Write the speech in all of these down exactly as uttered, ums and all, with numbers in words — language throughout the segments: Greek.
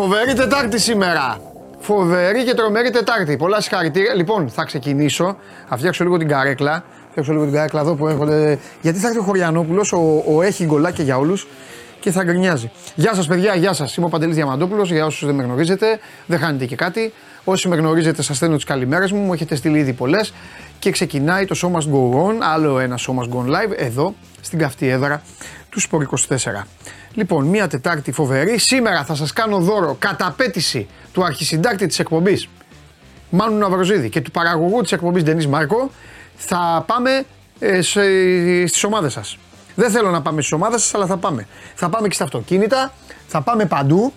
Φοβερή Τετάρτη σήμερα. Φοβερή και τρομερή Τετάρτη. Πολλά συγχαρητήρια. Λοιπόν, θα ξεκινήσω. Θα φτιάξω λίγο την καρέκλα. Φτιάξω λίγο την καρέκλα εδώ που έρχονται. Γιατί θα έρθει ο Χωριανόπουλος, ο, ο έχει γκολάκια για όλους και θα γκρινιάζει. Γεια σας, παιδιά, γεια σας. Είμαι ο Παντελής Διαμαντόπουλος. Για όσους δεν με γνωρίζετε, δεν χάνετε και κάτι. Όσοι με γνωρίζετε, σας στέλνω τις καλημέρες μου. Μου έχετε στείλει ήδη πολλές. Και ξεκινάει το Show Must Go On. Άλλο ένα Show Must Go On Live εδώ στην καυτή έδρα του Σπορ είκοσι τέσσερα. Λοιπόν, μια Τετάρτη φοβερή. Σήμερα θα σας κάνω δώρο κατ' απέτηση του αρχισυντάκτη της εκπομπής Μάνου Ναυροζίδη και του παραγωγού της εκπομπής Ντενής Μάρκο. Θα πάμε ε, σε, στις ομάδες σας. Δεν θέλω να πάμε στις ομάδες σας, αλλά θα πάμε. Θα πάμε και στα αυτοκίνητα, θα πάμε παντού.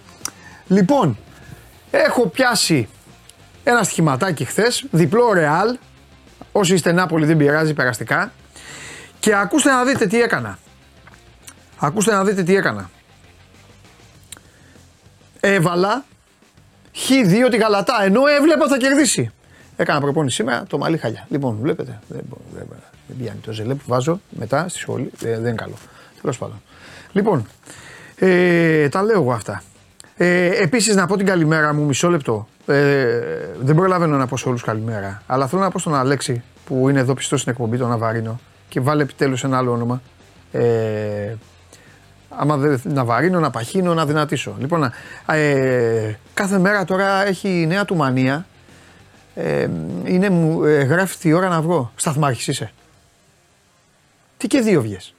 Λοιπόν, έχω πιάσει ένα στοιχηματάκι χθες, διπλό Ρεάλ. Όσοι είστε Νάπολη δεν πειράζει, περαστικά. Και ακούστε να δείτε τι έκανα. Ακούστε να δείτε τι έκανα. Έβαλα χ δύο τη Γαλατά, ενώ έβλεπα θα κερδίσει. Έκανα προπόνηση σήμερα, το μαλλί χαλιά. Λοιπόν, βλέπετε, δεν, δεν, δεν πιάνει το ζελέ που βάζω μετά στη σχολή, ε, δεν είναι καλό. Τέλος πάντων. Λοιπόν, ε, τα λέω εγώ αυτά. Ε, επίσης να πω την καλημέρα μου, μισό λεπτό. Ε, δεν προλαβαίνω να πω σε όλους καλημέρα, αλλά θέλω να πω στον Αλέξη που είναι εδώ πιστός στην εκπομπή, τον Ναβαρίνο, και βάλε επιτέλους ένα άλλο όνομα. Ε, άμα δεν να βαρύνω, να παχύνω, να δυνατήσω. Λοιπόν, ε, κάθε μέρα τώρα έχει η νέα του μανία. Ε, είναι, ε, γράφει τη ώρα να βγω. Σταθμάρχης είσαι. Τι και δύο βγες.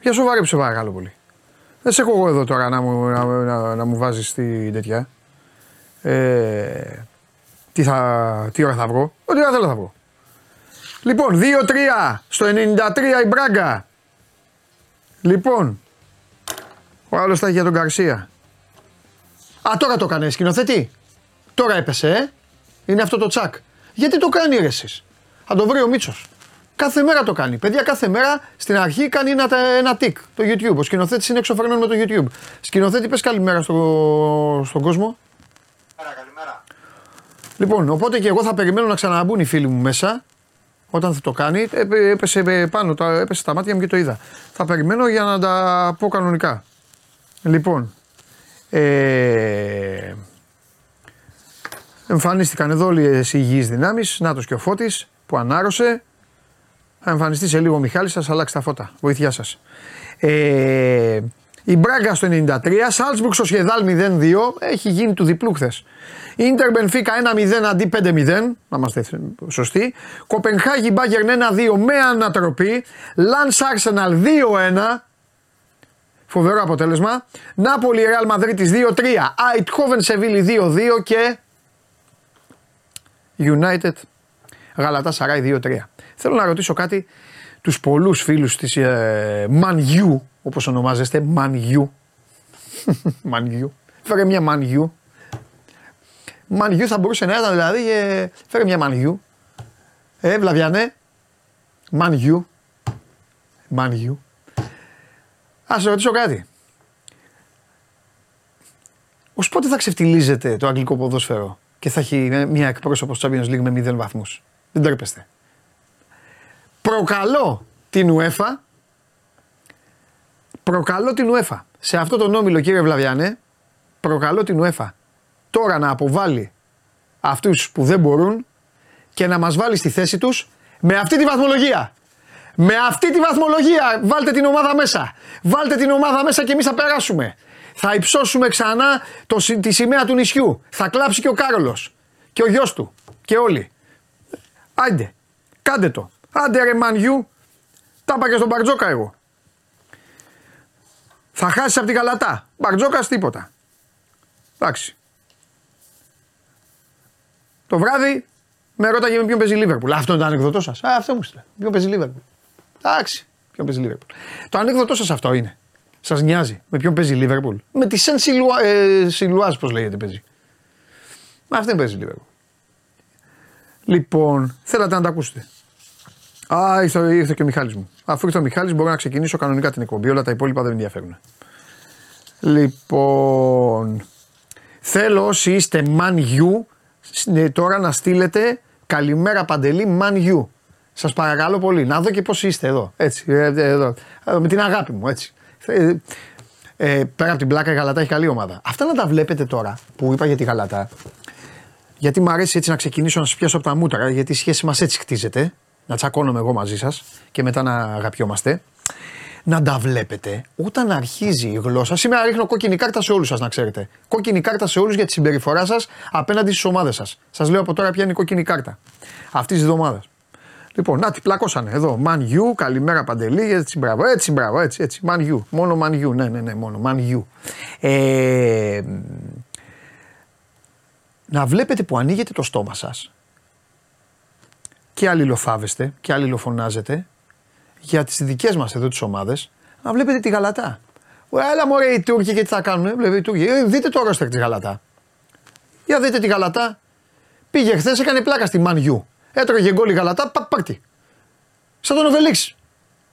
Για σοβαρέψε παρακαλώ πολύ. Δεν σε έχω εγώ εδώ τώρα να μου, να, να, να μου βάζεις την τέτοια. Ε, τι, θα, τι ώρα θα βγω. Ό,τι ώρα θέλω θα βγω. Λοιπόν, δύο τρία στο ενενήντα τρία η Μπράγκα. Λοιπόν, ο άλλος θα έχει για τον Γκαρσία. Α, τώρα το έκανε σκηνοθέτη. Τώρα έπεσε, ε. Είναι αυτό το τσακ. Γιατί το κάνει ρε εσείς. Θα το βρει ο Μίτσος. Κάθε μέρα το κάνει. Παιδιά, κάθε μέρα στην αρχή κάνει ένα, ένα τικ. Το YouTube. Ο σκηνοθέτης είναι εξωφρενών με το YouTube. Σκηνοθέτη, πες καλημέρα στο, στον κόσμο. Καλημέρα, καλημέρα. Λοιπόν, οπότε και εγώ θα περιμένω να ξαναμπούν οι φίλοι μου μέσα. Όταν θα το κάνει, έπεσε πάνω, έπεσε τα μάτια μου και το είδα. Θα περιμένω για να τα πω κανονικά. Λοιπόν, ε, εμφανίστηκαν εδώ όλες οι υγιείς δυνάμεις. Νάτος και ο Φώτης που ανάρρωσε. Θα εμφανιστεί σε λίγο ο Μιχάλης, σας αλλάξει τα φώτα. Βοήθειά σας. Ε, η Μπράγκα στο ενενήντα τρία, Σάλτσμπουργκ στο Σχεδάλ μηδέν δύο, έχει γίνει του διπλού χθες. Ίντερ Μπενφίκα ένα μηδέν αντί πέντε μηδέν, να είμαστε σωστοί. Κοπενχάγη Μπάγερν ένα δύο με ανατροπή. Λανς Άρσεναλ δύο ένα, φοβερό αποτέλεσμα. Νάπολη Ρεάλ Μαδρίτης δύο τρία, Άιτχόβεν Σεβίλη δύο δύο και United Γαλατά Σαράι δύο τρία. Θέλω να ρωτήσω κάτι τους πολλούς φίλους της ε, Man U, όπως ονομάζεστε, Man U. Man U. Φέρε μια Man U. Man U θα μπορούσε να ήταν δηλαδή, ε, φέρε μια Man U. Ε, Βλαβιανέ. Man U. Man U. Ας ρωτήσω κάτι. Ως πότε θα ξεφτιλίζεται το αγγλικό ποδόσφαιρο και θα έχει μια εκπρόσωπο στο Champions League με μηδέν βαθμούς. Δεν τρέπεστε. Προκαλώ την UEFA. Προκαλώ την UEFA. Σε αυτό τον όμιλο, κύριε Βλαβιανέ, προκαλώ την UEFA. Τώρα να αποβάλει αυτούς που δεν μπορούν και να μας βάλει στη θέση τους με αυτή τη βαθμολογία. Με αυτή τη βαθμολογία βάλτε την ομάδα μέσα. Βάλτε την ομάδα μέσα και εμείς θα περάσουμε. Θα υψώσουμε ξανά το, τη σημαία του νησιού. Θα κλάψει και ο Κάρολος και ο γιος του και όλοι. Άντε, κάντε το. Άντε ρε Μανιού, τα είπα και στον Μπαρτζόκα εγώ. Θα χάσεις από την Γαλατά. Μπαρτζόκας τίποτα. Εντάξει. Το βράδυ με ρώταγε με ποιον παίζει Λίβερπουλ. Αυτό είναι το ανεκδοτό σας. Α, αυτό μου είστε. Ποιον παίζει Λίβερπουλ. Εντάξει. Ποιον παίζει Λίβερπουλ. Το ανεκδοτό σας αυτό είναι. Σας νοιάζει με ποιον παίζει Λίβερπουλ. Με τη Σεν Σιλουά, ε, Σιλουάζ, πώς λέγεται, παίζει. Μα αυτή παίζει Λίβερπουλ. Λοιπόν, θέλατε να τα ακούσετε. Α, ήρθε, ήρθε και ο Μιχάλης μου. Αφού ήρθε ο Μιχάλης, μπορώ να ξεκινήσω κανονικά την εκπομπή. Όλα τα υπόλοιπα δεν ενδιαφέρουν. Λοιπόν, θέλω όσοι είστε Man U, τώρα να στείλετε καλημέρα Παντελή Man U. Σας παρακαλώ πολύ. Να δω και πώς είστε εδώ. Έτσι. Εδώ. Με την αγάπη μου. Έτσι. Ε, πέρα από την πλάκα, η Γαλατά έχει καλή ομάδα. Αυτά να τα βλέπετε τώρα που είπα για τη Γαλατά. Γιατί μου αρέσει έτσι να ξεκινήσω να σας πιάσω από τα μούτρα, γιατί η σχέση μας έτσι χτίζεται. Να τσακώνομαι εγώ μαζί σας και μετά να αγαπιόμαστε. Να τα βλέπετε όταν αρχίζει η γλώσσα. Σήμερα ρίχνω κόκκινη κάρτα σε όλους σας, να ξέρετε. Κόκκινη κάρτα σε όλους για τη συμπεριφορά σας απέναντι στις ομάδες σας. Σας λέω από τώρα ποια είναι η κόκκινη κάρτα αυτής της εβδομάδας. Λοιπόν, να τη πλακώσανε εδώ. Man U, καλημέρα Παντελή. Έτσι, μπράβο, έτσι, μπράβο, έτσι, έτσι. Man U, μόνο Man U. Ναι, ναι, ναι, μόνο Man U. Ε, να βλέπετε που ανοίγετε το στόμα σας και αλληλοφάβεστε και αλληλοφωνάζετε για τις δικές μας εδώ τις ομάδες, να βλέπετε τη Γαλατά. Έλα μωρέ οι Τούρκοι και τι θα κάνουν, βλέπετε οι Τούρκοι. Ε, δείτε το ρόστερ της Γαλατά. Για δείτε τη Γαλατά. Πήγε χθες, έκανε πλάκα στη Man U. Έτρωγε γκόλ η Γαλατά, πα, πάρτι. Σαν τον Οβελίξ.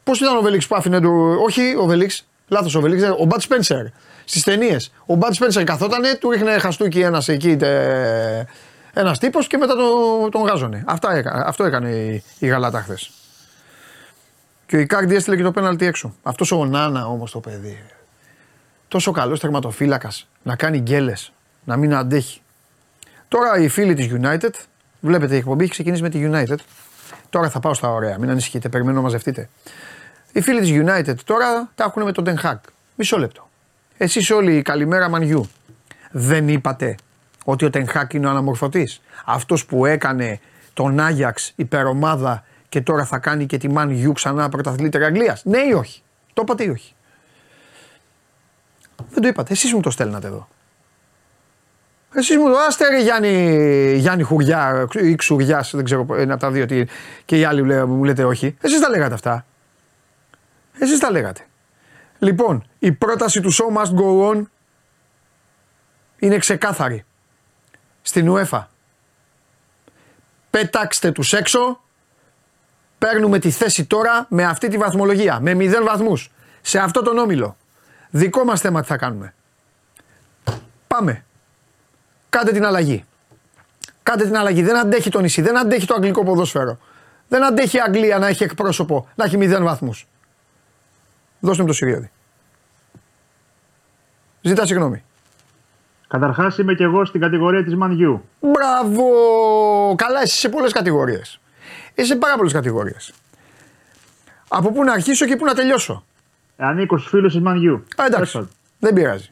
Πώς ήταν ο Οβελίξ που άφηνε του. Όχι ο Οβελίξ, λάθος ο Οβελίξ, ο Μπατ Σπένσερ. Στις ταινίες. Ο Μπατ Σπένσερ καθότανε, του ρίχνε χαστούκι ένας εκεί, ένας τύπος και μετά τον, τον γάζωνε. Αυτά, αυτό έκανε η, η Γαλατά χθες. Και ο Ικάρντι έστειλε και το πέναλτι έξω. Αυτός ο Νάνα όμως το παιδί. Τόσο καλός τερματοφύλακας, να κάνει γκέλες, να μην αντέχει. Τώρα οι φίλοι της United. Βλέπετε η εκπομπή έχει ξεκινήσει με τη United. Τώρα θα πάω στα ωραία, μην ανησυχείτε, περιμένω να μαζευτείτε. Οι φίλοι της United τώρα τα έχουν με τον Ten Hag. Μισό λεπτό. Εσείς όλοι, καλημέρα Man U. Δεν είπατε ότι ο Ten Hag είναι ο αναμορφωτής? Αυτός που έκανε τον Ajax υπερομάδα και τώρα θα κάνει και τη Man U ξανά πρωταθλήτρια Αγγλίας. Ναι ή όχι? Το είπατε ή όχι? Δεν το είπατε. Εσείς μου το στέλνατε εδώ. Εσείς μου το άστερε Γιάννη, Γιάννη Χουριά ή Ξουριάς, δεν ξέρω, ένα από τα δύο, τι, και οι άλλοι μου λέτε όχι. Εσείς τα λέγατε αυτά. Εσείς τα λέγατε. Λοιπόν, η πρόταση του Show Must Go On είναι ξεκάθαρη. Στην UEFA. Πέταξτε τους έξω. Παίρνουμε τη θέση τώρα με αυτή τη βαθμολογία. Με μηδέν βαθμούς. Σε αυτό τον όμιλο. Δικό μας θέμα τι θα κάνουμε. Πάμε. Κάντε την αλλαγή. Κάντε την αλλαγή. Δεν αντέχει το νησί. Δεν αντέχει το αγγλικό ποδόσφαιρο. Δεν αντέχει η Αγγλία να έχει εκπρόσωπο, να έχει μηδέν βαθμούς. Δώστε μου το Συριώδη. Ζητά συγγνώμη. Καταρχάς είμαι και εγώ στην κατηγορία της Man U. Μπράβο! Καλά, είσαι σε πολλές κατηγορίες. Είσαι σε πάρα πολλές κατηγορίες. Από πού να αρχίσω και πού να τελειώσω. Ανήκω στους φίλους της Man U. Α, εντάξει. Έσο. Δεν πειράζει.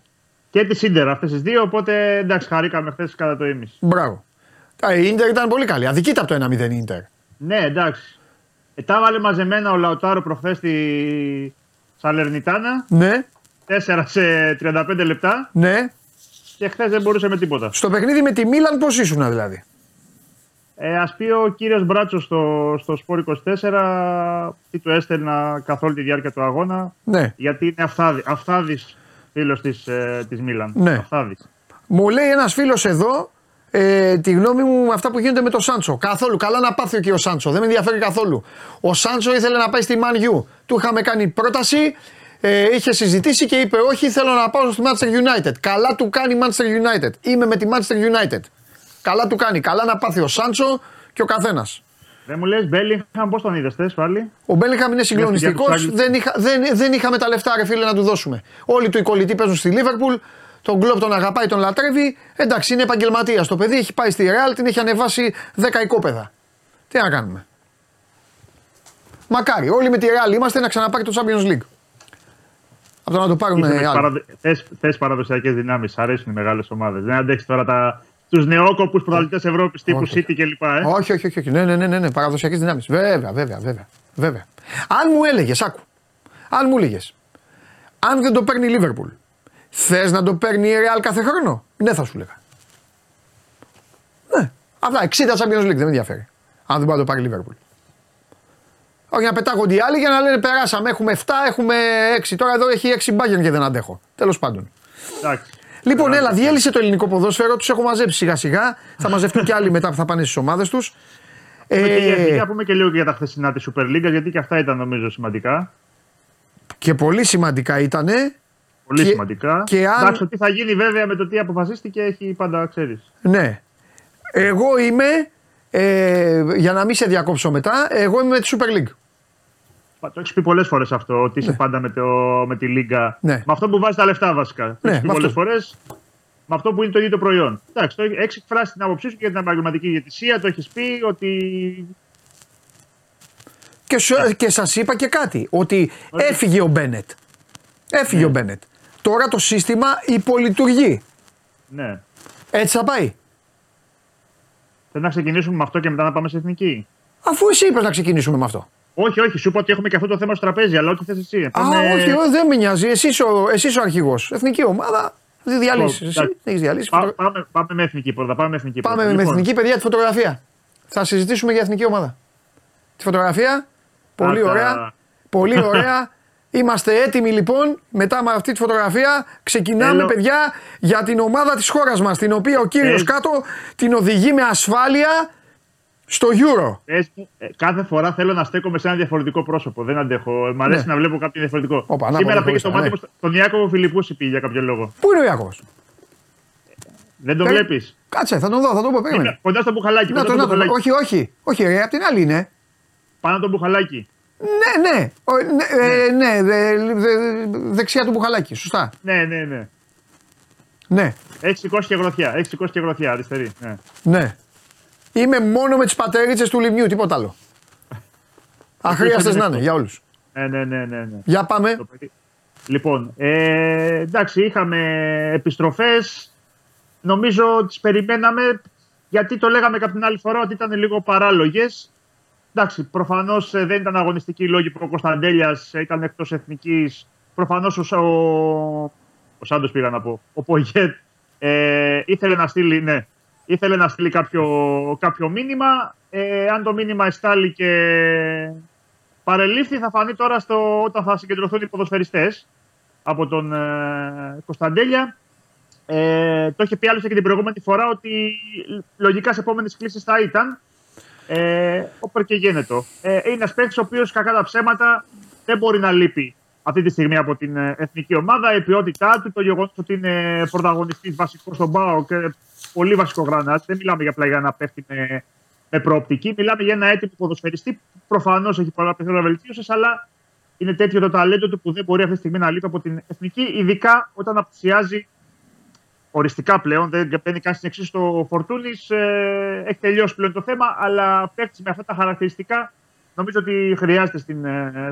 Και τη Ίντερ αυτές τις δύο, οπότε εντάξει, χαρήκαμε χθες κατά το ήμιση. Μπράβο. Η Ίντερ ήταν πολύ καλή. Αδικείται από το ένα μηδέν η Ίντερ. Ναι, εντάξει. Ε, τα βάλε μαζεμένα ο Λαουτάρο προχθές στη Σαλερνιτάνα. Ναι. τέσσερα σε τριάντα πέντε λεπτά. Ναι. Και χθες δεν μπορούσε με τίποτα. Στο παιχνίδι με τη Μίλαν πώς ήσουν δηλαδή? Ε, ας πει ο κύριος Μπράτσος στο, στο Σπορ είκοσι τέσσερα τι του έστελνα καθ' όλη τη διάρκεια του αγώνα. Ναι. Γιατί είναι αυθάδη, αυθάδης. Φίλος της, ε, της Μίλαν. Ναι. Μου λέει ένας φίλος εδώ ε, τη γνώμη μου με αυτά που γίνονται με το Σάντσο. Καθόλου. Καλά να πάθει και ο Σάντσο. Δεν με ενδιαφέρει καθόλου. Ο Σάντσο ήθελε να πάει στη Man U. Του είχαμε κάνει πρόταση, ε, είχε συζητήσει και είπε όχι, θέλω να πάω στη Manchester United. Καλά του κάνει η Manchester United. Είμαι με τη Manchester United. Καλά του κάνει. Καλά να πάθει ο Σάντσο και ο καθένας. Δεν μου λες Μπέλιγχαμ, πώς τον είδες θες πάλι? Ο Μπέλιγχαμ είναι συγκλονιστικός. Δεν, είχα, δεν, δεν είχαμε τα λεφτά, ρε φίλε, να του δώσουμε. Όλοι του οι κολλητοί παίζουν στη Λίβερπουλ. Τον Κλοπ τον αγαπάει, τον λατρεύει. Εντάξει, είναι επαγγελματίας. Το παιδί έχει πάει στη Ρεάλ, την έχει ανεβάσει δέκα οικόπεδα. Τι να κάνουμε. Μακάρι, όλοι με τη Ρεάλ είμαστε να ξαναπάρει το Champions League. Από το να το πάρουμε. Παραδε... Θες παραδοσιακές δυνάμεις, αρέσουν οι μεγάλες ομάδες. Δεν αντέχεις τώρα τα. Τους νεόκοπους πρωταθλητές Ευρώπης τύπου City κλπ. Ε. Όχι, όχι, όχι. Ναι, ναι, ναι, ναι. Παραδοσιακές δυνάμεις. Βέβαια, βέβαια, βέβαια, βέβαια. Αν μου έλεγες, άκου. Αν μου έλεγες, αν δεν το παίρνει η Λίβερπουλ, θες να το παίρνει η Real κάθε χρόνο? Ναι, θα σου λέγα. Ναι. Αυτά. εξήντα Champions League δεν με ενδιαφέρει. Αν δεν πάει να το πάρει η Λίβερπουλ. Όχι να πετάγονται οι άλλοι για να λένε περάσαμε. Έχουμε εφτά, έχουμε έξι. Τώρα εδώ έχει έξι Bayern και δεν αντέχω. Τέλος πάντων. Εντάξει. Λοιπόν, έλα, διέλυσε το ελληνικό ποδόσφαιρο, τους έχω μαζέψει σιγά σιγά, θα μαζευτούν κι άλλοι μετά που θα πάνε στις ομάδες τους. Ε, και πούμε και λίγο και για τα χθεσινά της Super League, γιατί και αυτά ήταν νομίζω σημαντικά. Και πολύ σημαντικά ήτανε. Πολύ και, σημαντικά. Και αν... Εντάξει, τι θα γίνει βέβαια με το τι αποφασίστηκε έχει πάντα, ξέρεις. Ναι. Εγώ είμαι, ε, για να μην σε διακόψω μετά, εγώ είμαι με τη Super League. το έχεις πει πολλές φορές αυτό, ότι είσαι ναι. πάντα με, το, με τη Λίγκα. Ναι. Με αυτό που βάζει τα λεφτά βασικά. Ναι, το έχεις πει πολλές φορές. Με αυτό που είναι το ίδιο το προϊόν. Εντάξει, το έχεις εκφράσει την άποψή σου και για την επαγγελματική ηγετησία, το έχεις πει ότι. Και, σου, και σας είπα και κάτι, ότι Ωραία. έφυγε ο Μπένετ. Έφυγε ναι. ο Μπένετ. Τώρα το σύστημα υπολειτουργεί. Ναι. Έτσι θα πάει. Θες να ξεκινήσουμε με αυτό και μετά να πάμε σε εθνική? Αφού εσύ είπες να ξεκινήσουμε με αυτό. Όχι, όχι, σου είπα ότι έχουμε και αυτό το θέμα στο τραπέζι, αλλά ό,τι θες εσύ. Α, πάμε... όχι, όχι, δεν με νοιάζει. Εσύ είσαι ο, ο αρχηγός. Εθνική ομάδα. Δεν διαλύσει. Φωτο... Πάμε, πάμε με εθνική πρώτα. Πάμε με εθνική, πάμε πρώτα. Με λοιπόν. εθνική παιδιά τη φωτογραφία. Θα συζητήσουμε για εθνική ομάδα. Τη φωτογραφία. Πολύ Άτα. ωραία. Πολύ ωραία. Είμαστε έτοιμοι λοιπόν. Μετά με αυτή τη φωτογραφία ξεκινάμε Έλω. παιδιά για την ομάδα της χώρας μας. Την οποία ο κύριος Έ... κάτω την οδηγεί με ασφάλεια στο Euro. Ε, κάθε φορά θέλω να στέκομαι σε ένα διαφορετικό πρόσωπο. Δεν αντέχω. Μ' αρέσει ναι. να βλέπω κάποιον διαφορετικό. Οπα, να, σήμερα πήγε στο μάτι μου τον Ιάκωβο Φιλιππούση για κάποιο λόγο. Πού είναι ο Ιάκωβος? Δεν τον ε, βλέπεις? Κάτσε, θα τον δω, θα τον πω. Περίμενε. Κοντά στο μπουχαλάκι. Να, το, να, μπουχαλάκι. Όχι, όχι. Όχι, ρε, απ' την άλλη είναι. Πάνω το μπουχαλάκι. Ναι, ναι. Ο, ναι, ε, ναι δε, δε, δε, δεξιά του μπουχαλάκι. Σωστά. Ναι, ναι, ναι. ναι. Έχει σηκώσει και γροθιά. Έχει σηκώσει και γροθιά, αριστερή. Ναι. ναι. Είμαι μόνο με τις πατερίτσες του λιμνιού, τίποτα άλλο. Αχρίαστες να είναι, για όλους. Ναι, ναι, ναι, ναι. Για πάμε. Λοιπόν, ε, εντάξει, είχαμε επιστροφές. Νομίζω τις περιμέναμε, γιατί το λέγαμε κάποια άλλη φορά ότι ήταν λίγο παράλογες. Εντάξει, προφανώς δεν ήταν αγωνιστικοί οι λόγοι που ο Κωνσταντέλιας ήταν εκτός εθνικής. Προφανώς ο, ο, ο Σάντος πήγα να πω, ο Πογέτ ε, ήθελε να στείλει, ναι. Ήθελε να στείλει κάποιο, κάποιο μήνυμα. Ε, αν το μήνυμα εστάλει και παρελήφθη, θα φανεί τώρα στο, όταν θα συγκεντρωθούν οι ποδοσφαιριστές από τον ε, Κωνσταντέλια. Ε, το είχε πει άλλωστε και την προηγούμενη φορά ότι λογικά σε επόμενες κλήσεις θα ήταν. Ε, όπερ και γένετο. Ε, είναι ένας παίκτης ο οποίος κακά τα ψέματα δεν μπορεί να λείπει αυτή τη στιγμή από την εθνική ομάδα. Η ποιότητά του, το γεγονός ότι είναι πρωταγωνιστής βασικός στον ΠΑΟΚ. Πολύ βασικό γρανάζ. Δεν μιλάμε για απλά για να πέφτει με, με προοπτική. Μιλάμε για ένα έτοιμο ποδοσφαιριστή που προφανώς έχει πολλά περιθώρια βελτίωσης, αλλά είναι τέτοιο το ταλέντο του που δεν μπορεί αυτή τη στιγμή να λείπει από την εθνική, ειδικά όταν απτυσιάζει οριστικά πλέον. Δεν παίρνει καν στην εξής το Φορτούνης. Ε, έχει τελειώσει πλέον το θέμα, αλλά παίχτης με αυτά τα χαρακτηριστικά νομίζω ότι χρειάζεται στην,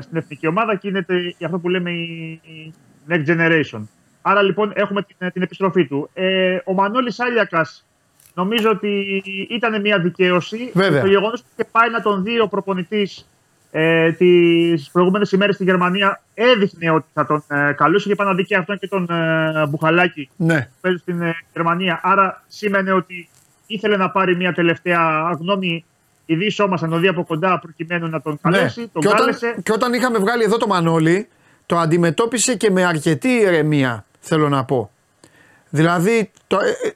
στην εθνική ομάδα και είναι για αυτό που λέμε η, η next generation. Άρα λοιπόν έχουμε την, την επιστροφή του. Ε, ο Μανώλης Άλλιακας νομίζω ότι ήταν μια δικαίωση. Βέβαια. Το γεγονός που είχε πάει να τον δει ο προπονητής ε, τις προηγούμενες ημέρες στη Γερμανία έδειχνε ότι θα τον ε, καλούσε. Είχε πάει να δει και αυτόν και τον ε, Μπουχαλάκη ναι. που παίζει στην ε, Γερμανία. Άρα σήμαινε ότι ήθελε να πάρει μια τελευταία γνώμη. Η Δύσσομα να τον δει από κοντά προκειμένου να τον καλέσει. Ναι. Τον και, όταν, και όταν είχαμε βγάλει εδώ το Μανώλη, το αντιμετώπισε και με αρκετή ηρεμία. Θέλω να πω. Δηλαδή, το, ε, ε,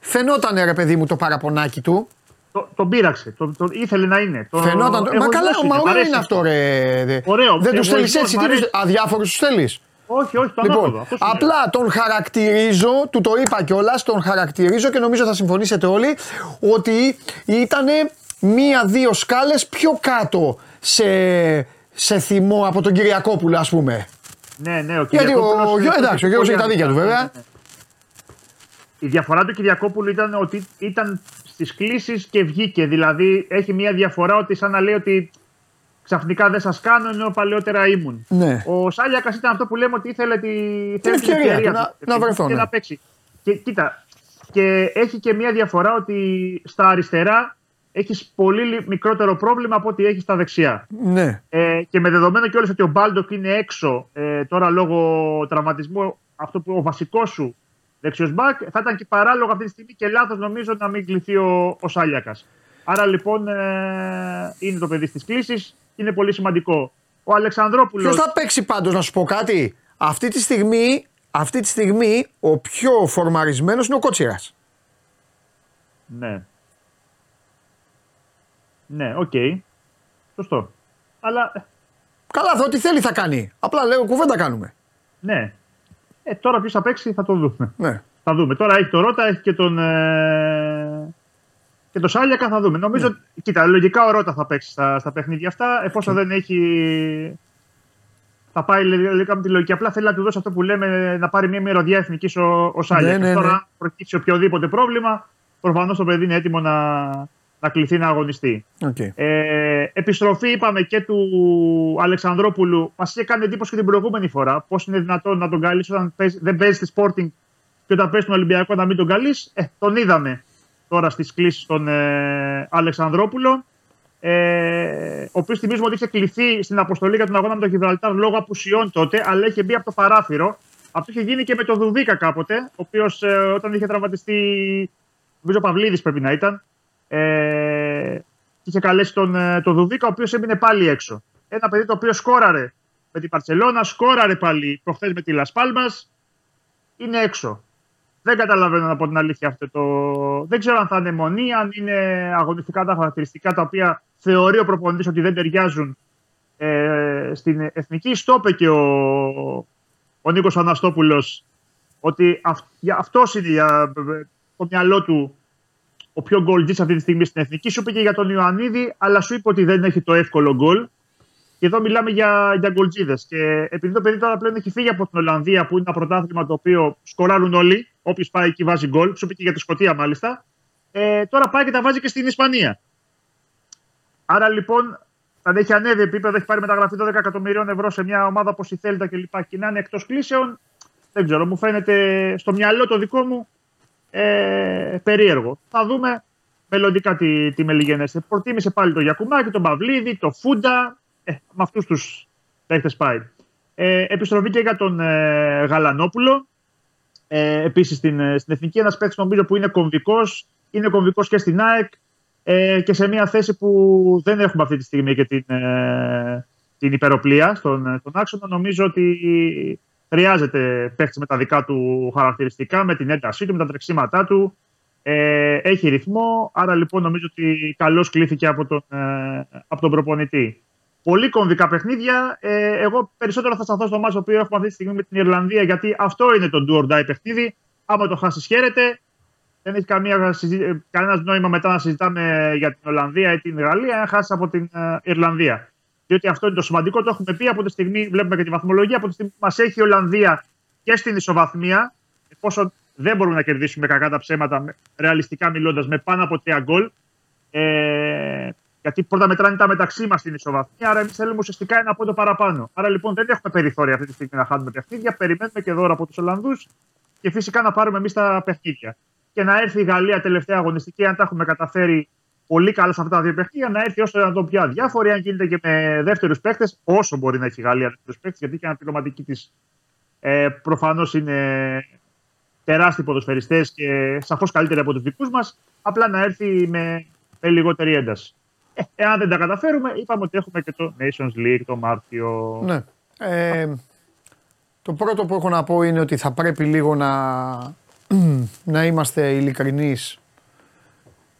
φαινότανε ρε παιδί μου το παραπονάκι του. Το, τον πείραξε. Τον το, ήθελε να είναι. Το, φαινόταν. Το, μα καλά, μα ωραίο είναι αυτό, ρε. Δε. Ωραίο. Δεν του θέλει έτσι. Αδιάφορου του θέλει. Όχι, όχι. Το λοιπόν, ανάποδο, απλά τον χαρακτηρίζω, του το είπα κιόλας, τον χαρακτηρίζω και νομίζω θα συμφωνήσετε όλοι ότι ήταν μία-δύο σκάλες πιο κάτω σε, σε θυμό από τον Κυριακόπουλο, ας πούμε. Ναι, ναι, ο Κυριακόπουλος... Ο... Εντάξει, ο Γιώργος έχει τα δίκια του βέβαια. Ναι, ναι. Η διαφορά του Κυριακόπουλου ήταν ότι ήταν στις κλήσεις και βγήκε. Δηλαδή έχει μια διαφορά ότι σαν να λέει ότι ξαφνικά δεν σας κάνω ενώ παλαιότερα ήμουν. Ναι. Ο Σάλιακας ήταν αυτό που λέμε ότι ήθελε τη... την ευκαιρία, ευκαιρία να, του, να βρεθώ. Ναι. Να παίξει. Και, κοίτα, και έχει και μια διαφορά ότι στα αριστερά έχεις πολύ μικρότερο πρόβλημα από ό,τι έχεις στα δεξιά. Ναι. Ε, και με δεδομένο κιόλας ότι ο Μπάλντοκ είναι έξω ε, τώρα λόγω τραυματισμού, αυτό που ο βασικός σου δεξιός μπακ, θα ήταν και παράλογο αυτή τη στιγμή και λάθος νομίζω να μην κληθεί ο, ο Σάλιακας. Άρα λοιπόν ε, είναι το παιδί στις κλήσεις, είναι πολύ σημαντικό. Ο Αλεξανδρόπουλος. Ποιος θα παίξει πάντως, να σου πω κάτι. Αυτή τη στιγμή, αυτή τη στιγμή ο πιο φορμαρισμένος είναι ο Κότσιρας. Ναι. Ναι, οκ. Okay. Σωστό. Αλλά. Καλά, θα ό,τι θέλει θα κάνει. Απλά λέω κουβέντα κάνουμε. Ναι. Ε, τώρα ποιος θα παίξει θα το δούμε. Ναι. Θα δούμε. Τώρα έχει το Ρότα, έχει και τον. Ε... και τον Σάλιακα θα δούμε. Νομίζω. Ναι. Κοίτα, λογικά ο Ρότα θα παίξει στα, στα παιχνίδια αυτά. Εφόσον okay. δεν έχει θα πάει λίγο με τη λογική. Απλά θέλει να του δώσει αυτό που λέμε, να πάρει μια μυρωδιά εθνική ο Σάλια. Ναι, ναι, τώρα, ναι. προκύψει οποιοδήποτε πρόβλημα, προφανώς το παιδί είναι έτοιμο να, να κληθεί να αγωνιστεί. Okay. Ε, επιστροφή, είπαμε, και του Αλεξανδρόπουλου. Μας είχε κάνει εντύπωση και την προηγούμενη φορά. Πώς είναι δυνατόν να τον καλείς όταν παίζει, δεν παίζει στη Sporting και όταν παίζει τον Ολυμπιακό να μην τον καλείς. Ε, τον είδαμε τώρα στις κλήσεις τον ε, Αλεξανδρόπουλο. Ε, ο οποίος θυμίζουμε ότι είχε κληθεί στην αποστολή για τον αγώνα με τον Γιβραλτάρ λόγω απουσιών τότε, αλλά είχε μπει από το παράθυρο. Αυτό είχε γίνει και με τον Δουδίκα κάποτε, ο οποίος ε, όταν είχε τραυματιστεί, νομίζω ο Παυλίδης πρέπει να ήταν, ε, είχε καλέσει τον, τον Δουδίκα, ο οποίος έμεινε πάλι έξω. Ένα παιδί το οποίο σκόραρε με την Μπαρσελόνα, σκόραρε πάλι προχθές με τη Λας Πάλμας, είναι έξω. Δεν καταλαβαίνω να πω την αλήθεια αυτό το. Δεν ξέρω αν θα είναι μονή, αν είναι αγωνιστικά τα χαρακτηριστικά τα οποία θεωρεί ο προπονητής ότι δεν ταιριάζουν ε, στην εθνική. Στο είπε και ο, ο Νίκος Αναστόπουλος ότι αυ... αυτός είναι για... το μυαλό του ο πιο γκολτζής αυτή τη στιγμή στην εθνική. Σου είπε και για τον Ιωαννίδη, αλλά σου είπε ότι δεν έχει το εύκολο γκολ. Και εδώ μιλάμε για, για γκολτζίδες. Και επειδή το παιδί τώρα πλέον έχει φύγει από την Ολλανδία, που είναι ένα πρωτάθλημα το οποίο σκοράρουν όλοι, όποιος πάει εκεί βάζει γκολ, σου είπε και για τη Σκωτία μάλιστα, ε, τώρα πάει και τα βάζει και στην Ισπανία. Άρα λοιπόν, αν έχει ανέβει επίπεδο, έχει πάρει μεταγραφή δώδεκα εκατομμυρίων ευρώ σε μια ομάδα όπως η Θέλτα κλπ. Και να είναι εκτός κλήσεων, δεν ξέρω, μου φαίνεται στο μυαλό το δικό μου ε, περίεργο. Θα δούμε μελλοντικά τι, τι μελιγενέστε. Προτίμησε πάλι τον Γιακουμάκη, τον Παυλίδη, τον Φούντα, ε, με αυτούς τους παίχτες πάει. Ε, επιστροφή και για τον ε, Γαλανόπουλο. Ε, επίσης στην, στην εθνική, ένας παίκτης νομίζω που είναι κομβικός, είναι κομβικός και στην ΑΕΚ. Ε, και σε μια θέση που δεν έχουμε αυτή τη στιγμή και την, ε, την υπεροπλία στον, στον άξονα, νομίζω ότι χρειάζεται παίχτης με τα δικά του χαρακτηριστικά, με την έντασή του, με τα τρεξίματά του, ε, έχει ρυθμό, άρα λοιπόν νομίζω ότι καλώς κλήθηκε από τον, ε, από τον προπονητή. Πολύ κομβικά παιχνίδια, ε, εγώ περισσότερο θα σταθώ στο μάτς το οποίο έχουμε αυτή τη στιγμή με την Ιρλανδία, γιατί αυτό είναι το do or die παιχνίδι, άμα το χάσεις χαίρεται. Δεν έχει κανένα νόημα μετά να συζητάμε για την Ολλανδία ή την Γαλλία, αν χάσει από την ε, Ιρλανδία. Διότι αυτό είναι το σημαντικό, το έχουμε πει από τη στιγμή, βλέπουμε και τη βαθμολογία, από τη στιγμή που μας έχει η Ολλανδία και στην ισοβαθμία, εφόσον δεν μπορούμε να κερδίσουμε κακά τα ψέματα, με, ρεαλιστικά μιλώντας, με πάνω από τρία γκολ. Ε, γιατί πρώτα μετράνε τα μεταξύ μας στην ισοβαθμία, άρα εμείς θέλουμε ουσιαστικά ένα πόντο παραπάνω. Άρα λοιπόν δεν έχουμε περιθώρια αυτή τη στιγμή να χάνουμε παιχνίδια, περιμένουμε και δώρα από τους Ολλανδούς και φυσικά να πάρουμε εμείς τα παιχνίδια. Και να έρθει η Γαλλία τελευταία αγωνιστική, αν τα έχουμε καταφέρει πολύ καλά σε αυτά τα δύο παιχνίδια, να έρθει όσο να το πιο αδιάφορη, αν γίνεται και με δεύτερους παίκτες, όσο μπορεί να έχει η Γαλλία δεύτερους παίκτες, γιατί και αναπληρωματική της ε, προφανώς είναι τεράστιοι ποδοσφαιριστές και σαφώς καλύτεροι από τους δικούς μας. Απλά να έρθει με, με λιγότερη ένταση. Ε, εάν δεν τα καταφέρουμε, είπαμε ότι έχουμε και το Nations League το Μάρτιο. Ναι. Ε, το πρώτο που έχω να πω είναι ότι θα πρέπει λίγο να. να είμαστε ειλικρινείς,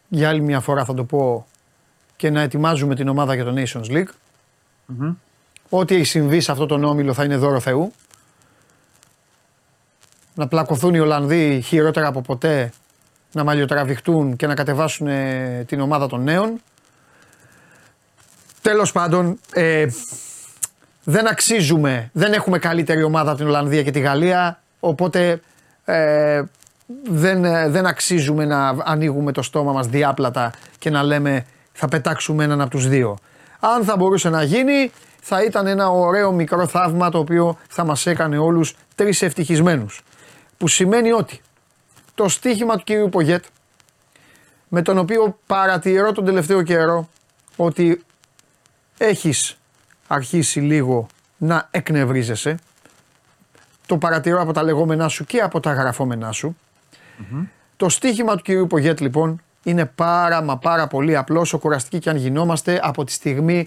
για άλλη μια φορά θα το πω, και να ετοιμάζουμε την ομάδα για το Nations League. Mm-hmm. Ό,τι έχει συμβεί σε αυτόν τον όμιλο θα είναι δώρο Θεού. Να πλακωθούν οι Ολλανδοί χειρότερα από ποτέ, να μαλλιοτραβηχτούν και να κατεβάσουν ε, την ομάδα των νέων. Τέλος πάντων, ε, δεν αξίζουμε, δεν έχουμε καλύτερη ομάδα από την Ολλανδία και τη Γαλλία, οπότε... Ε, δεν, δεν αξίζουμε να ανοίγουμε το στόμα μας διάπλατα και να λέμε θα πετάξουμε έναν από τους δύο. Αν θα μπορούσε να γίνει, θα ήταν ένα ωραίο μικρό θαύμα το οποίο θα μας έκανε όλους τρεις ευτυχισμένους. Που σημαίνει ότι το στοίχημα του κυρίου Πογιέτ, με τον οποίο παρατηρώ τον τελευταίο καιρό ότι έχεις αρχίσει λίγο να εκνευρίζεσαι, το παρατηρώ από τα λεγόμενά σου και από τα γραφόμενά σου. Mm-hmm. Το στοίχημα του κυρίου Πογιέτ λοιπόν είναι πάρα μα πάρα πολύ απλό, όσο κουραστικοί και αν γινόμαστε από τη στιγμή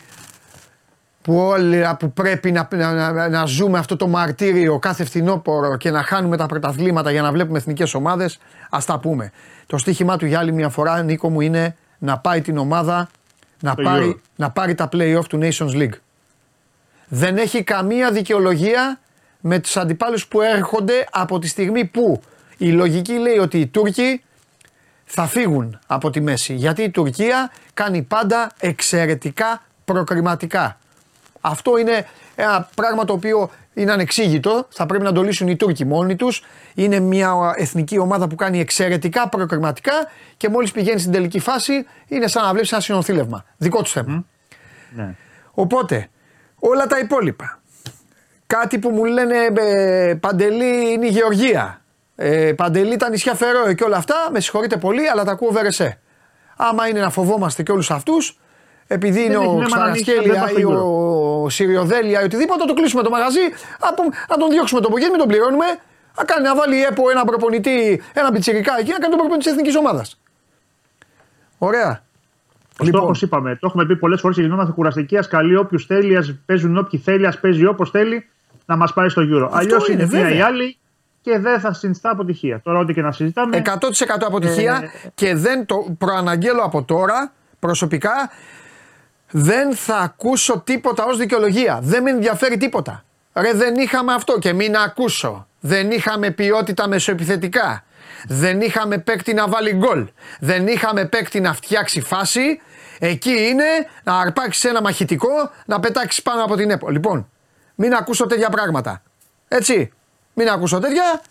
που όλοι που πρέπει να, να, να ζούμε αυτό το μαρτύριο κάθε φθινόπωρο και να χάνουμε τα πρωταθλήματα για να βλέπουμε εθνικές ομάδες, ας τα πούμε. Το στοίχημά του για άλλη μια φορά, Νίκο μου, είναι να πάει την ομάδα να, πάρει, να πάρει τα play-off του Nations League. Δεν έχει καμία δικαιολογία με τους αντιπάλους που έρχονται από τη στιγμή που η λογική λέει ότι οι Τούρκοι θα φύγουν από τη μέση. Γιατί η Τουρκία κάνει πάντα εξαιρετικά προκριματικά. Αυτό είναι ένα πράγμα το οποίο είναι ανεξήγητο, θα πρέπει να το λύσουν οι Τούρκοι μόνοι τους. Είναι μια εθνική ομάδα που κάνει εξαιρετικά προκριματικά και μόλις πηγαίνει στην τελική φάση είναι σαν να βλέπεις ένα συνοθήλευμα. Δικό τους θέμα. Mm. Ναι. Οπότε, όλα τα υπόλοιπα. Κάτι που μου λένε ε, Παντελή είναι η Γεωργία, ε, Παντελή τα νησιά Φερόε και όλα αυτά, με συγχωρείτε πολύ, αλλά τα ακούω βερεσέ. Άμα είναι να φοβόμαστε και όλους αυτούς, επειδή είναι ο Ξαρασκέλια ή ο Συριοδέλια ή οτιδήποτε, το κλείσουμε το μαγαζί, να τον διώξουμε το απογέννη, μην τον πληρώνουμε, να, κάνει, να βάλει ΕΠΟ ένα προπονητή, ένα πιτσιρικά εκεί, να κάνει τον προπονητή της εθνικής ομάδας. Ωραία. Λοιπόν, όπως είπαμε, το έχουμε πει πολλές φορές, γινόμαστε κουραστικοί, ας καλεί όποιους θέλει, ας παίζουν όποιοι θέλει, ας παίζει όπως θέλει, να μας πάρει στο Euro. Αλλιώς είναι μία ή άλλη. Και δεν θα συνιστά αποτυχία. Τώρα, ό,τι και να συζητάμε. εκατό τοις εκατό αποτυχία ε... και δεν το προαναγγέλλω από τώρα προσωπικά. Δεν θα ακούσω τίποτα ως δικαιολογία. Δεν με ενδιαφέρει τίποτα. Ρε, δεν είχαμε αυτό και μην ακούσω. Δεν είχαμε ποιότητα μεσοεπιθετικά. Δεν είχαμε παίκτη να βάλει γκολ. Δεν είχαμε παίκτη να φτιάξει φάση. Εκεί είναι να αρπάξεις ένα μαχητικό, να πετάξεις πάνω από την ΕΠΟ. Λοιπόν, μην ακούσω τέτοια πράγματα. Έτσι. Μην ακούσω τέτοια,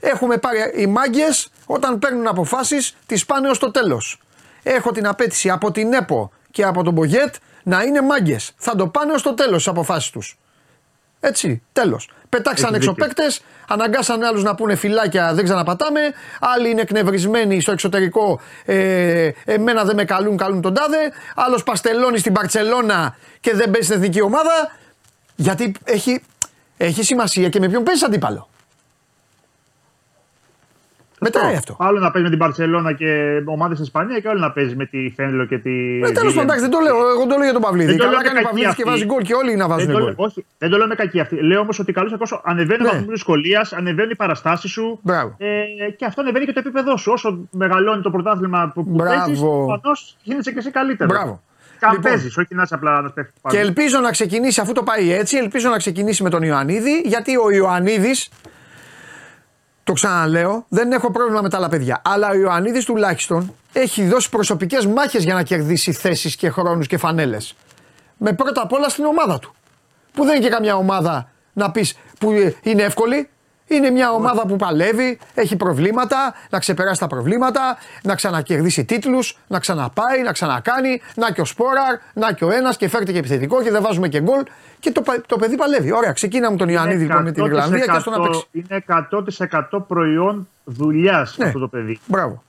έχουμε πάρει οι μάγκες όταν παίρνουν αποφάσεις τις πάνε ως το τέλος. Έχω την απέτηση από την ΕΠΟ και από τον Μπογιέτ να είναι μάγκες. Θα το πάνε ως το τέλος τις αποφάσεις τους. Έτσι, τέλος. Πετάξαν εξωπαίκτες, αναγκάσαν άλλους να πούνε φυλάκια δεν ξαναπατάμε, άλλοι είναι εκνευρισμένοι στο εξωτερικό, ε, εμένα δεν με καλούν, καλούν τον τάδε, άλλος παστελώνει στην Μπαρτσελώνα και δεν παίζει στην εθνική ομάδα, γιατί έχει, έχει σημασία και με ποιον παίζει αντίπαλο. Μετράει αυτό. Άλλο να παίζει με την Μπαρσελόνα και ομάδες στην Ισπανία και άλλο να παίζει με τη Φένλο και τη. Ναι, τέλος πάντων, δεν το λέω. Εγώ το λέω για τον Παυλίδη. Καλά κάνει ο Παυλίδης και βάζει γκολ και όλοι να βάζουν γκολ. Όχι, δεν το λέω με κακή αυτή. Λέω όμως ότι καλώς ακούσω ανεβαίνει ο βαθμός της δυσκολίας, ανεβαίνουν οι παραστάσεις σου. Ε, και αυτό ανεβαίνει και το επίπεδό σου. Όσο μεγαλώνει το πρωτάθλημα που παίζεις, προφανώς γίνεσαι και εσύ καλύτερο. Μπράβο. Καμπέζεις, όχι να είσαι απλά να πέφτει πάνω. Και ελπίζω να ξεκινήσει, αφού το πάει έτσι, ελπίζω να ξεκινήσει με τον Ιωαννίδη, γιατί ο Ιωαννίδης. Το ξαναλέω, δεν έχω πρόβλημα με τα άλλα παιδιά. Αλλά ο Ιωαννίδης τουλάχιστον έχει δώσει προσωπικές μάχες για να κερδίσει θέσεις και χρόνους και φανέλες. Με πρώτα απ' όλα στην ομάδα του. Που δεν είναι και καμιά ομάδα να πεις που είναι εύκολη. Είναι μια ομάδα που παλεύει, έχει προβλήματα, να ξεπεράσει τα προβλήματα, να ξανακερδίσει τίτλους, να ξαναπάει, να ξανακάνει. Να και ο Σπόραρ, να και ο ένας και φέρτε και επιθετικό και δεν βάζουμε και γκολ. Και το, το παιδί παλεύει. Ωραία, ξεκίναμε τον Ιωαννίδη λοιπόν, με την Ιρλανδία και στο να παίξει. Είναι εκατό τοις εκατό προϊόν δουλειάς ναι, αυτό το παιδί. Μπράβο.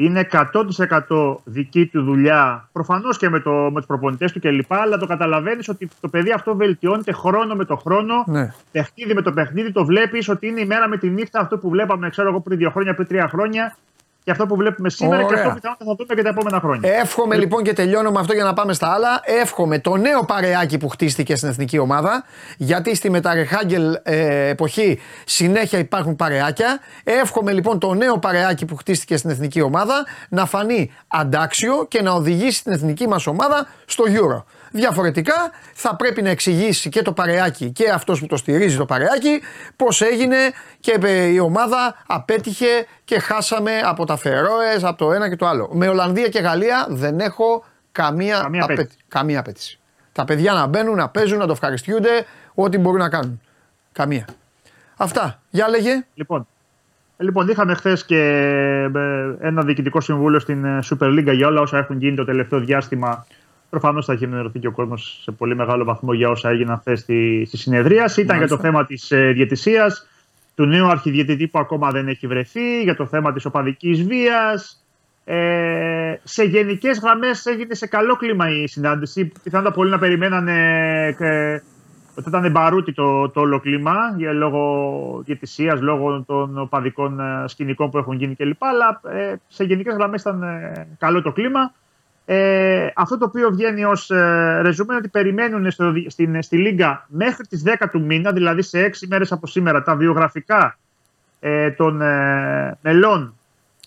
Είναι εκατό τοις εκατό δική του δουλειά, προφανώς και με, το, με τους προπονητές του κλπ. Αλλά το καταλαβαίνεις ότι το παιδί αυτό βελτιώνεται χρόνο με το χρόνο, ναι, παιχνίδι με το παιχνίδι. Το βλέπεις ότι είναι η μέρα με τη νύχτα αυτό που βλέπαμε, ξέρω εγώ, πριν δύο χρόνια, πριν τρία χρόνια. Και αυτό που βλέπουμε σήμερα. Ωραία. Και αυτό πιθανότατα θα δούμε και τα επόμενα χρόνια. Εύχομαι λοιπόν. λοιπόν και τελειώνω με αυτό για να πάμε στα άλλα. Εύχομαι το νέο παρεάκι που χτίστηκε στην εθνική ομάδα, γιατί στη μεταρεχάγκελ ε, εποχή συνέχεια υπάρχουν παρεάκια. Εύχομαι λοιπόν το νέο παρεάκι που χτίστηκε στην εθνική ομάδα να φανεί αντάξιο και να οδηγήσει την εθνική μας ομάδα στο Euro. Διαφορετικά θα πρέπει να εξηγήσει και το παρεάκι και αυτός που το στηρίζει το παρεάκι πώς έγινε και η ομάδα απέτυχε και χάσαμε από τα Φερόες, από το ένα και το άλλο. Με Ολλανδία και Γαλλία δεν έχω καμία, καμία, απέ... απέτηση. καμία απέτηση. Τα παιδιά να μπαίνουν, να παίζουν, να το ευχαριστιούνται, ό,τι μπορούν να κάνουν. Καμία. Αυτά. Για λέγε. Λοιπόν, λοιπόν είχαμε χθες και ένα διοικητικό συμβούλιο στην Super League για όλα όσα έχουν γίνει το τελευταίο διάστημα. Προφανώς θα έχει ενημερωθεί και ο κόσμος σε πολύ μεγάλο βαθμό για όσα έγιναν χθες στη, στη συνεδρίαση. Ήταν για το θέμα της ε, διαιτησίας, του νέου αρχιδιαιτητή που ακόμα δεν έχει βρεθεί, για το θέμα της οπαδικής βίας. Ε, σε γενικές γραμμές έγινε σε καλό κλίμα η συνάντηση. Πιθανότατα πολλοί να περιμένανε ε, ότι ήταν μπαρούτι το, το όλο κλίμα για λόγω διαιτησίας, λόγω των οπαδικών ε, σκηνικών που έχουν γίνει κλπ. Αλλά ε, σε γενικές γραμμές ήταν ε, καλό το κλίμα. Ε, αυτό το οποίο βγαίνει ως ε, ρεζούμενο ότι περιμένουν στο, στην, στη Λίγκα μέχρι τις δέκα του μήνα, δηλαδή σε έξι μέρες από σήμερα, τα βιογραφικά ε, των ε, μελών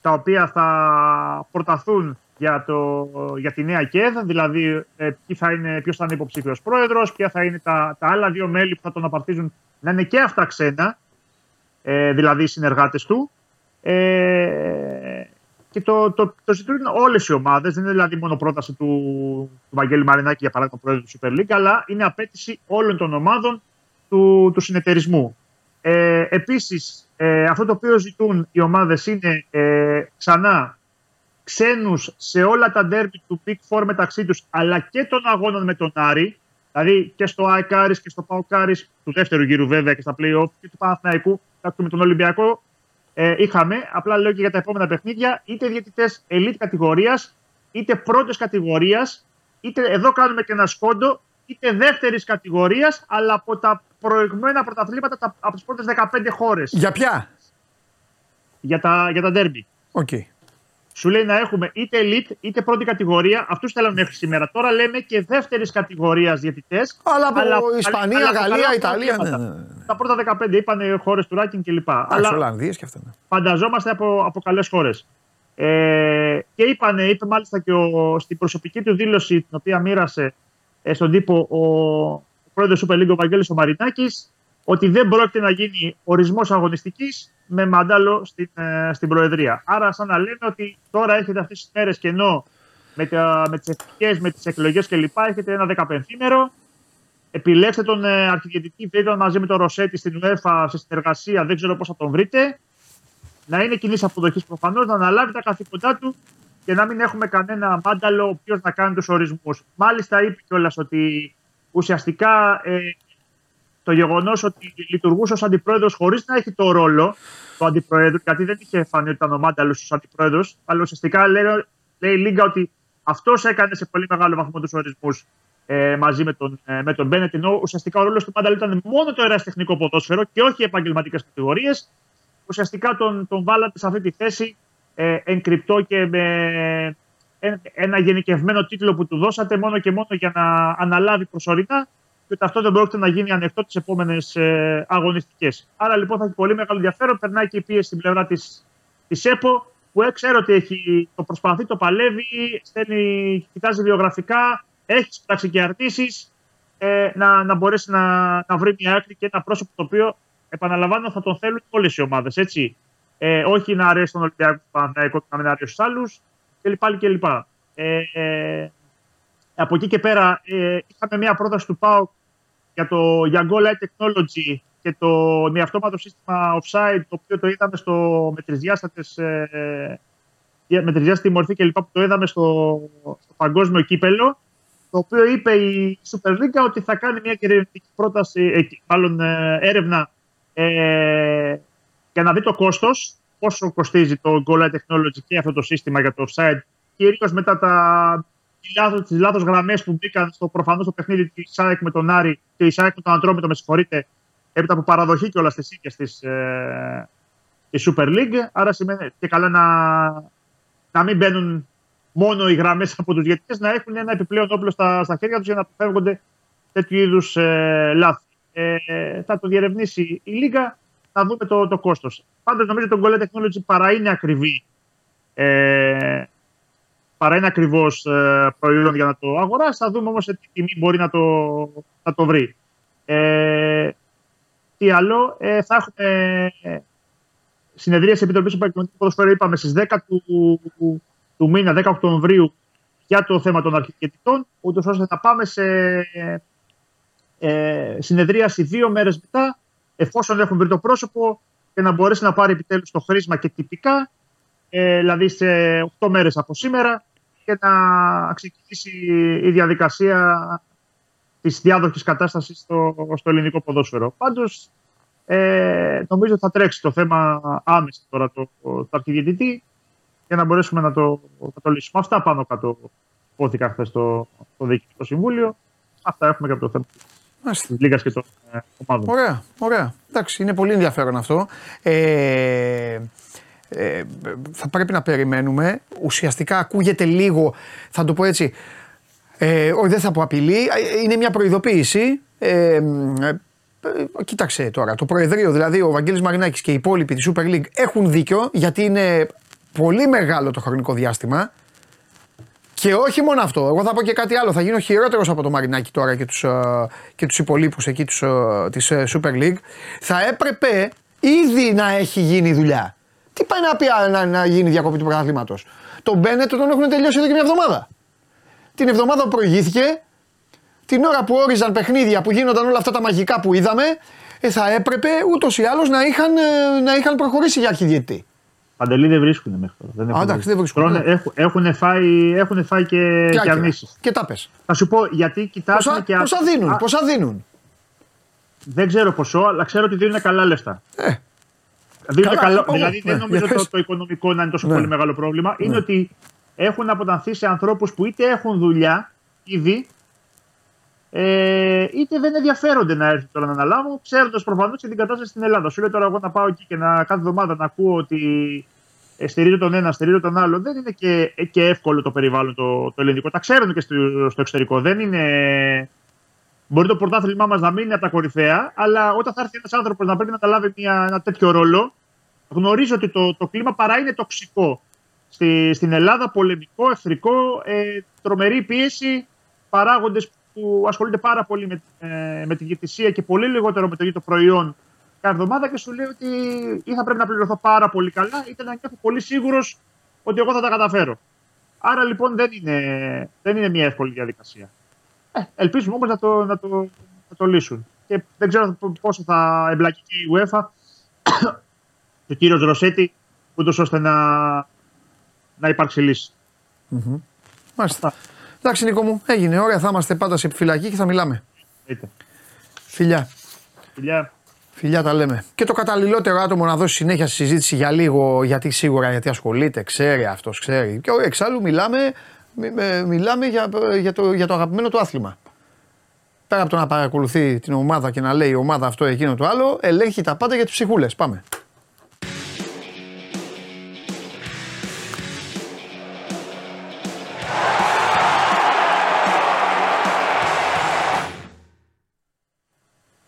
τα οποία θα προταθούν για, το, για τη νέα ΚΕΔ, δηλαδή ε, ποιος θα είναι, ποιος θα είναι υποψήφιος πρόεδρος, ποια θα είναι τα, τα άλλα δύο μέλη που θα τον απαρτίζουν να είναι και αυτά ξένα, ε, δηλαδή οι συνεργάτες του. Ε, Και το, το, το ζητούν όλες οι ομάδες. Δεν είναι δηλαδή μόνο πρόταση του, του Βαγγέλη Μαρινάκη, για παράδειγμα, πρόεδρο του Super League, αλλά είναι απέτηση όλων των ομάδων του, του συνεταιρισμού. Ε, επίσης, ε, αυτό το οποίο ζητούν οι ομάδες είναι ε, ξανά ξένους σε όλα τα ντέρμπι του Big Four μεταξύ τους, αλλά και των αγώνων με τον Άρη. Δηλαδή και στο ΑΕΚ Άρης και στο ΠΑΟΚ Άρης του δεύτερου γύρου, βέβαια, και στα play-off και του Παναθηναϊκού, με τον Ολυμπιακό. Ε, είχαμε, απλά λέω και για τα επόμενα παιχνίδια, είτε διαιτητές elite κατηγορίας, είτε πρώτης κατηγορίας, είτε εδώ κάνουμε και ένα σκόντο, είτε δεύτερης κατηγορίας, αλλά από τα προηγμένα πρωταθλήματα τα, από τις πρώτες δεκαπέντε χώρες. Για ποια? Για τα, για τα ντέρμπι. Okay. Σου λέει να έχουμε είτε elite είτε πρώτη κατηγορία, αυτούς θέλουν μέχρι σήμερα. Τώρα λέμε και δεύτερης κατηγορίας διαιτητές. Αλλά από αλλά, Ισπανία, αλλά, Γαλλία, αλλά, Ιταλία. Ναι, ναι. Τα πρώτα δεκαπέντε είπαν χώρες του ranking κλπ. Αλλά Ολλανδίες και αυτά. Ναι. Φανταζόμαστε από, από καλές χώρες. Ε, και είπαν, είπε μάλιστα και ο, στην προσωπική του δήλωση, την οποία μοίρασε ε, στον τύπο ο, ο πρόεδρος Super League, ο Βαγγέλης ο Μαρινάκης, ότι δεν πρόκειται να γίνει ορισμός αγωνιστικής με μαντάλο στην, ε, στην Προεδρία. Άρα, σαν να λέμε ότι τώρα έχετε αυτές τις μέρες κενό με, τα, με τις εθνικές, με τις εκλογές κλπ. Έχετε ένα δεκαπενθήμερο. Επιλέξτε τον ε, αρχιδιαιτητή, βρείτε τον μαζί με τον Ρωσέτη στην UEFA σε συνεργασία. Δεν ξέρω πώς θα τον βρείτε. Να είναι κοινής αποδοχής προφανώς, να αναλάβει τα καθήκοντά του και να μην έχουμε κανένα μάνταλο ο οποίος να κάνει τους ορισμούς. Μάλιστα, είπε κιόλας ότι ουσιαστικά. Ε, Το γεγονός ότι λειτουργούσε ως αντιπρόεδρος χωρίς να έχει το ρόλο του αντιπροέδρου, γιατί δεν είχε φανεί ότι ήταν ο μάνταλος ως αντιπρόεδρος, αλλά ουσιαστικά λέει, λέει η Λίγκα ότι αυτός έκανε σε πολύ μεγάλο βαθμό τους ορισμούς ε, μαζί με τον, ε, με τον Μπένετ. Ενώ ουσιαστικά ο ρόλος του μάνταλου ήταν μόνο το ερασιτεχνικό ποδόσφαιρο και όχι επαγγελματικές κατηγορίες. Ουσιαστικά τον, τον βάλατε σε αυτή τη θέση ε, εν κρυπτό και με ένα γενικευμένο τίτλο που του δώσατε μόνο και μόνο για να αναλάβει προσωρινά. Και ότι αυτό δεν πρόκειται να γίνει ανεκτό τις επόμενες ε, αγωνιστικές. Άρα λοιπόν θα έχει πολύ μεγάλο ενδιαφέρον. Περνάει και η πίεση στην πλευρά της, της ΕΠΟ, που ε, ξέρω ότι έχει, το προσπαθεί, το παλεύει, στέλνει, κοιτάζει βιογραφικά, έχει σπράξει και αρτήσεις ε, να, να μπορέσει να, να βρει μια άκρη και ένα πρόσωπο το οποίο, επαναλαμβάνω, θα τον θέλουν όλες οι ομάδες. Έτσι. Ε, όχι να αρέσει τον Ολυμπιακό Παναθηναϊκό και να μην αρέσει στους άλλους κλπ. Ε, ε, από εκεί και πέρα ε, είχαμε μια πρόταση του ΠΑΟΚ για το Goal Line Technology και το μη-αυτόματο σύστημα offside, το οποίο το είδαμε στο μετρισδιάστατη μορφή και λοιπά, που το είδαμε στο, στο παγκόσμιο κύπελο, το οποίο είπε η Super League ότι θα κάνει μια ερευνητική πρόταση, ε, μάλλον ε, έρευνα ε, για να δει το κόστος, πόσο κοστίζει το Goal Line Technology και αυτό το σύστημα για το offside, κυρίως μετά τα τις λάθος γραμμές που μπήκαν στο προφανώς το παιχνίδι της ΣΑΕΚ με τον Άρη και η ΣΑΕΚ με τον Αντρόμητο, με συγχωρείτε, έπειτα από παραδοχή και όλα στις ίδιες της ε, Super League. Άρα σημαίνει και καλά να, να μην μπαίνουν μόνο οι γραμμές από τους διαιτητές, να έχουν ένα επιπλέον όπλο στα, στα χέρια τους για να αποφεύγονται τέτοιου είδους ε, λάθη. Ε, θα το διερευνήσει η Λίγκα, θα δούμε το, το κόστος. Πάντως νομίζω το Goal Technology παρά είναι ακριβή. Ε, Παρά είναι ακριβώς ε, προϊόν για να το αγοράσει, θα δούμε όμως σε τι τιμή μπορεί να το, να το βρει. Ε, τι άλλο, ε, θα έχουμε συνεδρίαση Επιτροπής Επαγγελματικού Ποδοσφαίρου, είπαμε, στις δέκα του, του, του μήνα, δέκα Οκτωβρίου, για το θέμα των αρχηγητών, ούτως ώστε να πάμε σε ε, συνεδρίαση δύο μέρες μετά, εφόσον έχουν βρει το πρόσωπο, και να μπορέσει να πάρει επιτέλους το χρήσμα και τυπικά, Ε, δηλαδή σε οκτώ μέρες από σήμερα, και να ξεκινήσει η διαδικασία της διάδοχης κατάστασης στο, στο ελληνικό ποδόσφαιρο. Πάντως, ε, νομίζω θα τρέξει το θέμα άμεσα τώρα το, το αρχιδιαιτητή για να μπορέσουμε να το, να το λύσουμε. Αυτά πάνω κάτω πόθηκα χθες στο Διοικητικό Συμβούλιο. Αυτά έχουμε και από το θέμα της Λίγκας και των ε, ομάδων. Ωραία, ωραία. Εντάξει, είναι πολύ ενδιαφέρον αυτό. Ε... Ε, θα πρέπει να περιμένουμε. Ουσιαστικά ακούγεται λίγο, θα το πω έτσι, ε, όχι δεν θα πω απειλή, είναι μια προειδοποίηση. Ε, ε, κοίταξε τώρα, το Προεδρείο, δηλαδή ο Βαγγέλης Μαρινάκης και οι υπόλοιποι της Super League έχουν δίκιο, γιατί είναι πολύ μεγάλο το χρονικό διάστημα. Και όχι μόνο αυτό, εγώ θα πω και κάτι άλλο, θα γίνω χειρότερος από το Μαρινάκη τώρα και τους, και τους υπολείπους εκεί τους, της Super League. Θα έπρεπε ήδη να έχει γίνει δουλειά. Τι Τι πάει να πει να, να γίνει διακοπή του πρωταθλήματος. Τον Μπένετ τον έχουν τελειώσει εδώ και μια εβδομάδα. Την εβδομάδα που προηγήθηκε, την ώρα που όριζαν παιχνίδια, που γίνονταν όλα αυτά τα μαγικά που είδαμε, ε, θα έπρεπε ούτως ή άλλως να είχαν, να είχαν προχωρήσει για αρχιδιαιτητή. Παντελή δεν βρίσκουν μέχρι τώρα. Δεν έχουν, Άνταξ, δεν βρίσκουν. Έχουν, έχουν, φάει, έχουν φάει και, και, και αρνήσεις. Και τα πες. Θα σου πω γιατί κοιτάζουν ποσά, και ποσά δίνουν, α... ποσά δίνουν. Δεν ξέρω ποσό, αλλά ξέρω ότι δίνουν καλά λεφτά. Ε. Δίνουν καλά, καλά, δηλαδή ναι, δεν νομίζω ότι ναι, το, το οικονομικό να είναι τόσο ναι, πολύ μεγάλο πρόβλημα. Ναι. Είναι ότι έχουν αποτανθεί σε ανθρώπους που είτε έχουν δουλειά ήδη, ε, είτε δεν ενδιαφέρονται να έρθουν τώρα να αναλάβουν, ξέροντας προφανώς και την κατάσταση στην Ελλάδα. Σου λέει τώρα εγώ να πάω εκεί και να, κάθε εβδομάδα να ακούω ότι ε, στηρίζω τον ένα, στηρίζω τον άλλο. Δεν είναι και, και εύκολο το περιβάλλον το, το ελληνικό. Τα ξέρουν και στο, στο εξωτερικό. Δεν είναι... Μπορεί το πρωτάθλημά μας να μην είναι από τα κορυφαία, αλλά όταν θα έρθει ένας άνθρωπος να πρέπει να αναλάβει μια, ένα τέτοιο ρόλο, γνωρίζω ότι το, το κλίμα παρά είναι τοξικό. Στη, στην Ελλάδα, πολεμικό, εχθρικό, ε, τρομερή πίεση, παράγοντες που ασχολούνται πάρα πολύ με, ε, με την διαιτησία και πολύ λιγότερο με το ίδιο το προϊόν κάθε εβδομάδα και σου λέει ότι ή θα πρέπει να πληρωθώ πάρα πολύ καλά, είτε να νιώθω πολύ σίγουρος ότι εγώ θα τα καταφέρω. Άρα λοιπόν δεν είναι, δεν είναι μια εύκολη διαδικασία. Ε, ελπίζουμε όμως να το, να, το, να το λύσουν. Και δεν ξέρω πόσο θα εμπλακεί και η UEFA και ο κύριος Ρωσέτη, ούτως ώστε να, να υπάρξει λύση. Mm-hmm. Μάλιστα. Εντάξει Νίκο μου, έγινε ώρα, θα είμαστε πάντα σε επιφυλακή και θα μιλάμε. Είτε. Φιλιά. Φιλιά. Φιλιά τα λέμε. Και το καταλληλότερο άτομο να δώσει συνέχεια στη συζήτηση για λίγο, γιατί σίγουρα, γιατί ασχολείται, ξέρει αυτός, ξέρει. Και εξάλλου μιλάμε, μι, μιλάμε για, για, το, για το αγαπημένο του άθλημα. Πέρα από το να παρακολουθεί την ομάδα και να λέει η ομάδα αυτό, εκείνο το άλλο, ελέγχει τα πάντα για τις ψυχούλες. Πάμε.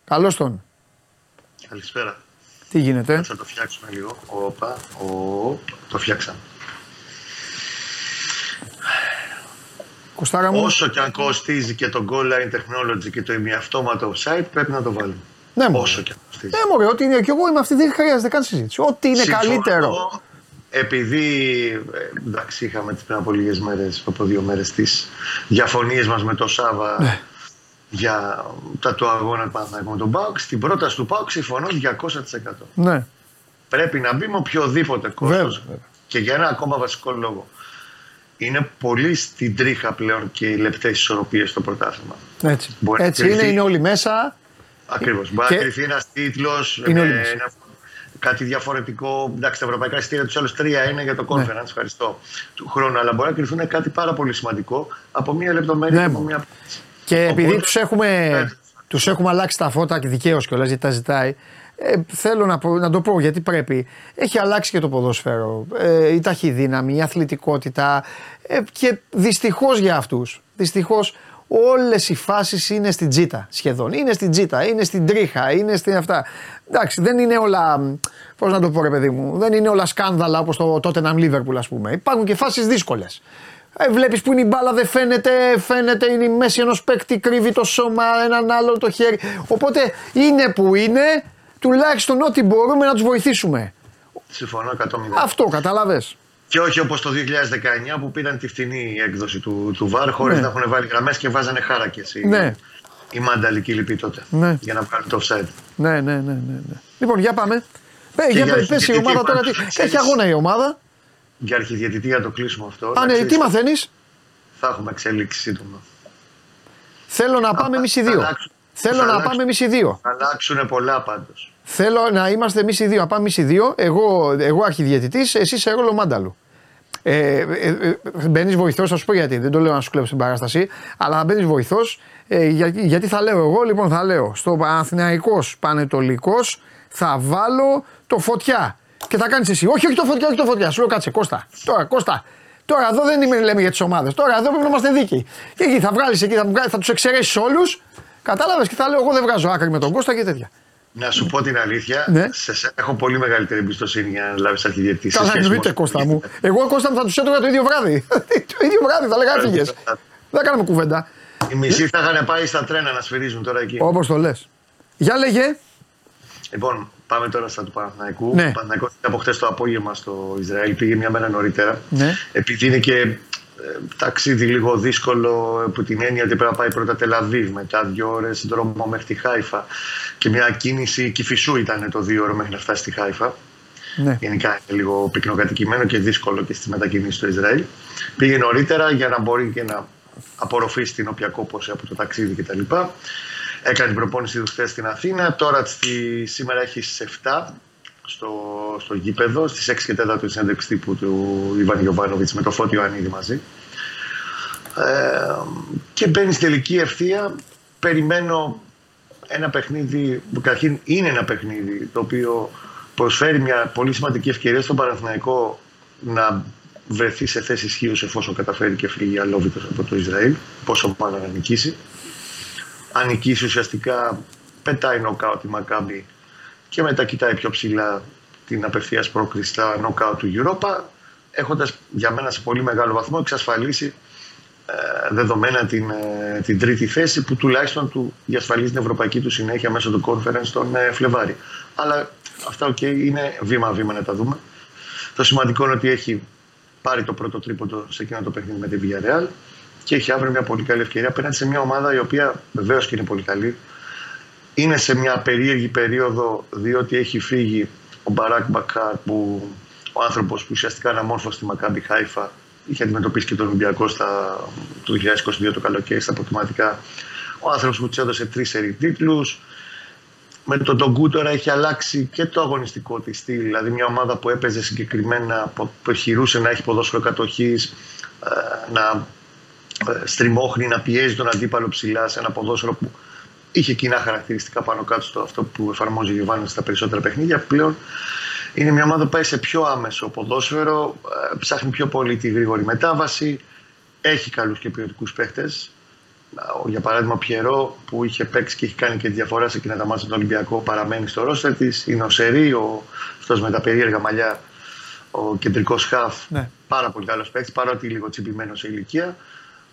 Καλώς τον. Καλησπέρα. Τι γίνεται? Θα το φτιάξουμε λίγο. Όπα, ο, το φτιάξαμε. Κοστάρα μου. Όσο και αν κοστίζει και το goal line technology και το ημιαυτόματο site, πρέπει να το βάλουμε. Ναι, όσο και αν κοστίζει. Ναι, μωρέ, ό,τι είναι. Και εγώ είμαι αυτή, δεν χρειάζεται καν συζήτηση. Ό,τι είναι συμφωνώ, καλύτερο. Επειδή εντάξει, είχαμε πριν από λίγες μέρες, από δύο μέρες, τις διαφωνίες μας με το Σάβα. Ναι. Για τα του αγώνα με τον ΠΑΟΚ, στην πρόταση του ΠΑΟΚ συμφωνώ διακόσια τοις εκατό. Ναι. Πρέπει να μπει με οποιοδήποτε κόστος. Βέβαια. Και για ένα ακόμα βασικό λόγο. Είναι πολύ στην τρίχα πλέον και οι λεπτές ισορροπίες στο πρωτάθλημα. Έτσι, Έτσι είναι, είναι όλοι μέσα. Ακριβώς. Μπορεί και... να κρυφθεί ένας τίτλος, ένα, κάτι διαφορετικό. Εντάξει, τα ευρωπαϊκά εισιτήρια τους άλλους τρία είναι για το conference, ναι. Ευχαριστώ του χρόνου. Αλλά μπορεί να κρυφθούν κάτι πάρα πολύ σημαντικό από μία λεπτομέρεια ναι. από μία. Και οπότε, επειδή τους έχουμε, τους έχουμε αλλάξει τα φώτα και δικαίως κιόλας γιατί τα ζητάει, ε, θέλω να, να το πω γιατί πρέπει. Έχει αλλάξει και το ποδόσφαιρο, ε, η ταχυδύναμη, η αθλητικότητα ε, και δυστυχώς για αυτούς, δυστυχώς όλες οι φάσεις είναι στην τζίτα σχεδόν. Είναι στην τζίτα, είναι στην τρίχα, είναι στην αυτά. Εντάξει, δεν είναι όλα, πώς να το πω ρε παιδί μου, δεν είναι όλα σκάνδαλα όπως το Tottenham Liverpool ας πούμε. Υπάρχουν και φάσεις δύσκολες. Ε, βλέπεις που είναι η μπάλα, δεν φαίνεται, φαίνεται, είναι η μέση ενός παίκτη, κρύβει το σώμα, έναν άλλο το χέρι. Οπότε είναι που είναι, τουλάχιστον ό,τι μπορούμε να τους βοηθήσουμε. Συμφωνώ εκατό τοις εκατό. Αυτό, καταλαβες. Και όχι όπως το δύο χιλιάδες δεκαεννιά που πήραν τη φτηνή έκδοση του, του ΒΑΡ, χωρίς ναι. να έχουν βάλει γραμμές και βάζανε χάρακες. Ναι. Η μανταλική λυπή τότε. Ναι. Για να βγάλουν το offside. Ναι, ναι, ναι, ναι, ναι. Λοιπόν, για πάμε. Πε, για για πες η ομάδα τώρα. Έχει αγώνα η ομάδα. Για αρχιδιαιτητή για το κλείσουμε αυτό. Α, ναι, τι μαθαίνεις? Θα έχουμε εξελίξει σύντομα. Θέλω να πάμε εμείς οι δύο. Θέλω να πάμε εμείς οι δύο. Θα αλλάξουν πολλά πάντως. Θέλω να είμαστε εμείς οι δύο. Να πάμε εμείς οι δύο. Εγώ, εγώ αρχιδιαιτητής, εσύ σε ρόλο Μάνταλου. Ε, ε, ε, μπαίνεις βοηθός, θα σου πω γιατί. Δεν το λέω να σου κλέψω την παράσταση. Αλλά θα μπαίνεις βοηθός. Ε, για, γιατί θα λέω εγώ, λοιπόν, θα λέω στο Παναθηναϊκός Πανετολικός θα βάλω το Φωτιά. Και θα κάνεις εσύ. Όχι, όχι το Φωτιά, όχι το Φωτιά. Σου λέω κάτσε, Κώστα. Τώρα, Κώστα. Τώρα εδώ δεν είμαι, λέμε για τις ομάδες. Τώρα εδώ πρέπει να είμαστε δίκοι. Και εκεί θα βγάλεις, εκεί θα, θα τους εξαιρέσεις όλους. Κατάλαβες και θα λέω: εγώ δεν βγάζω άκρη με τον Κώστα και τέτοια. Να σου πω την αλήθεια. Ναι. Σε, έχω πολύ μεγαλύτερη εμπιστοσύνη για να λάβεις αρχιδιαιτητή. Καλά, μην πείτε Κώστα μου. Εγώ Κώστα μου θα τους έτρωγα το ίδιο βράδυ. Το ίδιο βράδυ θα λέγαμε φύγε. Δεν κάναμε κουβέντα. Οι μισοί θα είχαν πάει στα τρένα να σφυρίζουν τώρα εκεί. Όπως το λες. Για λέγε. Λοιπόν, Πάμε τώρα στα του Παναθηναϊκού. Ναι. Ο Παναθηναϊκός από χτες το απόγευμα στο Ισραήλ, πήγε μια μέρα νωρίτερα. Ναι. Επειδή είναι και ε, ταξίδι λίγο δύσκολο, από την έννοια ότι πρέπει να πάει πρώτα Τελ Αβίβ, μετά δύο ώρες δρόμο μέχρι τη Χάιφα. Και μια κίνηση Κηφισού ήταν το δύο ώρο μέχρι να φτάσει στη Χάιφα. Ναι. Γενικά είναι λίγο πυκνοκατοικημένο και δύσκολο και στη μετακίνηση στο Ισραήλ. Πήγε νωρίτερα για να μπορεί και να απορροφήσει την όποια κόπωση από το ταξίδι κτλ. Έκανε την προπόνηση του χθες στην Αθήνα. Τώρα στη, σήμερα έχει στις εφτά στο, στο γήπεδο, στις έξι και τέσσερα του συνέντευξη τύπου του Ιβάν Γιοβάνοβιτς με το Φώτη Ιωαννίδη μαζί. Ε, και μπαίνει στη τελική ευθεία. Περιμένω ένα παιχνίδι, καταρχήν είναι ένα παιχνίδι το οποίο προσφέρει μια πολύ σημαντική ευκαιρία στον Παναθηναϊκό να βρεθεί σε θέση ισχύως εφόσον καταφέρει και φύγει αλόβητος από το Ισραήλ, πόσο μάλλον να νικήσει. Αν νικήσει ουσιαστικά πετάει νοκάου τη Μακάμπη και μετά κοιτάει πιο ψηλά την απευθείας πρόκριση στα νοκάου του Europa, έχοντας για μένα σε πολύ μεγάλο βαθμό εξασφαλίσει ε, δεδομένα την, ε, την τρίτη θέση που τουλάχιστον του διασφαλίζει την ευρωπαϊκή του συνέχεια μέσω του conference τον ε, Φλεβάρη. Αλλά αυτά οκ, okay, είναι βήμα-βήμα να τα δούμε. Το σημαντικό είναι ότι έχει πάρει το πρώτο τρίποντο σε εκείνο το παιχνίδι με την Villarreal και έχει αύριο μια πολύ καλή ευκαιρία απέναντι σε μια ομάδα η οποία βεβαίως και είναι πολύ καλή. Είναι σε μια περίεργη περίοδο διότι έχει φύγει ο Μπαράκ Μπακάρ, που ο άνθρωπος που ουσιαστικά αναμόρφωσε τη Μακάμπι Χάιφα, είχε αντιμετωπίσει και τον Ολυμπιακό στα, το είκοσι είκοσι δύο το καλοκαίρι στα αποκλειστικά. Ο άνθρωπος που της έδωσε τρεις σερί τίτλους. Με τον Ντογκού τώρα έχει αλλάξει και το αγωνιστικό της στυλ. Δηλαδή, μια ομάδα που έπαιζε συγκεκριμένα, που επιχειρούσε να έχει ποδόσφαιρο κατοχής, να στριμώχνει, να πιέζει τον αντίπαλο ψηλά σε ένα ποδόσφαιρο που είχε κοινά χαρακτηριστικά πάνω κάτω στο αυτό που εφαρμόζει ο Γιοβάνοβιτς στα περισσότερα παιχνίδια. Πλέον είναι μια ομάδα που πάει σε πιο άμεσο ποδόσφαιρο, ψάχνει πιο πολύ τη γρήγορη μετάβαση, έχει καλούς και ποιοτικούς παίχτες. Για παράδειγμα, Πιερό που είχε παίξει και έχει κάνει και διαφορά σε εκείνα τα μάτια τον Ολυμπιακό παραμένει στο ρόστερ της. Είναι ο Σερί, ο, αυτός με τα περίεργα μαλλιά, ο κεντρικός χαφ, ναι. Πάρα πολύ καλός παίκτης, παρότι λίγο τσιμπημένο σε ηλικία.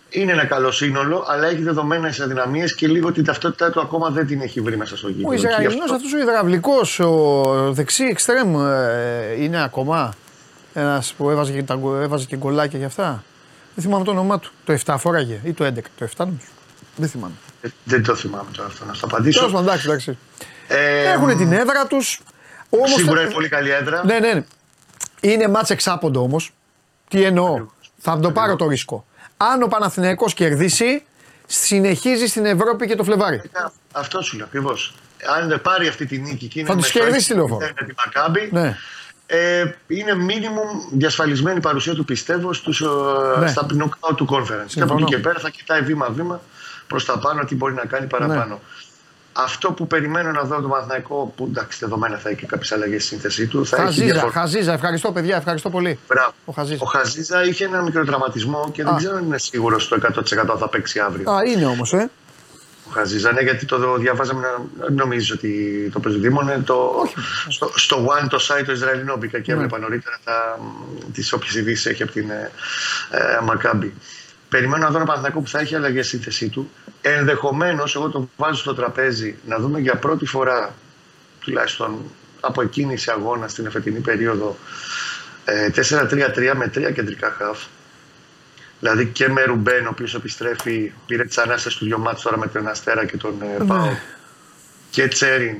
Είναι ένα καλό σύνολο, αλλά έχει δεδομένες αδυναμίες και λίγο την ταυτότητά του ακόμα δεν την έχει βρει μέσα στο γήπεδο. Ο Ισραηλινός αυτός ο υδραυλικός, ο δεξί εξτρέμ, είναι ακόμα ένας που έβαζε, έβαζε και γκολάκια και αυτά. Δεν θυμάμαι το όνομά του. Το εφτά φοράγε ή το έντεκα. Το εφτά νομίζω. Δεν θυμάμαι. Ε, δεν το θυμάμαι τώρα αυτό να σου απαντήσω. Τέλος πάντων, εντάξει, εντάξει. Ε, Έχουν την έδρα τους. Σίγουρα θα... είναι πολύ καλή έδρα. Ναι, ναι. Είναι μάτς εξάποντο όμως. Τι εννοώ. Περίπου. Θα το πάρω το ρίσκο. Αν ο Παναθηναϊκός κερδίσει, συνεχίζει στην Ευρώπη και το Φλεβάρι. Αυτό σου λέω ακριβώς. Αν δεν πάρει αυτή τη νίκη και είναι θα του κερδίσει τη λεωφόρο. Ε, είναι minimum διασφαλισμένη παρουσία του πιστεύω στους, ναι. Στα νοκάου του conference. Και από εκεί και πέρα θα κοιτάει βήμα-βήμα προς τα πάνω τι μπορεί να κάνει παραπάνω. Ναι. Αυτό που περιμένω να δω από τον Παναθηναϊκό, που εντάξει δεδομένα θα έχει και κάποιες αλλαγές στη σύνθεσή του. Θα Χαζίζα, έχει διαφορ... Χαζίζα, ευχαριστώ παιδιά, ευχαριστώ πολύ. Μπράβο. Ο Χαζίζα. Ο Χαζίζα είχε ένα μικρό τραυματισμό και δεν Α. ξέρω αν είναι σίγουρος στο εκατό τοις εκατό θα παίξει αύριο. Α, είναι όμως, ε. Χαζίζα, ναι, γιατί το διαβάζαμε να νομίζεις ότι το προσδίδημονε το... στο, στο One το site το Ισραηλινό μπήκα και έβλεπα νωρίτερα τα... τις όποιες ειδήσεις έχει από την ε, Μακάμπη. Περιμένω να δω ένα Παναθηναϊκό που θα έχει αλλαγές στη θέση του. Ενδεχομένως εγώ το βάζω στο τραπέζι να δούμε για πρώτη φορά τουλάχιστον από εκκίνηση αγώνα στην εφετινή περίοδο ε, τέσσερα τρία τρία με τρία κεντρικά χαφ. Δηλαδή και με Ρουμπέν, ο οποίος επιστρέφει, πήρε τις ανάστες του δυο μάτς τώρα με τον Αστέρα και τον ναι. Πάο. Και Τσέριν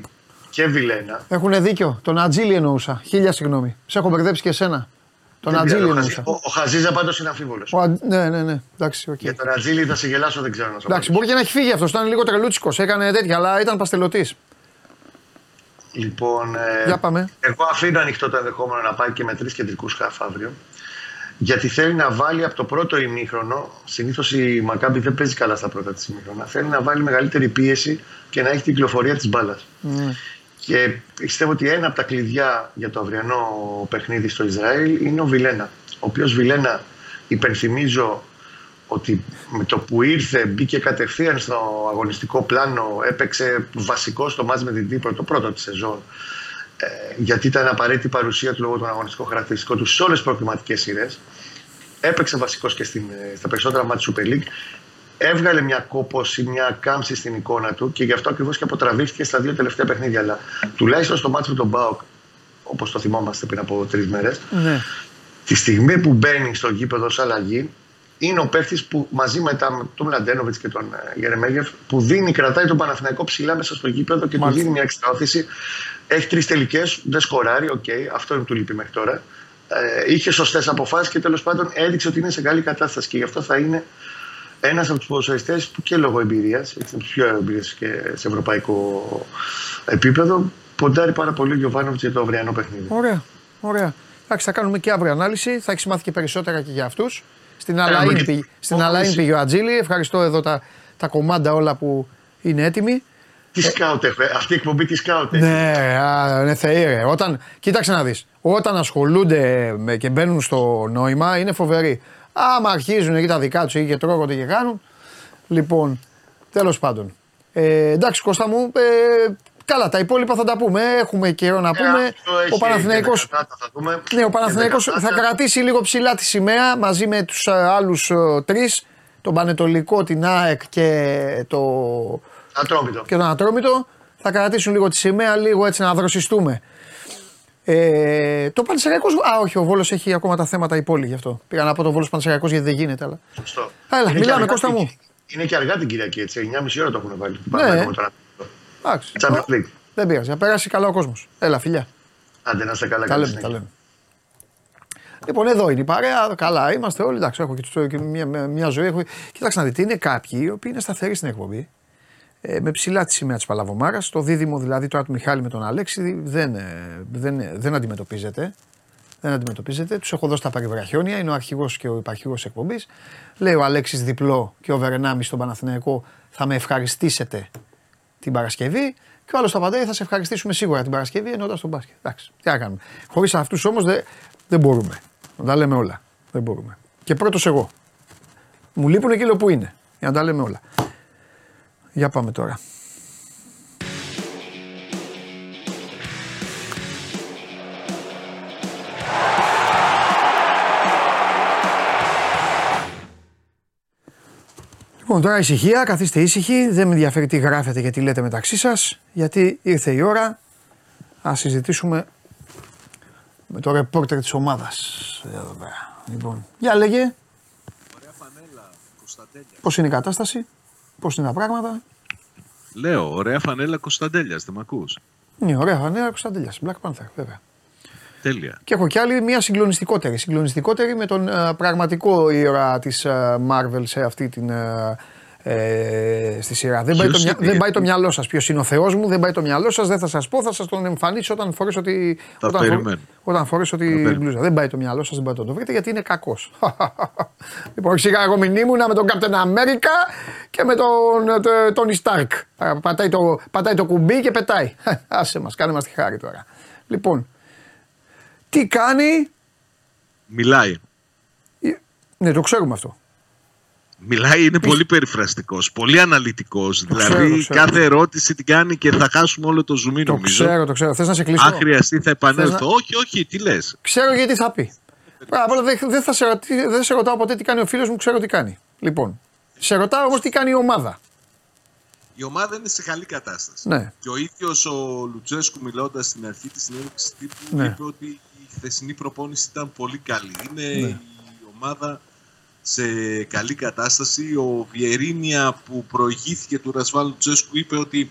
και Βιλένα. Έχουν δίκιο. Τον Ατζίλη εννοούσα. Χίλια συγγνώμη. Σε έχω μπερδέψει και εσένα. Τον Ατζίλη εννοούσα. Ο, ο Χαζίζα πάντως είναι αμφίβολος. Α... Ναι, ναι, ναι. Εντάξει, okay. Για τον Ατζίλη θα σε γελάσω, δεν ξέρω να σου πω. Εντάξει, μπορεί και να έχει φύγει αυτός. Ήταν λίγο τρελούτσικος. Έκανε τέτοια, αλλά ήταν παστελωτής. Λοιπόν. Ε... Εγώ αφήνω ανοιχτό το ενδεχόμενο να πάει και με τρεις κεντρικούς χαφ αύριο. Γιατί θέλει να βάλει από το πρώτο ημίχρονο, συνήθως η Μακάμπη δεν παίζει καλά στα πρώτα της ημίχρονα, θέλει να βάλει μεγαλύτερη πίεση και να έχει την κυκλοφορία της μπάλας. Mm. Και πιστεύω ότι ένα από τα κλειδιά για το αυριανό παιχνίδι στο Ισραήλ είναι ο Βιλένα. Ο οποίος Βιλένα, υπενθυμίζω ότι με το που ήρθε μπήκε κατευθείαν στο αγωνιστικό πλάνο, έπαιξε βασικό στο μάτς με την Κύπρο το πρώτο της σεζόν. Γιατί ήταν απαραίτητη παρουσία του λόγω των αγωνιστικών χαρακτηριστικών του σε όλες τις προκριματικές σειρές. Έπαιξε βασικός και στην, στα περισσότερα μάτια του Super League. έβγαλε μια κόπωση, μια κάμψη στην εικόνα του και γι' αυτό ακριβώς και αποτραβήθηκε στα δύο τελευταία παιχνίδια. Αλλά τουλάχιστον στο μάτσο με τον ΠΑΟΚ, όπως το θυμόμαστε πριν από τρεις μέρες, ναι. τη στιγμή που μπαίνει στο γήπεδο ως αλλαγή, είναι ο παίκτης που μαζί με τον Μλαντένοβιτς και τον Γερεμέγεφ που δίνει, κρατάει τον Παναθηναϊκό ψηλά μέσα στο γήπεδο και Μάλιστα. του δίνει μια εξτραώθηση. Έχει τρεις τελικές, δεν σκοράρει, οκ, okay, αυτό είναι του λείπει μέχρι τώρα. Ε, είχε σωστές αποφάσεις και τέλος πάντων έδειξε ότι είναι σε καλή κατάσταση και γι' αυτό θα είναι ένας από τους ποδοσφαιριστές που και λόγω εμπειρίας, έτσι, πιο εμπειρίας και σε ευρωπαϊκό επίπεδο, ποντάρει πάρα πολύ ο Γιοβάνοβιτς για το αυριανό παιχνίδι. Ωραία, ωραία. Εντάξει, θα κάνουμε και αύριο ανάλυση, θα έχεις μάθει και περισσότερα και για αυτούς. Στην Αλαΐν πήγε ο Ατζήλη. Ευχαριστώ εδώ τα, τα κομμάτια όλα που είναι έτοιμοι. Τι ε... σκάουτ, αυτή η εκπομπή τη σκάουτ. Ναι, α, ναι, θεήρε. Όταν... Κοίταξε να δεις. Όταν ασχολούνται με, και μπαίνουν στο νόημα, είναι φοβεροί. Άμα αρχίζουν εκεί τα δικά τους ή και τρώγονται και κάνουν. Λοιπόν, τέλος πάντων. Ε, εντάξει, Κώστα μου, ε, καλά, τα υπόλοιπα θα τα πούμε. Έχουμε καιρό να πούμε. Ε, ο Παναθηναϊκός ναι, θα, θα κρατήσει λίγο ψηλά τη σημαία μαζί με τους άλλους τρεις. Τον Πανετολικό, την ΑΕΚ και, το... και τον Ατρόμητο. Θα κρατήσουν λίγο τη σημαία, λίγο έτσι να δροσιστούμε. Ε, το Πανσεραϊκός. Α, όχι, ο Βόλος έχει ακόμα τα θέματα υπόλοιπα γι' αυτό. Πήγα να πω το Βόλος Πανσεραϊκός γιατί δεν γίνεται. Αλλά... Σωστό. Έλα, μιλάμε, Κώστα μου. Είναι και αργά την Κυριακή, έτσι. εννιά και μισή ώρα το έχουν βάλει. Ναι. Εντάξει, δεν πειράζει. Να περάσει καλά ο κόσμος. Έλα, φιλιά. Άντε, να είστε καλά. Τα λέμε, τα λέμε. Λοιπόν, εδώ είναι η παρέα. Καλά, είμαστε όλοι. Εντάξει, έχω και, και μια, μια ζωή. Έχω... Κοίταξε να δείτε, είναι κάποιοι οι οποίοι είναι σταθεροί στην εκπομπή. Ε, με ψηλά τη σημαία της Παλαβομάρας. Το δίδυμο δηλαδή τώρα του Μιχάλη με τον Αλέξη δεν, δεν, δεν αντιμετωπίζεται. Δεν αντιμετωπίζεται. Τους έχω δώσει τα παρεμβραχιόνια. Είναι ο αρχηγός και ο υπαρχηγός εκπομπής. Λέει ο Αλέξης διπλό και ο Βερνάμι στον Παναθηναϊκό. Θα με ευχαριστήσετε την Παρασκευή και ο άλλος τα παντάει θα σε ευχαριστήσουμε σίγουρα την Παρασκευή εννοώντας τον μπάσκετ. Εντάξει, τι να κάνουμε. Χωρίς αυτούς όμως δεν, δεν μπορούμε. Να τα λέμε όλα. Δεν μπορούμε. Και πρώτος εγώ. Μου λείπουν εκείνο που είναι. Για να τα λέμε όλα. Για πάμε τώρα. Λοιπόν, τώρα ησυχία, καθίστε ήσυχοι, δεν με ενδιαφέρει τι γράφετε και τι λέτε μεταξύ σας, γιατί ήρθε η ώρα να συζητήσουμε με το ρεπόρτερ της ομάδας. Εδώ πέρα. Λοιπόν, για λέγε. Ωραία φανέλα, Κωνσταντέλια. Πώς είναι η κατάσταση, πώς είναι τα πράγματα. Λέω, ωραία φανέλα Κωνσταντέλιας, δεν μ' ακούς. Ναι, ωραία φανέλα Κωνσταντέλιας, Black Panther, βέβαια. Τέλεια. Και έχω κι άλλη μια συγκλονιστικότερη. Συγκλονιστικότερη με τον uh, πραγματικό ήρωα της uh, Marvel σε αυτή την. Uh, ε, στη σειρά. Δεν πάει, το, μυα... δεν πάει το μυαλό σας. Ποιος είναι ο Θεός μου, δεν πάει το μυαλό σας, δεν θα σας πω, θα σας τον εμφανίσω όταν φορέσω ότι. Θα όταν, φο... όταν φορέσω την μπλούζα. Δεν πάει το μυαλό σας, δεν πάει το το βρείτε γιατί είναι κακός. Λοιπόν, σιγά εγώ μην ήμουνα με τον Captain America και με τον Τόνι Σταρκ. Πατάει, το, πατάει το κουμπί και πετάει. Άσε μας, κάνε μας τη χάρη τώρα. Λοιπόν. Τι κάνει. Μιλάει. Ναι, το ξέρουμε αυτό. Μιλάει, είναι Μι... πολύ περιφραστικός, πολύ αναλυτικός. Το δηλαδή, ξέρω, ξέρω. Κάθε ερώτηση την κάνει και θα χάσουμε όλο το zoom, το νομίζω. Το ξέρω, το ξέρω. Θες να σε κλείσω. Αν χρειαστεί, θα επανέλθω. Να... Όχι, όχι, τι λες. Ξέρω γιατί θα πει. Δεν θα σε, δεν σε ρωτάω ποτέ τι κάνει ο φίλος μου, ξέρω τι κάνει. Λοιπόν, σε ρωτάω όμως τι κάνει η ομάδα. Η ομάδα είναι σε καλή κατάσταση. Ναι. Και ο ίδιος ο Λουτσέσκου, μιλώντας στην αρχή της συνέντευξης τύπου, ναι. είπε ότι η χθεσινή προπόνηση ήταν πολύ καλή. Είναι ναι. η ομάδα σε καλή κατάσταση. Ο Βιερίνια που προηγήθηκε του Ρασβάλ Λουτσέσκου είπε ότι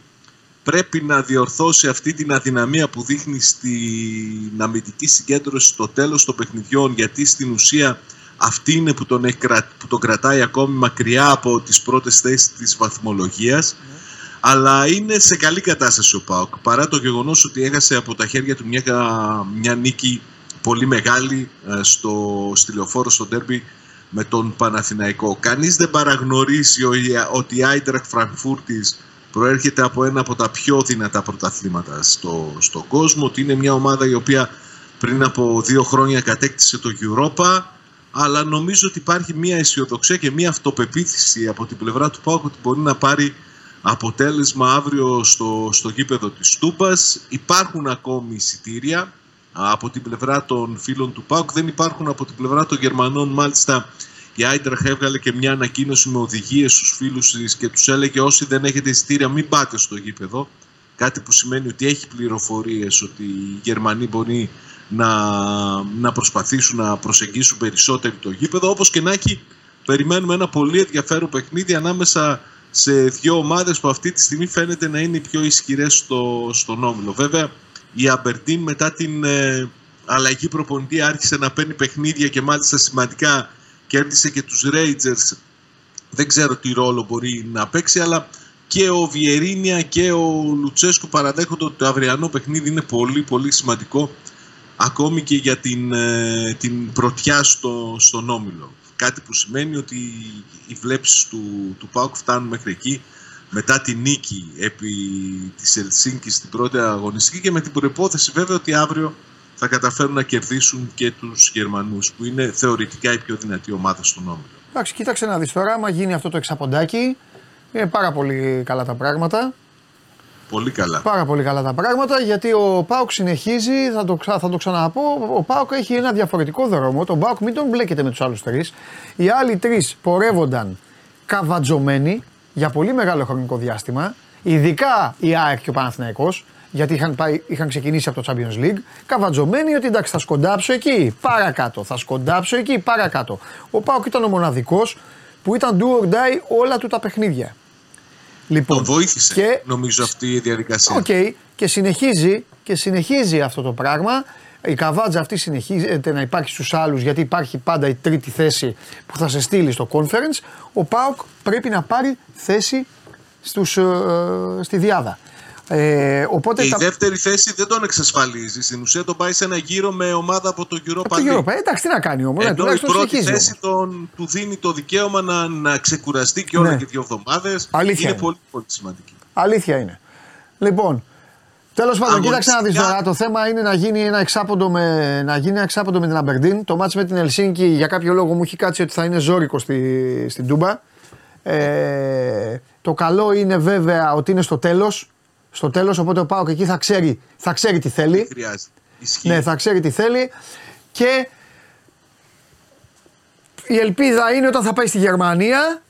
πρέπει να διορθώσει αυτή την αδυναμία που δείχνει στην αμυντική συγκέντρωση στο τέλος των παιχνιδιών, γιατί στην ουσία αυτή είναι που τον, εκρα... που τον κρατάει ακόμη μακριά από τις πρώτες θέσεις της βαθμολογίας. Ναι. Αλλά είναι σε καλή κατάσταση ο ΠΑΟΚ, παρά το γεγονός ότι έχασε από τα χέρια του μια, μια νίκη πολύ μεγάλη στο Λεωφόρο, στο ντέρμπι με τον Παναθηναϊκό. Κανείς δεν παραγνωρίζει ότι η Άιντραχτ Φραγκφούρτης προέρχεται από ένα από τα πιο δυνατά πρωταθλήματα στο, στον κόσμο, ότι είναι μια ομάδα η οποία πριν από δύο χρόνια κατέκτησε το Europa, αλλά νομίζω ότι υπάρχει μια αισιοδοξία και μια αυτοπεποίθηση από την πλευρά του ΠΑΟΚ ότι μπορεί να πάρει αποτέλεσμα αύριο στο, στο γήπεδο της Τούμπας. Υπάρχουν ακόμη εισιτήρια από την πλευρά των φίλων του ΠΑΟΚ, δεν υπάρχουν από την πλευρά των Γερμανών. Μάλιστα Η Άιντραχ έβγαλε και μια ανακοίνωση με οδηγίες στους φίλους της και τους έλεγε: όσοι δεν έχετε εισιτήρια, μην πάτε στο γήπεδο. Κάτι που σημαίνει ότι έχει πληροφορίες ότι οι Γερμανοί μπορεί να, να προσπαθήσουν να προσεγγίσουν περισσότερο το γήπεδο. Όπως και να έχει, περιμένουμε ένα πολύ ενδιαφέρον παιχνίδι ανάμεσα σε δύο ομάδες που αυτή τη στιγμή φαίνεται να είναι οι πιο ισχυρές στο, στον όμιλο. Βέβαια, η Αμπερντίν μετά την ε, αλλαγή προπονητή άρχισε να παίρνει παιχνίδια και μάλιστα σημαντικά, κέρδισε και τους Rangers. Δεν ξέρω τι ρόλο μπορεί να παίξει, αλλά και ο Βιερίνια και ο Λουτσέσκου παραδέχονται ότι το αυριανό παιχνίδι είναι πολύ πολύ σημαντικό ακόμη και για την, ε, την πρωτιά στο, στον όμιλο. Κάτι που σημαίνει ότι οι βλέψεις του, του ΠΑΟΚ φτάνουν μέχρι εκεί μετά τη νίκη επί της Ελσίνκης στην πρώτη αγωνιστική και με την προϋπόθεση βέβαια ότι αύριο θα καταφέρουν να κερδίσουν και τους Γερμανούς που είναι θεωρητικά η πιο δυνατή ομάδα στον όμιλο. Εντάξει, κοίταξε να δεις τώρα, άμα γίνει αυτό το εξαποντάκι, είναι πάρα πολύ καλά τα πράγματα. Πολύ καλά. Πάρα πολύ καλά τα πράγματα, γιατί ο ΠΑΟΚ συνεχίζει, θα το, ξα, θα το ξαναπώ, ο ΠΑΟΚ έχει ένα διαφορετικό δρόμο. Τον ΠΑΟΚ μην τον μπλέκετε με τους άλλους τρεις. Οι άλλοι τρεις πορεύονταν καβατζωμένοι για πολύ μεγάλο χρονικό διάστημα, ειδικά η ΑΕΚ και ο Παναθηναϊκός, γιατί είχαν, πάει, είχαν ξεκινήσει από το Champions League, καβατζωμένοι ότι εντάξει θα σκοντάψω εκεί, παρακάτω, θα σκοντάψω εκεί, παρακάτω. Ο ΠΑΟΚ ήταν ο μοναδικός που ήταν do or die όλα του τα παιχνίδια. Λοιπόν, τον βοήθησε και, νομίζω αυτή η διαδικασία. Οκ, okay, και, συνεχίζει, και συνεχίζει αυτό το πράγμα. Η καβάτζα αυτή συνεχίζεται να υπάρχει στους άλλους, γιατί υπάρχει πάντα η τρίτη θέση που θα σε στείλει στο conference. Ο ΠΑΟΚ πρέπει να πάρει θέση στους, ε, στη διάδα. Ε, οπότε και τα... η δεύτερη θέση δεν τον εξασφαλίζει. Στην ουσία τον πάει σε ένα γύρο με ομάδα από το Europa League. Από το Europa, εντάξει, τι να κάνει όμως. Ενώ ναι, η πρώτη θέση τον, του δίνει το δικαίωμα να, να ξεκουραστεί και όλα ναι. και δύο εβδομάδες. Αλήθεια είναι, είναι πολύ πολύ σημαντική. Αλήθεια είναι. Λοιπόν, τέλος πάντων, αγωνιστικά... κοίταξε να δεις τώρα. Το θέμα είναι να γίνει ένα εξάποντο με, να γίνει ένα εξάποντο με την Αμπερντίν. Το μάτς με την Ελσίνκη για κάποιο λόγο μου έχει κάτσει ότι θα είναι ζώρικο στη, στην Τούμπα. Ε, το καλό είναι βέβαια ότι είναι στο τέλος. Στο τέλος, οπότε ο ΠΑΟΚ εκεί θα ξέρει, θα ξέρει τι θέλει. Χρειάζεται. Ναι, θα ξέρει τι θέλει. Και η ελπίδα είναι όταν θα πάει στη Γερμανία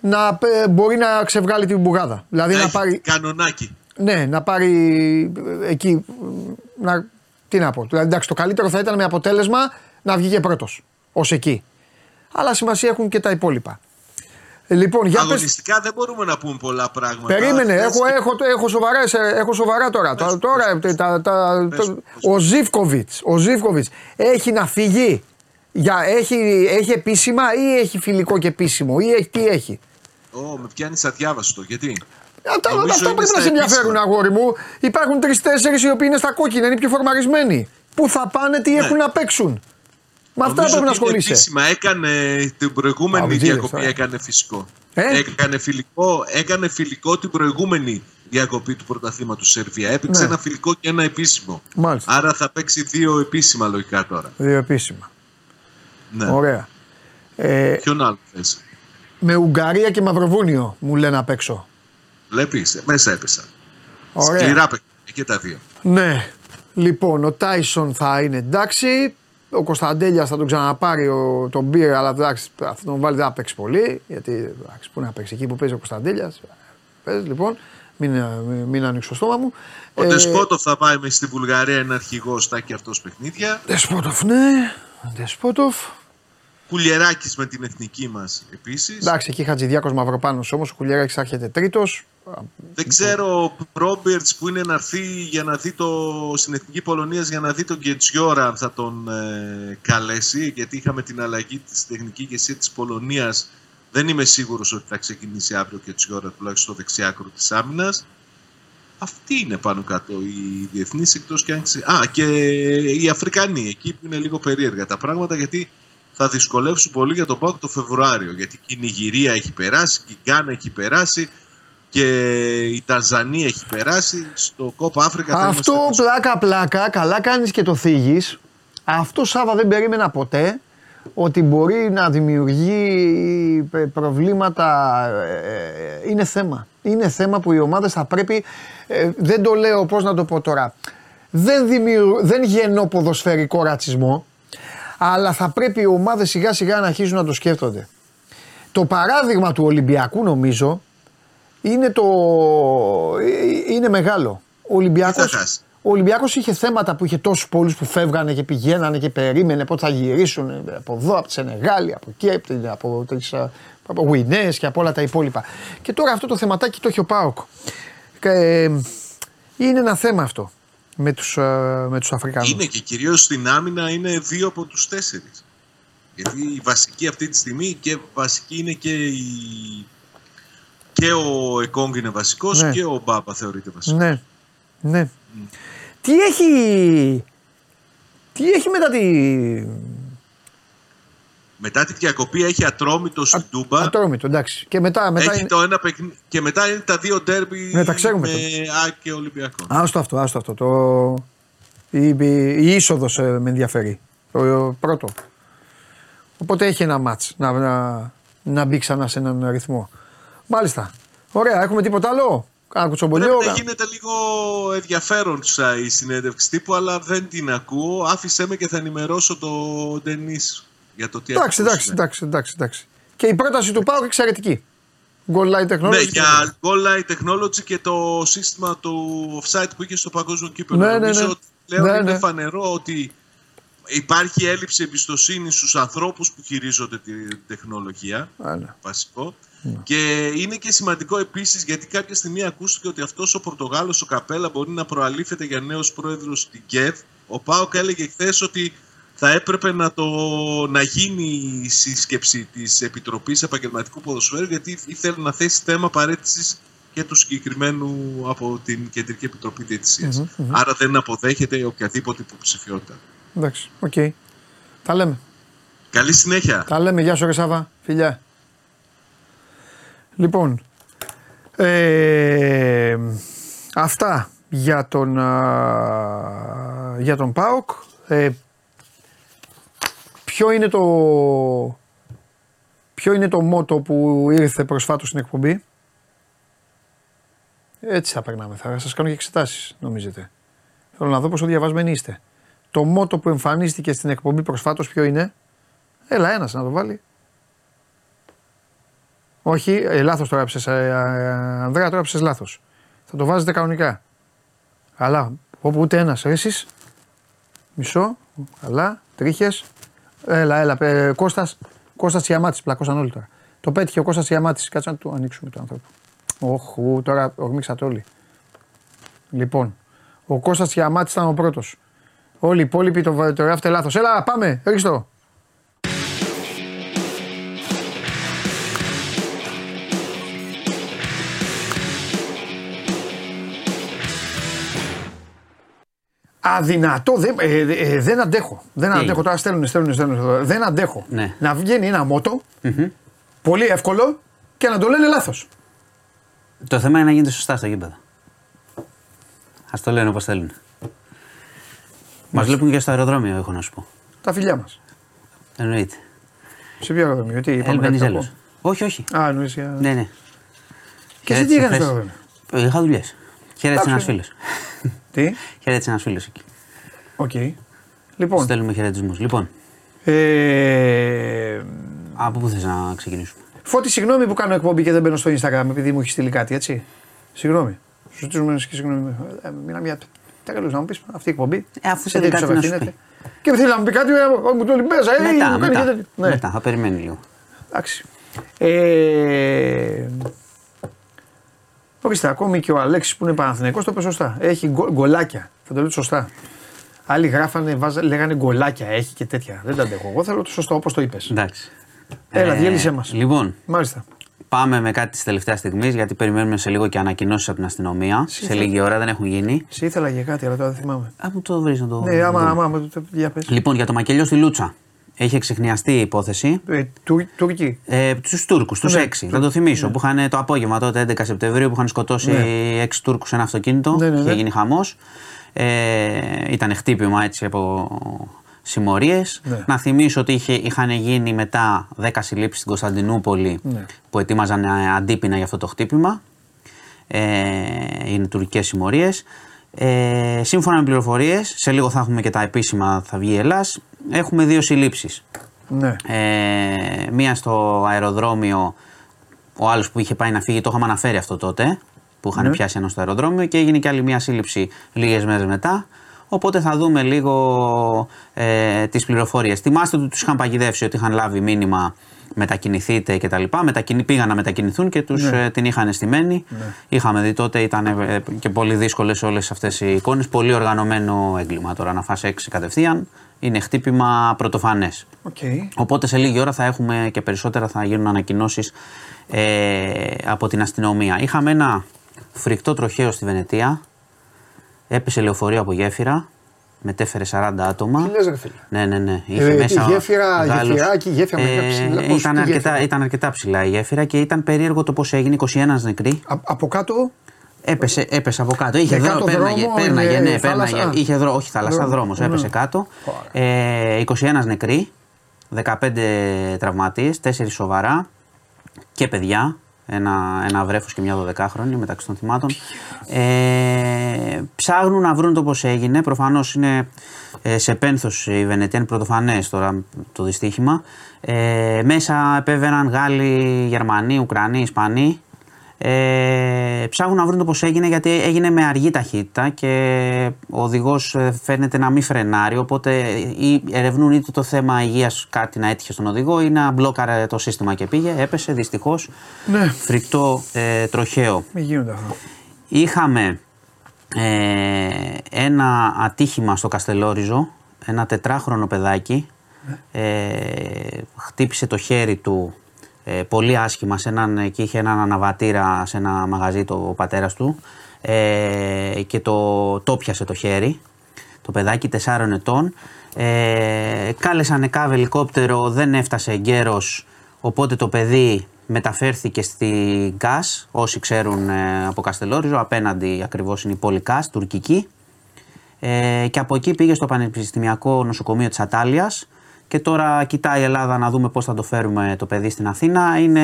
να μπορεί να ξεβγάλει την μπουγάδα. Δηλαδή να, να πάρει. Κανονάκι. Ναι, να πάρει εκεί. Να, τι να πω. Δηλαδή, εντάξει, το καλύτερο θα ήταν με αποτέλεσμα να βγει και πρώτος. Ως εκεί. Αλλά σημασία έχουν και τα υπόλοιπα. Λοιπόν, για αγωνιστικά πες... δεν μπορούμε να πούμε πολλά πράγματα. Περίμενε, έχω, και... έχω, έχω, σοβαρά, έχω σοβαρά τώρα. Πες, τώρα πες, τα, τα, πες, το... πες, ο Ζίβκοβιτς, ο Ζίβκοβιτς έχει να φύγει. Για, έχει, έχει επίσημα ή έχει φιλικό και επίσημο ή έχει, τι έχει. Ω, με πιάνεις αδιάβαστο, γιατί. Αυτά, αυτά πρέπει να σε ενδιαφέρουν, αγόρι μου. Υπάρχουν τρεις-τέσσερις οι οποίοι είναι στα κόκκινα, είναι πιο φορμαρισμένοι. Πού θα πάνε, τι ναι. έχουν να παίξουν. Με αυτά πρέπει να ασχολείσαι. Επίσημα έκανε την προηγούμενη Ά, διακοπή, θα... έκανε φυσικό. Ε? Έκανε, φιλικό, έκανε φιλικό την προηγούμενη διακοπή του πρωταθλήματος Σερβία. Έπαιξε ναι. ένα φιλικό και ένα επίσημο. Μάλιστα. Άρα θα παίξει δύο επίσημα λογικά τώρα. Δύο επίσημα. Ναι. Ωραία. Ε, ποιον άλλο θες. Με Ουγγαρία και Μαυροβούνιο μου λένε να παίξω. Βλέπεις, μέσα έπεσα. Ωραία. Σκληρά παίξα και τα δύο. Ναι. Λοιπόν, ο Τάισον θα είναι εντάξει. Ο Κωνσταντέλιας θα τον ξαναπάρει ο, τον Μπίρ, αλλά εντάξει, θα τον βάλει, δεν θα παίξει πολύ. Γιατί εντάξει, πού να παίξει, εκεί που παίζει ο Κωνσταντέλιας. Παίζει λοιπόν, μην, μην, μην ανοίξω το στόμα μου. Ο ε, Ντεσπότοφ θα πάει με στη Βουλγαρία, είναι αρχηγός, θα έχει αυτός παιχνίδια. Ντεσπότοφ, ναι, Ντεσπότοφ. Κουλιεράκης με την εθνική μας επίσης. Εντάξει, εκεί Χατζηδιάκος Μαυροπάνος όμως, ο Κουλιεράκης άρχεται τρίτος. Δεν ξέρω ο Ρόμπερτς που είναι να έρθει για να δει το, στην Εθνική Πολωνίας για να δει τον Γκετζιόρα αν θα τον ε, καλέσει, γιατί είχαμε την αλλαγή της τεχνικής ηγεσίας της Πολωνίας. Δεν είμαι σίγουρος ότι θα ξεκινήσει αύριο ο Γκετζιόρα, τουλάχιστον στο δεξιά άκρο της άμυνας. Αυτή είναι πάνω κάτω οι διεθνείς, εκτός και αν ξε... Α, και οι Αφρικανοί, εκεί που είναι λίγο περίεργα τα πράγματα, γιατί θα δυσκολεύσουν πολύ για τον ΠΑΟΚ το Φεβρουάριο, γιατί και η Νιγηρία έχει περάσει και η Γκάνα έχει περάσει και η Τανζανία έχει περάσει στο Κόπα Αφρικα. Αυτό πλάκα πλάκα, καλά κάνεις και το θίγεις. Αυτό Σάβα δεν περίμενα ποτέ ότι μπορεί να δημιουργεί προβλήματα. Είναι θέμα. Είναι θέμα που οι ομάδες θα πρέπει, δεν το λέω πώς να το πω τώρα, δεν, δημιου, δεν γεννώ ποδοσφαιρικό ρατσισμό, αλλά θα πρέπει οι ομάδες σιγά σιγά να αρχίζουν να το σκέφτονται. Το παράδειγμα του Ολυμπιακού νομίζω είναι, το... είναι μεγάλο. Ο Ολυμπιακός, ο Ολυμπιακός είχε θέματα που είχε τόσους πολλούς που φεύγανε και πηγαίνανε και περίμενε πότε θα γυρίσουν από εδώ, από τη Σενεγάλη, από εκεί, από τις Γουινέες και από όλα τα υπόλοιπα. Και τώρα αυτό το θεματάκι το έχει ο ΠΑΟΚ. Ε, είναι ένα θέμα αυτό με τους, με τους Αφρικανούς. Είναι και κυρίως στην άμυνα είναι δύο από τους τέσσερις. Γιατί η βασική αυτή τη στιγμή και βασική είναι και η... και ο Εκόγκ είναι βασικός, ναι, και ο Μπάπα θεωρείται βασικός. Ναι, ναι. Mm. Τι έχει... Τι έχει μετά τη... Μετά τη διακοπή έχει Ατρόμητο στην Α... Τούμπα. Ατρόμητο, εντάξει. Και μετά, μετά έχει είναι... το ένα παιχν... και μετά είναι τα δύο ντέρμπι, ναι, τα ξέρουμε, με Α και Ολυμπιακό. Άστο αυτό, άστο αυτό. Το... Η... η είσοδος με ενδιαφέρει. Το πρώτο. Οπότε έχει ένα μάτς να, να, να μπει ξανά σε έναν αριθμό. Μάλιστα. Ωραία, έχουμε τίποτα άλλο. Κάνα κουτσομπολιό. Ναι, γίνεται λίγο ενδιαφέρον η συνέντευξη τύπου, αλλά δεν την ακούω. Άφησέ με και θα ενημερώσω τον Ντενίς για το τι εντάξει, εντάξει, εντάξει, εντάξει, εντάξει. Και η πρόταση του ΠΑΟΚ εξαιρετική. Goal Line Technology. Ναι, για Goal Line Technology και το σύστημα του offside που είχε στο παγκόσμιο κύπελλο. Ναι, ναι, ναι. Νομίζω ότι πλέον ναι, ναι. είναι φανερό ότι υπάρχει έλλειψη εμπιστοσύνη στους ανθρώπους που χειρίζονται την τεχνολογία. Α, ναι. Βασικό. Ναι. Και είναι και σημαντικό επίσης γιατί κάποια στιγμή ακούστηκε ότι αυτός ο Πορτογάλος, ο Καπέλα, μπορεί να προαλήφεται για νέος πρόεδρος στην ΚΕΒ. Ο ΠΑΟΚ έλεγε χθες ότι θα έπρεπε να, το, να γίνει η σύσκεψη της Επιτροπής Επαγγελματικού Ποδοσφαίρου, γιατί ήθελε να θέσει θέμα παρέτησης και του συγκεκριμένου από την Κεντρική Επιτροπή Διαιτησίας. Mm-hmm, mm-hmm. Άρα δεν αποδέχεται οποιαδήποτε υποψηφιότητα. Εντάξει, οκ. Okay. Τα λέμε. Καλή συνέχεια. Τα λέμε. Γεια σου, Ρεσάβα. Φιλιά. Λοιπόν, ε, αυτά για τον, α, για τον ΠΑΟΚ. Ε, ποιο είναι το ποιο είναι το μότο που ήρθε προσφάτως στην εκπομπή? Έτσι θα περνάμε. Θα σας κάνω και εξετάσεις, νομίζετε. Θέλω να δω πόσο διαβασμένοι είστε. Το μότο που εμφανίστηκε στην εκπομπή προσφάτως ποιο είναι? Έλα ένας να το βάλει. Όχι, ε, λάθος το έγραψες, ε, Ανδρέα, το έγραψες λάθος. Θα το βάζετε κανονικά. Αλλά, όπου ούτε ένας, εσείς. Μισό, καλά, τρίχες. Έλα, έλα, ε, Κώστας, Κώστας Τσιαμάτης, πλακώσαν όλοι τώρα. Το πέτυχε ο Κώστας Τσιαμάτης, κάτσε να του ανοίξουμε τον άνθρωπο. Όχου, τώρα ορμήξατε όλοι. Λοιπόν, ο Κώστας Τσιαμάτης ήταν ο πρώτος. Όλοι οι υπόλοιποι το, το γράφετε λάθος. Έλα, πάμε, ρίξτο. Αδυνατό, δεν, ε, ε, δεν αντέχω. Δεν τι? αντέχω. Τώρα στέλνουν, στέλνουν, στέλνουν. Δεν αντέχω. Ναι. Να βγαίνει ένα μότο, mm-hmm. πολύ εύκολο και να το λένε λάθος. Το θέμα είναι να γίνεται σωστά στο γήπεδο. Ας το λένε όπως θέλουν. Μας βλέπουν και στο αεροδρόμιο, έχω να σου πω. Τα φιλιά μας. Εννοείται. Σε ποιο αεροδρόμιο, τι είπαμε κάτι άλλο? Όχι, όχι. Α, εννοείς για... Ναι, ναι. Και εσύ τι έκανες στο αεροδρόμιο? Είχα δουλειές. Χαιρέτησε ένας φίλος. Τι? Χαιρέτησε ένας φίλος εκεί. Οκ. Okay. Λοιπόν. Στέλνουμε χαιρετισμούς. Λοιπόν. Ε... Από πού θες να ξεκινήσουμε? Φώτη, συγγνώμη που κάνω εκπομπή και δεν μπαίνω στο Instagram επειδή μου έχει στείλει κάτι, έτσι. Συγγνώμη. Σου ζητήσουμε και συγγνώμη. Μιλάμε για. Τι καλούς να μου πεις αυτή η εκπομπή. Ε, αφού σε κάτι να σου πει. Και θέλει να μου πει κάτι, μου το λιμπέζα, ε, μετά, μετά, και... ναι. μετά, θα περιμένει λίγο. Εντάξει. Ε... Ορίστε, ακόμη και ο Αλέξης που είναι Παναθηναϊκός το είπε σωστά. Έχει γκο, γκολάκια. Θα το λέτε σωστά. Άλλοι γράφανε, βάζα, λέγανε γκολάκια. Έχει και τέτοια. Δεν τα αντέχω. Εγώ θέλω το σωστό όπως το είπες. Εντάξει. Έλα, ε, διέλυσέ μας. Λοιπόν, μάλιστα. Πάμε με κάτι τη τελευταία στιγμή γιατί περιμένουμε σε λίγο και ανακοινώσεις από την αστυνομία. Σ σε λίγη ώρα δεν έχουν γίνει. Σε ήθελα για κάτι, αλλά τώρα δεν θυμάμαι. Α, μου το βρει να το. Ναι, άμα, άμα, άμα το διαπέσει. Λοιπόν, για το μακελιό στη Λούτσα. Έχει εξεχνιαστεί η υπόθεση. Ε, του, Τουρκοί. Ε, τους Τούρκους, τους ναι, έξι, του, θα το θυμίσω. Ναι. Που είχαν το απόγευμα τότε, έντεκα Σεπτεμβρίου, που είχαν σκοτώσει ναι. έξι Τούρκους σε ένα αυτοκίνητο. Ναι, ναι, ναι. Είχε γίνει χαμός. Ε, ήταν χτύπημα έτσι από συμμορίες. Ναι. Να θυμίσω ότι είχε, είχαν γίνει μετά δέκα συλλήψεις στην Κωνσταντινούπολη ναι. που ετοίμαζαν αντίπεινα για αυτό το χτύπημα. Ε, είναι τουρκικές συμμορίες. Ε, σύμφωνα με πληροφορίες, σε λίγο θα έχουμε και τα επίσημα, θα βγει η Ελλάς, έχουμε δύο συλλήψεις. Ναι. Ε, μία στο αεροδρόμιο, ο άλλος που είχε πάει να φύγει, το είχαμε αναφέρει αυτό τότε, που είχαν ναι. πιάσει ένα στο αεροδρόμιο και έγινε και άλλη μία σύλληψη λίγες μέρες μετά. Οπότε θα δούμε λίγο ε, τις πληροφορίες. Θυμάστε ότι τους είχαν παγιδεύσει, ότι είχαν λάβει μήνυμα μετακινηθείτε κτλ. Μετακινη... Πήγαν να μετακινηθούν και τους ναι. ε, την είχαν αισθημένη. Ναι. Είχαμε δει τότε, ήταν ε, και πολύ δύσκολες όλες αυτές οι εικόνες. Πολύ οργανωμένο έγκλημα τώρα να φας έξι κατευθείαν. Είναι χτύπημα πρωτοφανές. Okay. Οπότε σε λίγη ώρα θα έχουμε και περισσότερα, θα γίνουν ανακοινώσεις ε, από την αστυνομία. Είχαμε ένα φρικτό τροχαίο στη Βενετία. Έπεσε λεωφορείο από γέφυρα, μετέφερε σαράντα άτομα. Τι λες ρε φίλε. Ναι, ναι, ναι. Είχε ε, μέσα γέφυρα, Γάλλος. γεφυράκι, γέφυρα ε, ψηλά. Ε, ήταν, αρκετά, ήταν αρκετά ψηλά η γέφυρα και ήταν περίεργο το πώς έγινε, είκοσι ένα νεκροί. Α, από κάτω. Έπεσε, έπεσε από κάτω. Είχε δρόμο, πέρναγε, πέρναγε, ναι, πέρναγε. Είχε δρόμο, όχι θάλασσα, δρόμος, ναι. έπεσε κάτω. Ε, είκοσι ένα νεκροί, δεκαπέντε τραυματίες, τέσσερα σοβαρά και παιδιά. Ένα, ένα βρέφος και μια δωδεκάχρονη μεταξύ των θυμάτων. Ε, ψάχνουν να βρουν το πώς έγινε. Προφανώς είναι ε, σε πένθος η Βενετία, είναι πρωτοφανές τώρα το δυστύχημα. Ε, μέσα επέβαιναν Γάλλοι, Γερμανοί, Ουκρανοί, Ισπανοί. Ε, ψάχνουν να βρουν το πώς έγινε, γιατί έγινε με αργή ταχύτητα και ο οδηγός φαίνεται να μην φρενάρει. Οπότε ή ερευνούν είτε το θέμα υγείας, κάτι να έτυχε στον οδηγό, ή να μπλόκαρε το σύστημα και πήγε. Έπεσε δυστυχώς. Ναι. Φρικτό ε, τροχαίο. Μη γίνονται αυτά. Είχαμε ε, ένα ατύχημα στο Καστελόριζο. Ένα τετράχρονο παιδάκι. Ναι. Ε, χτύπησε το χέρι του. Ε, πολύ άσχημα σε έναν, και είχε έναν αναβατήρα σε ένα μαγαζί το, ο πατέρας του ε, και το, το πιάσε το χέρι, το παιδάκι τεσσάρων ετών. Ε, κάλεσαν ΚΑΒ ελικόπτερο, δεν έφτασε εγκαίρος, οπότε το παιδί μεταφέρθηκε στη Κας, όσοι ξέρουν ε, από Καστελόριζο, απέναντι ακριβώς είναι η πόλη Κας, τουρκική, ε, και από εκεί πήγε στο Πανεπιστημιακό Νοσοκομείο της Ατάλειας. Και τώρα κοιτάει η Ελλάδα να δούμε πώς θα το φέρουμε το παιδί στην Αθήνα. Είναι,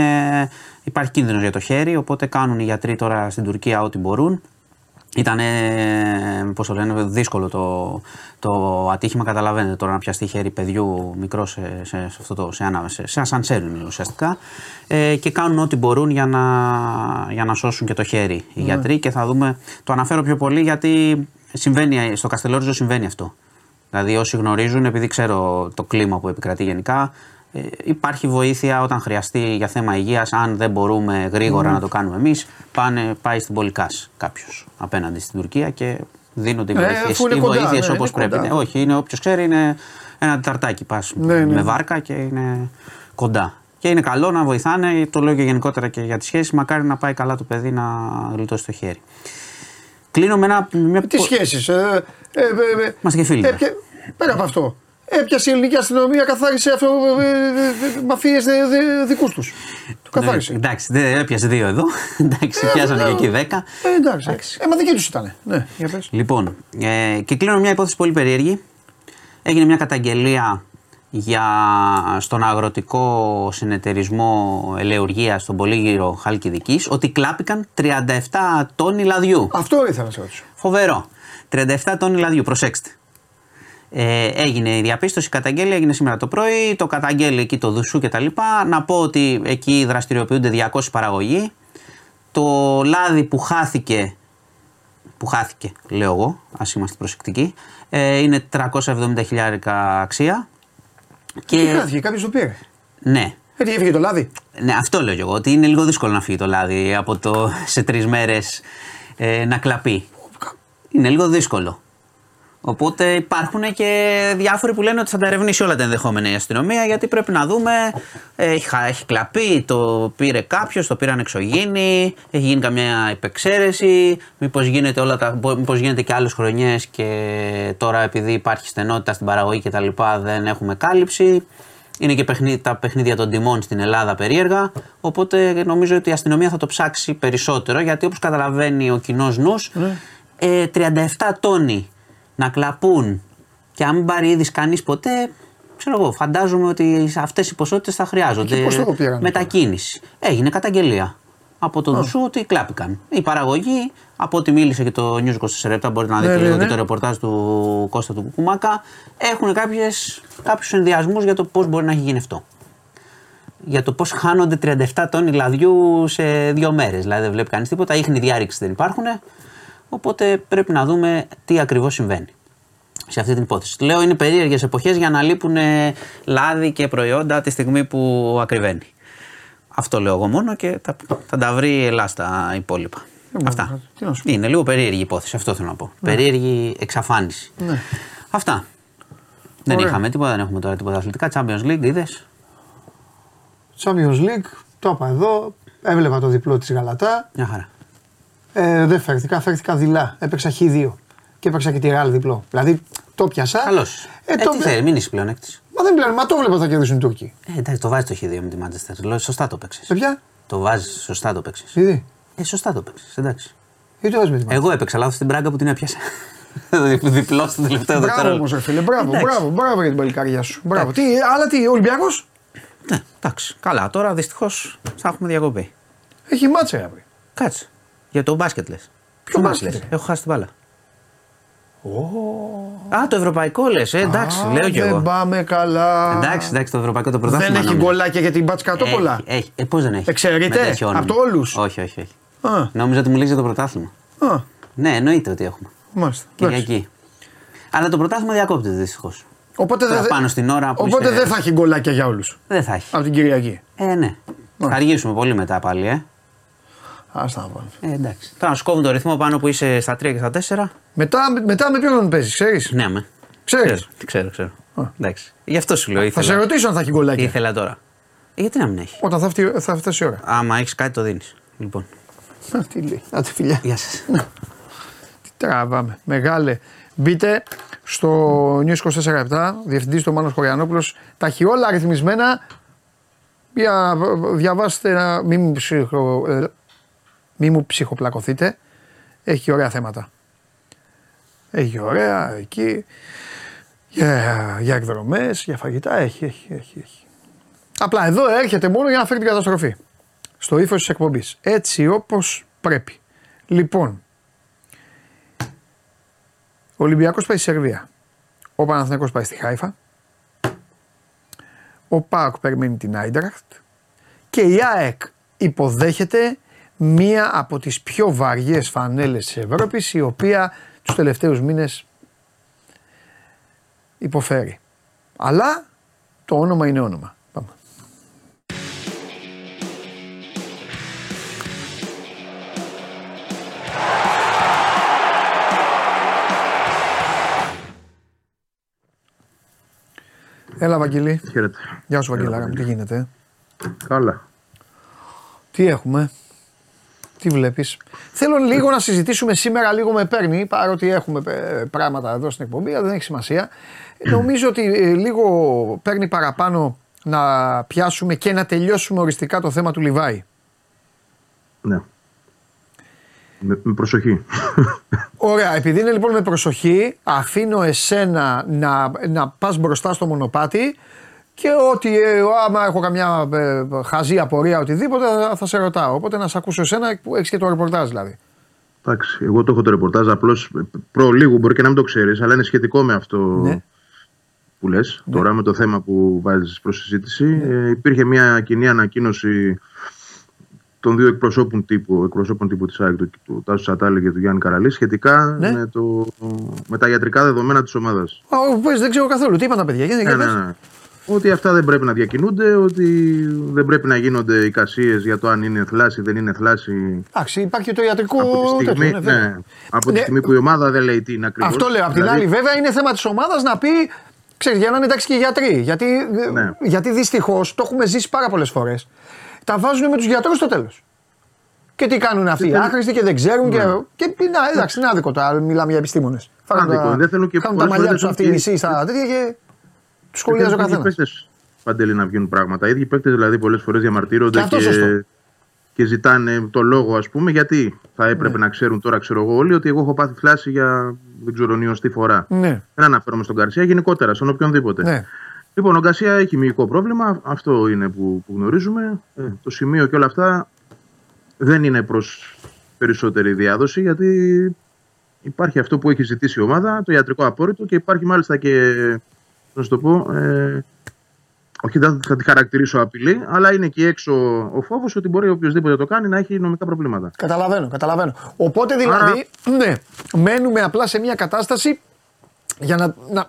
υπάρχει κίνδυνος για το χέρι, οπότε κάνουν οι γιατροί τώρα στην Τουρκία ό,τι μπορούν. Ήταν πώς το λένε, δύσκολο το, το ατύχημα, καταλαβαίνετε τώρα να πιαστεί χέρι παιδιού μικρό σε, σε, σε αυτό το, σε ένα, σε, σε σαντσέλι ουσιαστικά. Ε, και κάνουν ό,τι μπορούν για να, για να σώσουν και το χέρι οι mm. γιατροί, και θα δούμε, το αναφέρω πιο πολύ γιατί συμβαίνει, στο Καστελόριζο συμβαίνει αυτό. Δηλαδή όσοι γνωρίζουν, επειδή ξέρω το κλίμα που επικρατεί γενικά, ε, υπάρχει βοήθεια όταν χρειαστεί για θέμα υγείας, αν δεν μπορούμε γρήγορα mm. να το κάνουμε εμείς, πάνε, πάει στην πόλη Κας κάποιος απέναντι στην Τουρκία και δίνονται οι βοήθειες, ε, οι κοντά, βοήθειες ναι, όπως πρέπει. Ναι, όχι, είναι, όποιος ξέρει, είναι ένα τεταρτάκι, πας ναι, ναι. με βάρκα και είναι κοντά. Και είναι καλό να βοηθάνε, το λέω και γενικότερα και για τις σχέσεις, μακάρι να πάει καλά το παιδί να γλιτώσει το χέρι. Κλείνω με ένα. Μια... Τι σχέσεις. Ε, ε, ε, ε, Μας και φίλοι. Ε, πέρα από αυτό. Έπιασε η ελληνική αστυνομία, καθάρισε αυτό. Ε, ε, μαφίες δικούς τους. Του καθάρισε. Ε, εντάξει, δεν έπιασε δύο εδώ. Ε, εντάξει, πιάσανε ε, και εκεί δέκα. Ε, εντάξει. εντάξει. Ε, μα δικοί τους ήταν. Ναι, για πες. Λοιπόν, ε, και κλείνω μια υπόθεση πολύ περίεργη. Έγινε μια καταγγελία για, στον αγροτικό συνεταιρισμό ελεουργίας στον Πολύγυρο Χαλκιδικής, ότι κλάπηκαν τριάντα επτά τόνοι λαδιού. Αυτό ήθελα να σε ρωτήσω. Φοβερό. τριάντα επτά τόνοι λαδιού, προσέξτε. Ε, έγινε η διαπίστωση, η καταγγέλια έγινε σήμερα το πρωί, το καταγγέλει εκεί το Δουσού κτλ. Να πω ότι εκεί δραστηριοποιούνται διακόσιοι παραγωγοί. Το λάδι που χάθηκε, που χάθηκε λέω εγώ, ας είμαστε προσεκτικοί, ε, είναι τριακόσια εβδομήντα χιλιάρικα αξία. Και τι χάθηκε, κάποιος το πήρε. Ναι. Γιατί έφυγε το λάδι. Ναι, αυτό λέω και εγώ. Ότι είναι λίγο δύσκολο να φύγει το λάδι από το σε τρεις μέρες ε, να κλαπεί. Είναι λίγο δύσκολο. Οπότε υπάρχουν και διάφοροι που λένε ότι θα τα ερευνήσει όλα τα ενδεχόμενα η αστυνομία, γιατί πρέπει να δούμε. Ε, έχει κλαπεί, το πήρε κάποιος, το πήραν εξωγήινοι, έχει γίνει καμιά υπεξαίρεση. Μήπως γίνεται, όλα τα, μήπως γίνεται και άλλες χρονιές και τώρα επειδή υπάρχει στενότητα στην παραγωγή κτλ. Δεν έχουμε κάλυψη. Είναι και παιχνί, τα παιχνίδια των τιμών στην Ελλάδα περίεργα. Οπότε νομίζω ότι η αστυνομία θα το ψάξει περισσότερο, γιατί όπως καταλαβαίνει ο κοινός νους, ε, τριάντα επτά τόνοι να κλαπούν και αν μην πάρει είδης κανείς ποτέ, ξέρω εγώ, φαντάζομαι ότι αυτές οι ποσότητες θα χρειάζονται μετακίνηση. Έγινε καταγγελία. από το Δουσού ότι κλάπηκαν. Η παραγωγή, από ό,τι μίλησε και το News είκοσι τέσσερα λεπτά, μπορείτε να δείτε ναι, ναι, ναι. και το ρεπορτάζ του Κώστα του Κουκουμάκα, έχουν κάποιους ενδιασμούς για το πώς μπορεί να έχει γίνει αυτό. Για το πώς χάνονται τριάντα επτά τόνοι λαδιού σε δύο μέρες. Δηλαδή δεν βλέπει κανείς τίποτα, ίχνη διάρρηξη δεν υπάρχουν. Οπότε πρέπει να δούμε τι ακριβώς συμβαίνει σε αυτή την υπόθεση. Λέω είναι περίεργες εποχές για να λείπουν λάδι και προϊόντα τη στιγμή που ακριβένει. Αυτό λέω εγώ μόνο και θα, θα τα βρει ελάστα τα υπόλοιπα. Είμαι, Αυτά. Είναι λίγο περίεργη υπόθεση, αυτό θέλω να πω. Ναι. Περίεργη εξαφάνιση. Ναι. Αυτά. Ωραία. Δεν είχαμε τίποτα, δεν έχουμε τώρα τίποτα αθλητικά. Champions League, είδες. Champions League, το είπα εδώ. Έβλεπα το διπλό της Γαλατά. Μια χαρά. Ε, δεν φέρθηκα, φέρθηκα δειλά. Έπαιξα χ δύο και έπαιξα και τη Real διπλό. Δηλαδή το πιάσα. Καλώς. Ε, ε, το... ε, τι θέλει, μην είσαι πλεονέκτης. Μα δεν πλέον, μα το βλέπω θα κερδίσουν οι Τούρκοι. Ε, εντάξει, το βάζει το χ δύο με τη Manchester. Σωστά το παίξεις. Ε, ποια? Το βάζει, σωστά το παίξεις. Ήδη. Ε, σωστά το παίξεις, εντάξει. Ή το βάζει με τη Manchester. Εγώ έπαιξα λάθος στην Πράγκα που την έπιασα. Διπλό στο τελευταίο δευτερόλεπτο. Μπράβο όμως, φίλε, μπράβο, μπράβο, μπράβο για την παλικάριά σου. Μπράβο. Τι, αλλά τι, Ολυμπιακός. Ναι, εντάξει. Καλά, τώρα δυστυχώς θα έχουμε διακοπή. Έχει μάτσα αύριο. Κάτσε. Για το μπάσκετ λες. Ποιο μπάσκετ? Έχω χάσει την μπάλα. Oh. Α, το ευρωπαϊκό λες, ε, εντάξει, ah, λέω κι εγώ. Δεν πάμε καλά. Εντάξει, εντάξει, το ευρωπαϊκό το πρωτάθλημα. Δεν έχει γκολάκια για την Μπατσκατόπολα. Έχει, έχει. Ε, πώς δεν έχει. Εξαιρείται. Από όλους. Όχι, όχι, όχι. Ah. Νόμιζα ότι μου λες για το πρωτάθλημα. Ah. Ναι, εννοείται ότι έχουμε. Μάλιστα. Κυριακή. Αλλά το πρωτάθλημα διακόπτεται δυστυχώς. Οπότε δεν δε... δε θα έχει γκολάκια για όλους. Δεν θα έχει. Από την Κυριακή. Ε, ναι. Ah. Θα αργήσουμε πολύ μετά πάλι, ε. Ας τα βάλω. Εντάξει. Τώρα σκόβουν το ρυθμό πάνω που είσαι στα τρία και στα τέσσερα. Μετά, με, μετά με ποιον παίζεις, ξέρεις. Ναι, με. Ξέρεις. Ξέρω, ξέρω. ξέρω. Εντάξει. Γι' αυτό σου λέω. Ήθελα. Θα σε ρωτήσω αν θα έχει γκολάκια. Ήθελα τώρα. Γιατί να μην έχει. Όταν θα, φτύ, θα φτάσει η ώρα. Άμα έχεις κάτι το δίνεις. Λοιπόν. Τι λέει. Να τη φιλιά. Γεια σας. Τι τραβάμε. Μεγάλε. Μπείτε στο News είκοσι τέσσερα επτά. Διευθυντής του Μάνος Χωριανόπουλος. Τα έχει όλα αριθμισμένα. Για διαβάστε ένα μήνυμα ψυχο. Μη μου ψυχοπλακωθείτε. Έχει ωραία θέματα. Έχει ωραία εκεί. Για, για εκδρομές, για φαγητά. Έχει, έχει, έχει, έχει. Απλά εδώ έρχεται μόνο για να φέρει την καταστροφή. Στο ύφος της εκπομπής. Έτσι όπως πρέπει. Λοιπόν. Ο Ολυμπιακός πάει στη Σερβία. Ο Παναθηναϊκός πάει στη Χάιφα. Ο ΠΑΟΚ περιμένει την Άιντραχτ. Και η ΑΕΚ υποδέχεται μία από τις πιο βαριές φανέλες της Ευρώπης, η οποία τους τελευταίους μήνες υποφέρει. Αλλά το όνομα είναι όνομα. Πάμε. Έλα Βαγγελή. Χαίρετε. Γεια σου Βαγγελάρα, τι γίνεται. Ε? Καλά. Τι έχουμε. Τι βλέπεις. Θέλω λίγο να συζητήσουμε σήμερα, λίγο με παίρνει, παρότι έχουμε πράγματα εδώ στην εκπομπή, αλλά δεν έχει σημασία. Νομίζω ότι λίγο παίρνει παραπάνω να πιάσουμε και να τελειώσουμε οριστικά το θέμα του Λιβάη. Ναι. Με, με προσοχή. Ωραία. Επειδή είναι λοιπόν με προσοχή, αφήνω εσένα να, να πας μπροστά στο μονοπάτι και ότι ε, άμα έχω καμιά ε, χαζή απορία οτιδήποτε θα, θα σε ρωτάω. Οπότε να σε ακούσω εσένα που έχεις και το ρεπορτάζ δηλαδή. Εντάξει, εγώ το έχω το ρεπορτάζ, απλώς προ λίγο μπορεί και να μην το ξέρεις, αλλά είναι σχετικό με αυτό ναι. που λες. Ναι. Τώρα με το θέμα που βάζεις προς συζήτηση. Ναι. Ε, υπήρχε μια κοινή ανακοίνωση των δύο εκπροσώπων τύπου, εκπροσώπων τύπου της ΑΕΚ, του Τάσου Τσατάλη και του Γιάννη Καραλή, σχετικά ναι. με, το, με τα ιατρικά δεδομένα της ομάδας. Πες, δεν ξέρω καθόλου. Τι είπαν τα παιδιά, γιατί ναι, ναι. Ότι αυτά δεν πρέπει να διακινούνται, ότι δεν πρέπει να γίνονται εικασίες για το αν είναι θλάση ή δεν είναι θλάση. Εντάξει, υπάρχει το ιατρικό. Από τη στιγμή, τέτοιο, ναι, ναι, από τη ναι. στιγμή που η ομάδα δεν λέει τι είναι ακριβώς. Αυτό λέω. Απ' την άλλη, βέβαια, είναι θέμα της ομάδας να πει, ξέρεις, για να είναι εντάξει και οι γιατροί. Γιατί, ναι. γιατί δυστυχώς το έχουμε ζήσει πάρα πολλές φορές. Τα βάζουν με τους γιατρούς στο τέλος. Και τι κάνουν αυτοί οι άχρηστοι και δεν ξέρουν. Ναι. Και, και να, εντάξει, είναι άδικο τώρα, μιλάμε για επιστήμονες. Κάνουν τα μαλλιά τους αυτοί οι μισοί στα τέτοια και. Του σχολιάζει ο καθένας. Παντελή να βγαίνουν πράγματα. Οι ίδιοι παίκτες δηλαδή πολλές φορές διαμαρτύρονται και, και, και ζητάνε το λόγο, ας πούμε, γιατί θα έπρεπε ναι. να ξέρουν τώρα, ξέρω εγώ, όλοι ότι εγώ έχω πάθει θλάση για δεν ξέρω νιωστή φορά. Ναι. Δεν αναφέρομαι στον Γκαρσία, γενικότερα, στον οποιονδήποτε. Ναι. Λοιπόν, ο Γκαρσία έχει μυϊκό πρόβλημα. Αυτό είναι που, που γνωρίζουμε. Ε, το σημείο και όλα αυτά δεν είναι προς περισσότερη διάδοση, γιατί υπάρχει αυτό που έχει ζητήσει η ομάδα, το ιατρικό απόρριτο, και υπάρχει μάλιστα και, να σου το πω, ε, όχι δεν θα τη χαρακτηρίσω απειλή, αλλά είναι εκεί έξω ο φόβος ότι μπορεί οποιοδήποτε το κάνει να έχει νομικά προβλήματα. Καταλαβαίνω, καταλαβαίνω. Οπότε δηλαδή, Άρα... ναι, μένουμε απλά σε μια κατάσταση για να... να...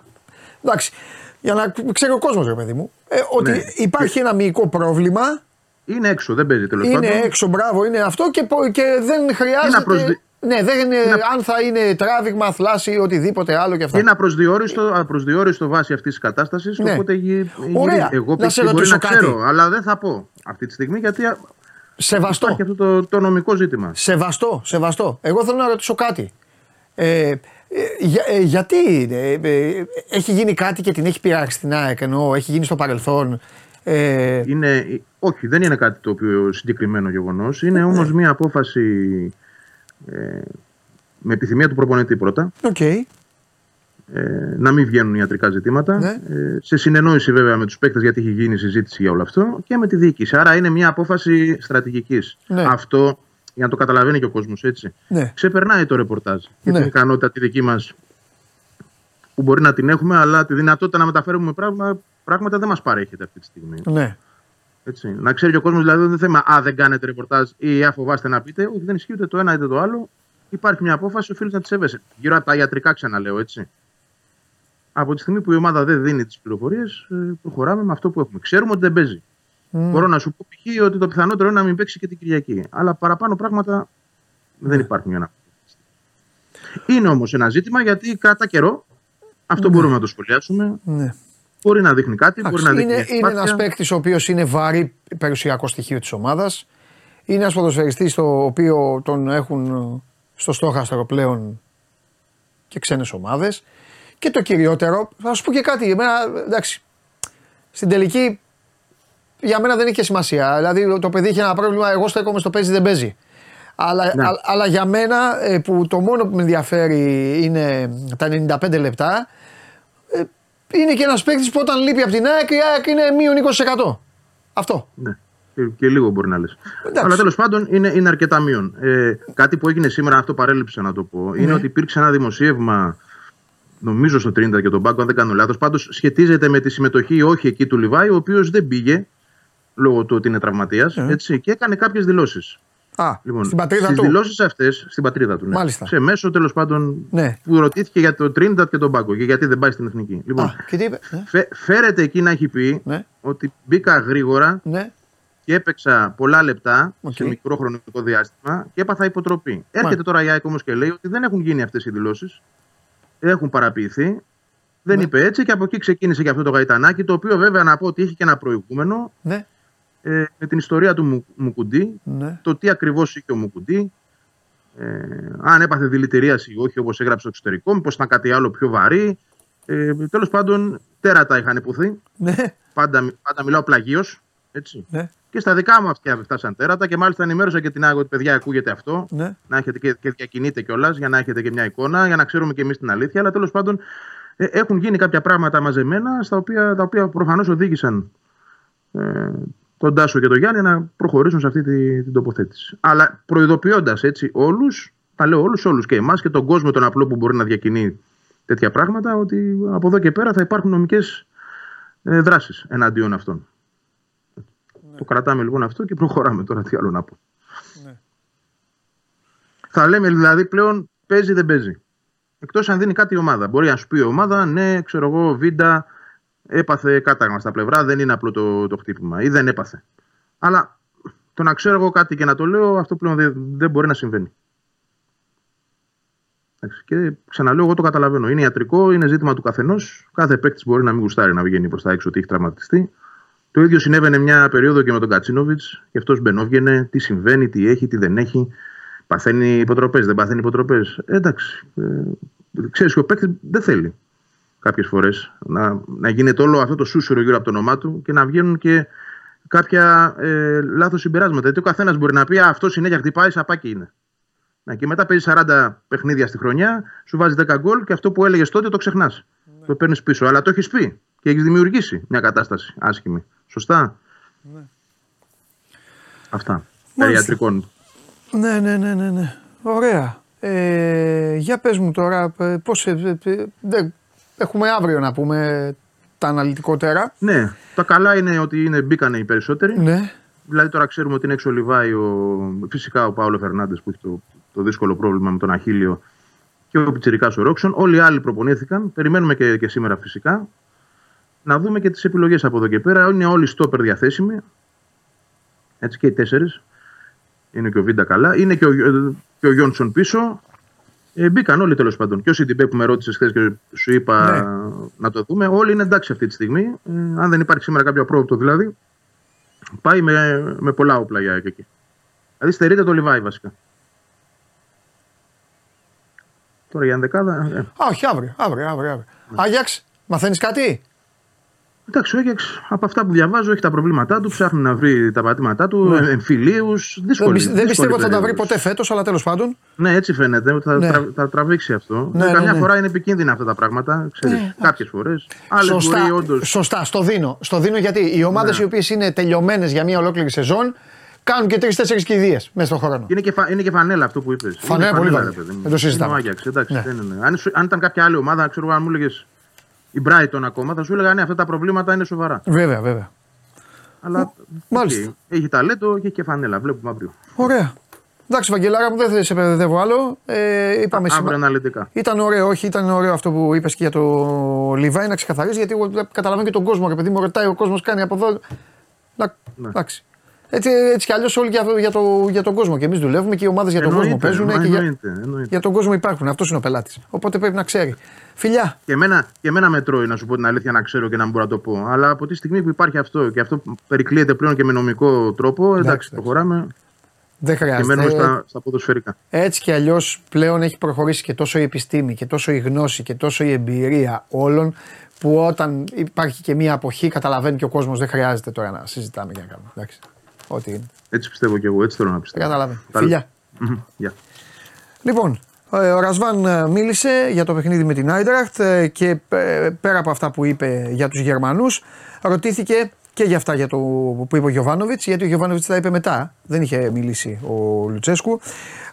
εντάξει, για να ξέρει ο κόσμος, ρε παιδί μου, ε, ότι ναι. υπάρχει ένα μυϊκό πρόβλημα. Είναι έξω, δεν παίζει τελος πάντων. Είναι έξω, μπράβο, είναι αυτό και, και δεν χρειάζεται... Προσδι... Ναι, δεν είναι, να... αν θα είναι τράβηγμα, θλάση ή οτιδήποτε άλλο και αυτά. Είναι απροσδιόριστο, απροσδιόριστο βάση αυτής της κατάστασης, ναι. οπότε γι... Ωραία. εγώ να σε μπορεί να κάτι. ξέρω, αλλά δεν θα πω αυτή τη στιγμή, γιατί Σεβαστό. υπάρχει αυτό το, το νομικό ζήτημα. Σεβαστό, σεβαστό. Εγώ θέλω να ρωτήσω κάτι. Ε, Για, ε, γιατί ε, ε, έχει γίνει κάτι και την έχει πειράξει την ΑΕΚ, εννοώ, έχει γίνει στο παρελθόν. Ε... Είναι, όχι, δεν είναι κάτι το οποίο συγκεκριμένο γεγονός. Είναι ναι. όμως μια απόφαση ε, με επιθυμία του προπονητή πρώτα. Okay. Ε, να μην βγαίνουν ιατρικά ζητήματα. Ναι. Ε, σε συνεννόηση βέβαια με τους παίκτες, γιατί έχει γίνει συζήτηση για όλο αυτό, και με τη διοίκηση. Άρα είναι μια απόφαση στρατηγικής. Ναι. Αυτό... για να το καταλαβαίνει και ο κόσμος, έτσι. Ναι. Ξεπερνάει το ρεπορτάζ και ναι. την ικανότητα τη δική μας που μπορεί να την έχουμε, αλλά τη δυνατότητα να μεταφέρουμε πράγμα, πράγματα δεν μας παρέχεται αυτή τη στιγμή. Ναι. Έτσι. Να ξέρει και ο κόσμος, δηλαδή, δεν είναι θέμα «Α, δεν κάνετε ρεπορτάζ» ή «Α, φοβάστε να πείτε». Όχι, δεν ισχύει ούτε το ένα είτε το άλλο. Υπάρχει μια απόφαση, οφείλει να τη σέβεσαι. Γύρω από τα ιατρικά, ξαναλέω, έτσι. Από τη στιγμή που η ομάδα δεν δίνει τις πληροφορίες, προχωράμε με αυτό που έχουμε. Ξέρουμε ότι δεν παίζει. Mm. Μπορώ να σου πω π.χ. ότι το πιθανότερο είναι να μην παίξει και την Κυριακή. Αλλά παραπάνω πράγματα δεν υπάρχουν για να πούμε. Είναι όμως ένα ζήτημα, γιατί κατά καιρό αυτό mm. μπορούμε να το σχολιάσουμε. Mm. Μπορεί να δείχνει κάτι, Άξι, μπορεί να δείχνει κάτι. Είναι ένας παίκτης ο οποίος είναι βαρύ περιουσιακό στοιχείο της ομάδας. Είναι ένας ποδοσφαιριστής το οποίο τον έχουν στο στόχαστρο πλέον και ξένες ομάδες. Και το κυριότερο, θα σου πω και κάτι. Εμένα, εντάξει, στην τελική. Για μένα δεν είχε σημασία. Δηλαδή το παιδί είχε ένα πρόβλημα. Εγώ στέκομαι στο παίζει, δεν παίζει. Αλλά, ναι. α, αλλά για μένα που το μόνο που με ενδιαφέρει είναι τα ενενήντα πέντε λεπτά, ε, είναι και ένας παίκτης που όταν λείπει από την ΑΕΚ, η ΑΕΚ είναι μείον είκοσι τοις εκατό. Αυτό. Ναι. Και, και λίγο μπορεί να λες. Εντάξει. Αλλά τέλος πάντων είναι, είναι αρκετά μείον. Ε, κάτι που έγινε σήμερα, αυτό παρέλειψα να το πω, ναι. είναι ότι υπήρξε ένα δημοσίευμα. Νομίζω στο τριάντα και τον Πάγκο, αν δεν κάνω λάθος. Πάντως σχετίζεται με τη συμμετοχή ή όχι εκεί του Λιβάη, ο οποίος δεν πήγε. Λόγω του ότι είναι τραυματίας, yeah. έτσι, και έκανε κάποιες δηλώσεις. Α, λοιπόν, στην πατρίδα στις του. Δηλώσεις αυτές, στην πατρίδα του, ναι. Μάλιστα. Σε μέσο, τέλος πάντων, ναι. που ρωτήθηκε για το Trinidad και τον Πάγκο και γιατί δεν πάει στην Εθνική. Λοιπόν, Α, και τι είπε, ναι. φε, φέρεται εκεί να έχει πει ναι. ότι μπήκα γρήγορα ναι. και έπαιξα πολλά λεπτά okay. σε μικρό χρονικό διάστημα και έπαθα υποτροπή. Μάλιστα. Έρχεται τώρα η ΑΕΚ όμως και λέει ότι δεν έχουν γίνει αυτές οι δηλώσεις, έχουν παραποιηθεί. Δεν ναι. είπε έτσι, και από εκεί ξεκίνησε και αυτό το γαϊτανάκι, το οποίο βέβαια να πω ότι είχε και ένα προηγούμενο. Ναι. Ε, με την ιστορία του Μου, Μουκουντή, ναι. το τι ακριβώς είχε ο Μουκουντή, ε, αν έπαθε δηλητηρίαση ή όχι, όπως έγραψε στο εξωτερικό, μήπως ήταν κάτι άλλο πιο βαρύ. Ε, τέλος πάντων, τέρατα είχαν υποθεί. Ναι. Πάντα, πάντα μιλάω πλαγίως. Ναι. Και στα δικά μου αυτιά φτάσαν τέρατα, και μάλιστα ενημέρωσα και την άγωτη παιδιά, ακούγεται αυτό. Ναι. Να έχετε και, και διακινείτε κιόλας, για να έχετε και μια εικόνα, για να ξέρουμε κι εμείς την αλήθεια. Αλλά τέλος πάντων, ε, έχουν γίνει κάποια πράγματα μαζεμένα, στα οποία, τα οποία προφανώς οδήγησαν. Ε, τον Τάσο και τον Γιάννη να προχωρήσουν σε αυτή την τοποθέτηση. Αλλά προειδοποιώντας έτσι όλους, τα λέω όλους, όλους και εμάς και τον κόσμο τον απλό που μπορεί να διακινεί τέτοια πράγματα, ότι από εδώ και πέρα θα υπάρχουν νομικές ε, δράσεις εναντίον αυτών. Ναι. Το κρατάμε λοιπόν αυτό και προχωράμε τώρα, τι άλλο να πω. Ναι. Θα λέμε δηλαδή πλέον παίζει δεν παίζει. Εκτός αν δίνει κάτι η ομάδα. Μπορεί να σου πει η ομάδα, ναι, ξέρω εγώ, βίντα, έπαθε κάταγμα στα πλευρά, δεν είναι απλό το, το χτύπημα, ή δεν έπαθε. Αλλά το να ξέρω εγώ κάτι και να το λέω, αυτό πλέον δεν, δεν μπορεί να συμβαίνει. Και ξαναλέω, εγώ το καταλαβαίνω. Είναι ιατρικό, είναι ζήτημα του καθενός. Κάθε παίκτης μπορεί να μην γουστάρει να βγαίνει προς τα έξω ότι έχει τραυματιστεί. Το ίδιο συνέβαινε μια περίοδο και με τον Κατσίνοβιτς, και αυτός μπαινόβγαινε, τι συμβαίνει, τι έχει, τι δεν έχει. Παθαίνει υποτροπές, δεν παθαίνει υποτροπές. Εντάξει. Ε, ξέρεις, ο παίκτης δεν θέλει. Κάποιες φορές να, να γίνεται όλο αυτό το σούσουρο γύρω από το όνομά του και να βγαίνουν και κάποια ε, λάθος συμπεράσματα. Γιατί ο καθένας μπορεί να πει αυτό συνέχεια χτυπάει, σαπάκι είναι. Να, και μετά παίζει σαράντα παιχνίδια στη χρονιά, σου βάζει δέκα γκολ και αυτό που έλεγες τότε το ξεχνάς. Ναι. Το παίρνεις πίσω. Αλλά το έχεις πει και έχεις δημιουργήσει μια κατάσταση άσχημη. Σωστά. Ναι. Αυτά. Μάλιστα. Τα ιατρικών. Ναι, ναι, ναι, ναι, ναι. Ωραία. Ε, για πες μου τώρα, πώς, ε, ε, δε, έχουμε αύριο να πούμε τα αναλυτικότερα. Ναι, τα καλά είναι ότι είναι, μπήκανε οι περισσότεροι. Ναι. Δηλαδή τώρα ξέρουμε ότι είναι έξω ο Λιβάη, φυσικά ο Παόλο Φερνάντες που έχει το, το δύσκολο πρόβλημα με τον Αχίλιο και ο Πιτσιρικάς ο Ρόξον. Όλοι οι άλλοι προπονήθηκαν, περιμένουμε και, και σήμερα φυσικά. Να δούμε και τις επιλογές από εδώ και πέρα. Είναι όλοι στόπερ διαθέσιμοι. Έτσι και οι τέσσερις. Είναι και ο Βίντα καλά. Είναι και ο, και ο Γιόνσον πίσω. Ε, μπήκαν όλοι τέλος πάντων. Και ο Σιντιμπέ που με ρώτησε χθες και σου είπα ναι. να το δούμε. Όλοι είναι εντάξει αυτή τη στιγμή. Ε, αν δεν υπάρχει σήμερα κάποιο απρόβλεπτο δηλαδή. Πάει με, με πολλά όπλα για εκεί. Δηλαδή στερείται το Λιβάι βασικά. Τώρα για ενδεκάδα. Ε. Όχι, αύριο. αύριο, αύριο, αύριο. Ναι. Άγιαξ, μαθαίνεις κάτι? Εντάξει, ο Άγιαξ από αυτά που διαβάζω έχει τα προβλήματά του, ψάχνει να βρει τα πατήματά του, ναι. εμφυλίους, δύσκολη. Δεν πιστεύω ότι θα τα βρει ποτέ φέτος, αλλά τέλος πάντων. Ναι, έτσι φαίνεται ότι θα, ναι. τρα, θα τραβήξει αυτό. Ναι, ναι, καμιά ναι. φορά είναι επικίνδυνα αυτά τα πράγματα, ξέρεις, ναι, κάποιες φορές. Σωστά, μπορεί, όντως... σωστά, στο δίνω. Στο δίνω γιατί οι ομάδες ναι. οι οποίες είναι τελειωμένες για μια ολόκληρη σεζόν κάνουν και τρεις-τέσσερις κηδείες μέσα στον χρόνο. Είναι και, φα, είναι και φανέλα αυτό που είπες. Φανέλα, είναι φανέλα πολύ βαρύ. Δεν το συζητάμε. Αν ήταν κάποια άλλη ομάδα, ξέρω αν μου έλεγες. Η Brighton ακόμα, θα σου έλεγα ναι, αυτά τα προβλήματα είναι σοβαρά. Βέβαια, βέβαια. Αλλά μάλιστα. Okay. Έχει ταλέντο και έχει και φανέλα. Βλέπουμε αύριο. Ωραία. Εντάξει, Βαγγελάρα μου, δεν σε παιδεύω άλλο. Ε, είπαμε σήμερα. Αύριο αναλυτικά. Ήταν ωραίο, όχι, ήταν ωραίο αυτό που είπες και για το Λιβάι να ξεκαθαρίζει, γιατί εγώ καταλαβαίνω και τον κόσμο. Επειδή μου ρωτάει ο κόσμος, κάνει από εδώ. Να... Ναι. Εντάξει. Έτσι, έτσι κι αλλιώς όλοι για, για, το, για τον κόσμο. Και εμείς δουλεύουμε και οι ομάδες για τον εννοείται, κόσμο παίζουν. Εννοείται, και για, εννοείται. για τον κόσμο υπάρχουν. Αυτός είναι ο πελάτης. Οπότε πρέπει να ξέρει. Φιλιά. Και εμένα, και εμένα με τρώει να σου πω την αλήθεια, να ξέρω και να μην μπορώ να το πω. Αλλά από τη στιγμή που υπάρχει αυτό και αυτό περικλείεται πλέον και με νομικό τρόπο, εντάξει, εντάξει. προχωράμε. Δεν χρειάζεται. Και μένουμε στα, στα ποδοσφαιρικά. Έτσι κι αλλιώς πλέον έχει προχωρήσει και τόσο η επιστήμη και τόσο η γνώση και τόσο η εμπειρία όλων. Που όταν υπάρχει και μία αποχή, καταλαβαίνει και ο κόσμος. Δεν χρειάζεται τώρα να συζητάμε για να κάνουμε. Εντάξει. Ό,τι είναι. Έτσι πιστεύω και εγώ, έτσι θέλω να πιστεύω. Κατάλαβε. Φιλιά. Mm-hmm. Yeah. Λοιπόν, ο Ρασβάν μίλησε για το παιχνίδι με την Άιντραχτ και πέρα από αυτά που είπε για τους Γερμανούς, ρωτήθηκε και για αυτά για το που είπε ο Γιοβάνοβιτς, γιατί ο Γιοβάνοβιτς τα είπε μετά, δεν είχε μιλήσει ο Λουτσέσκου.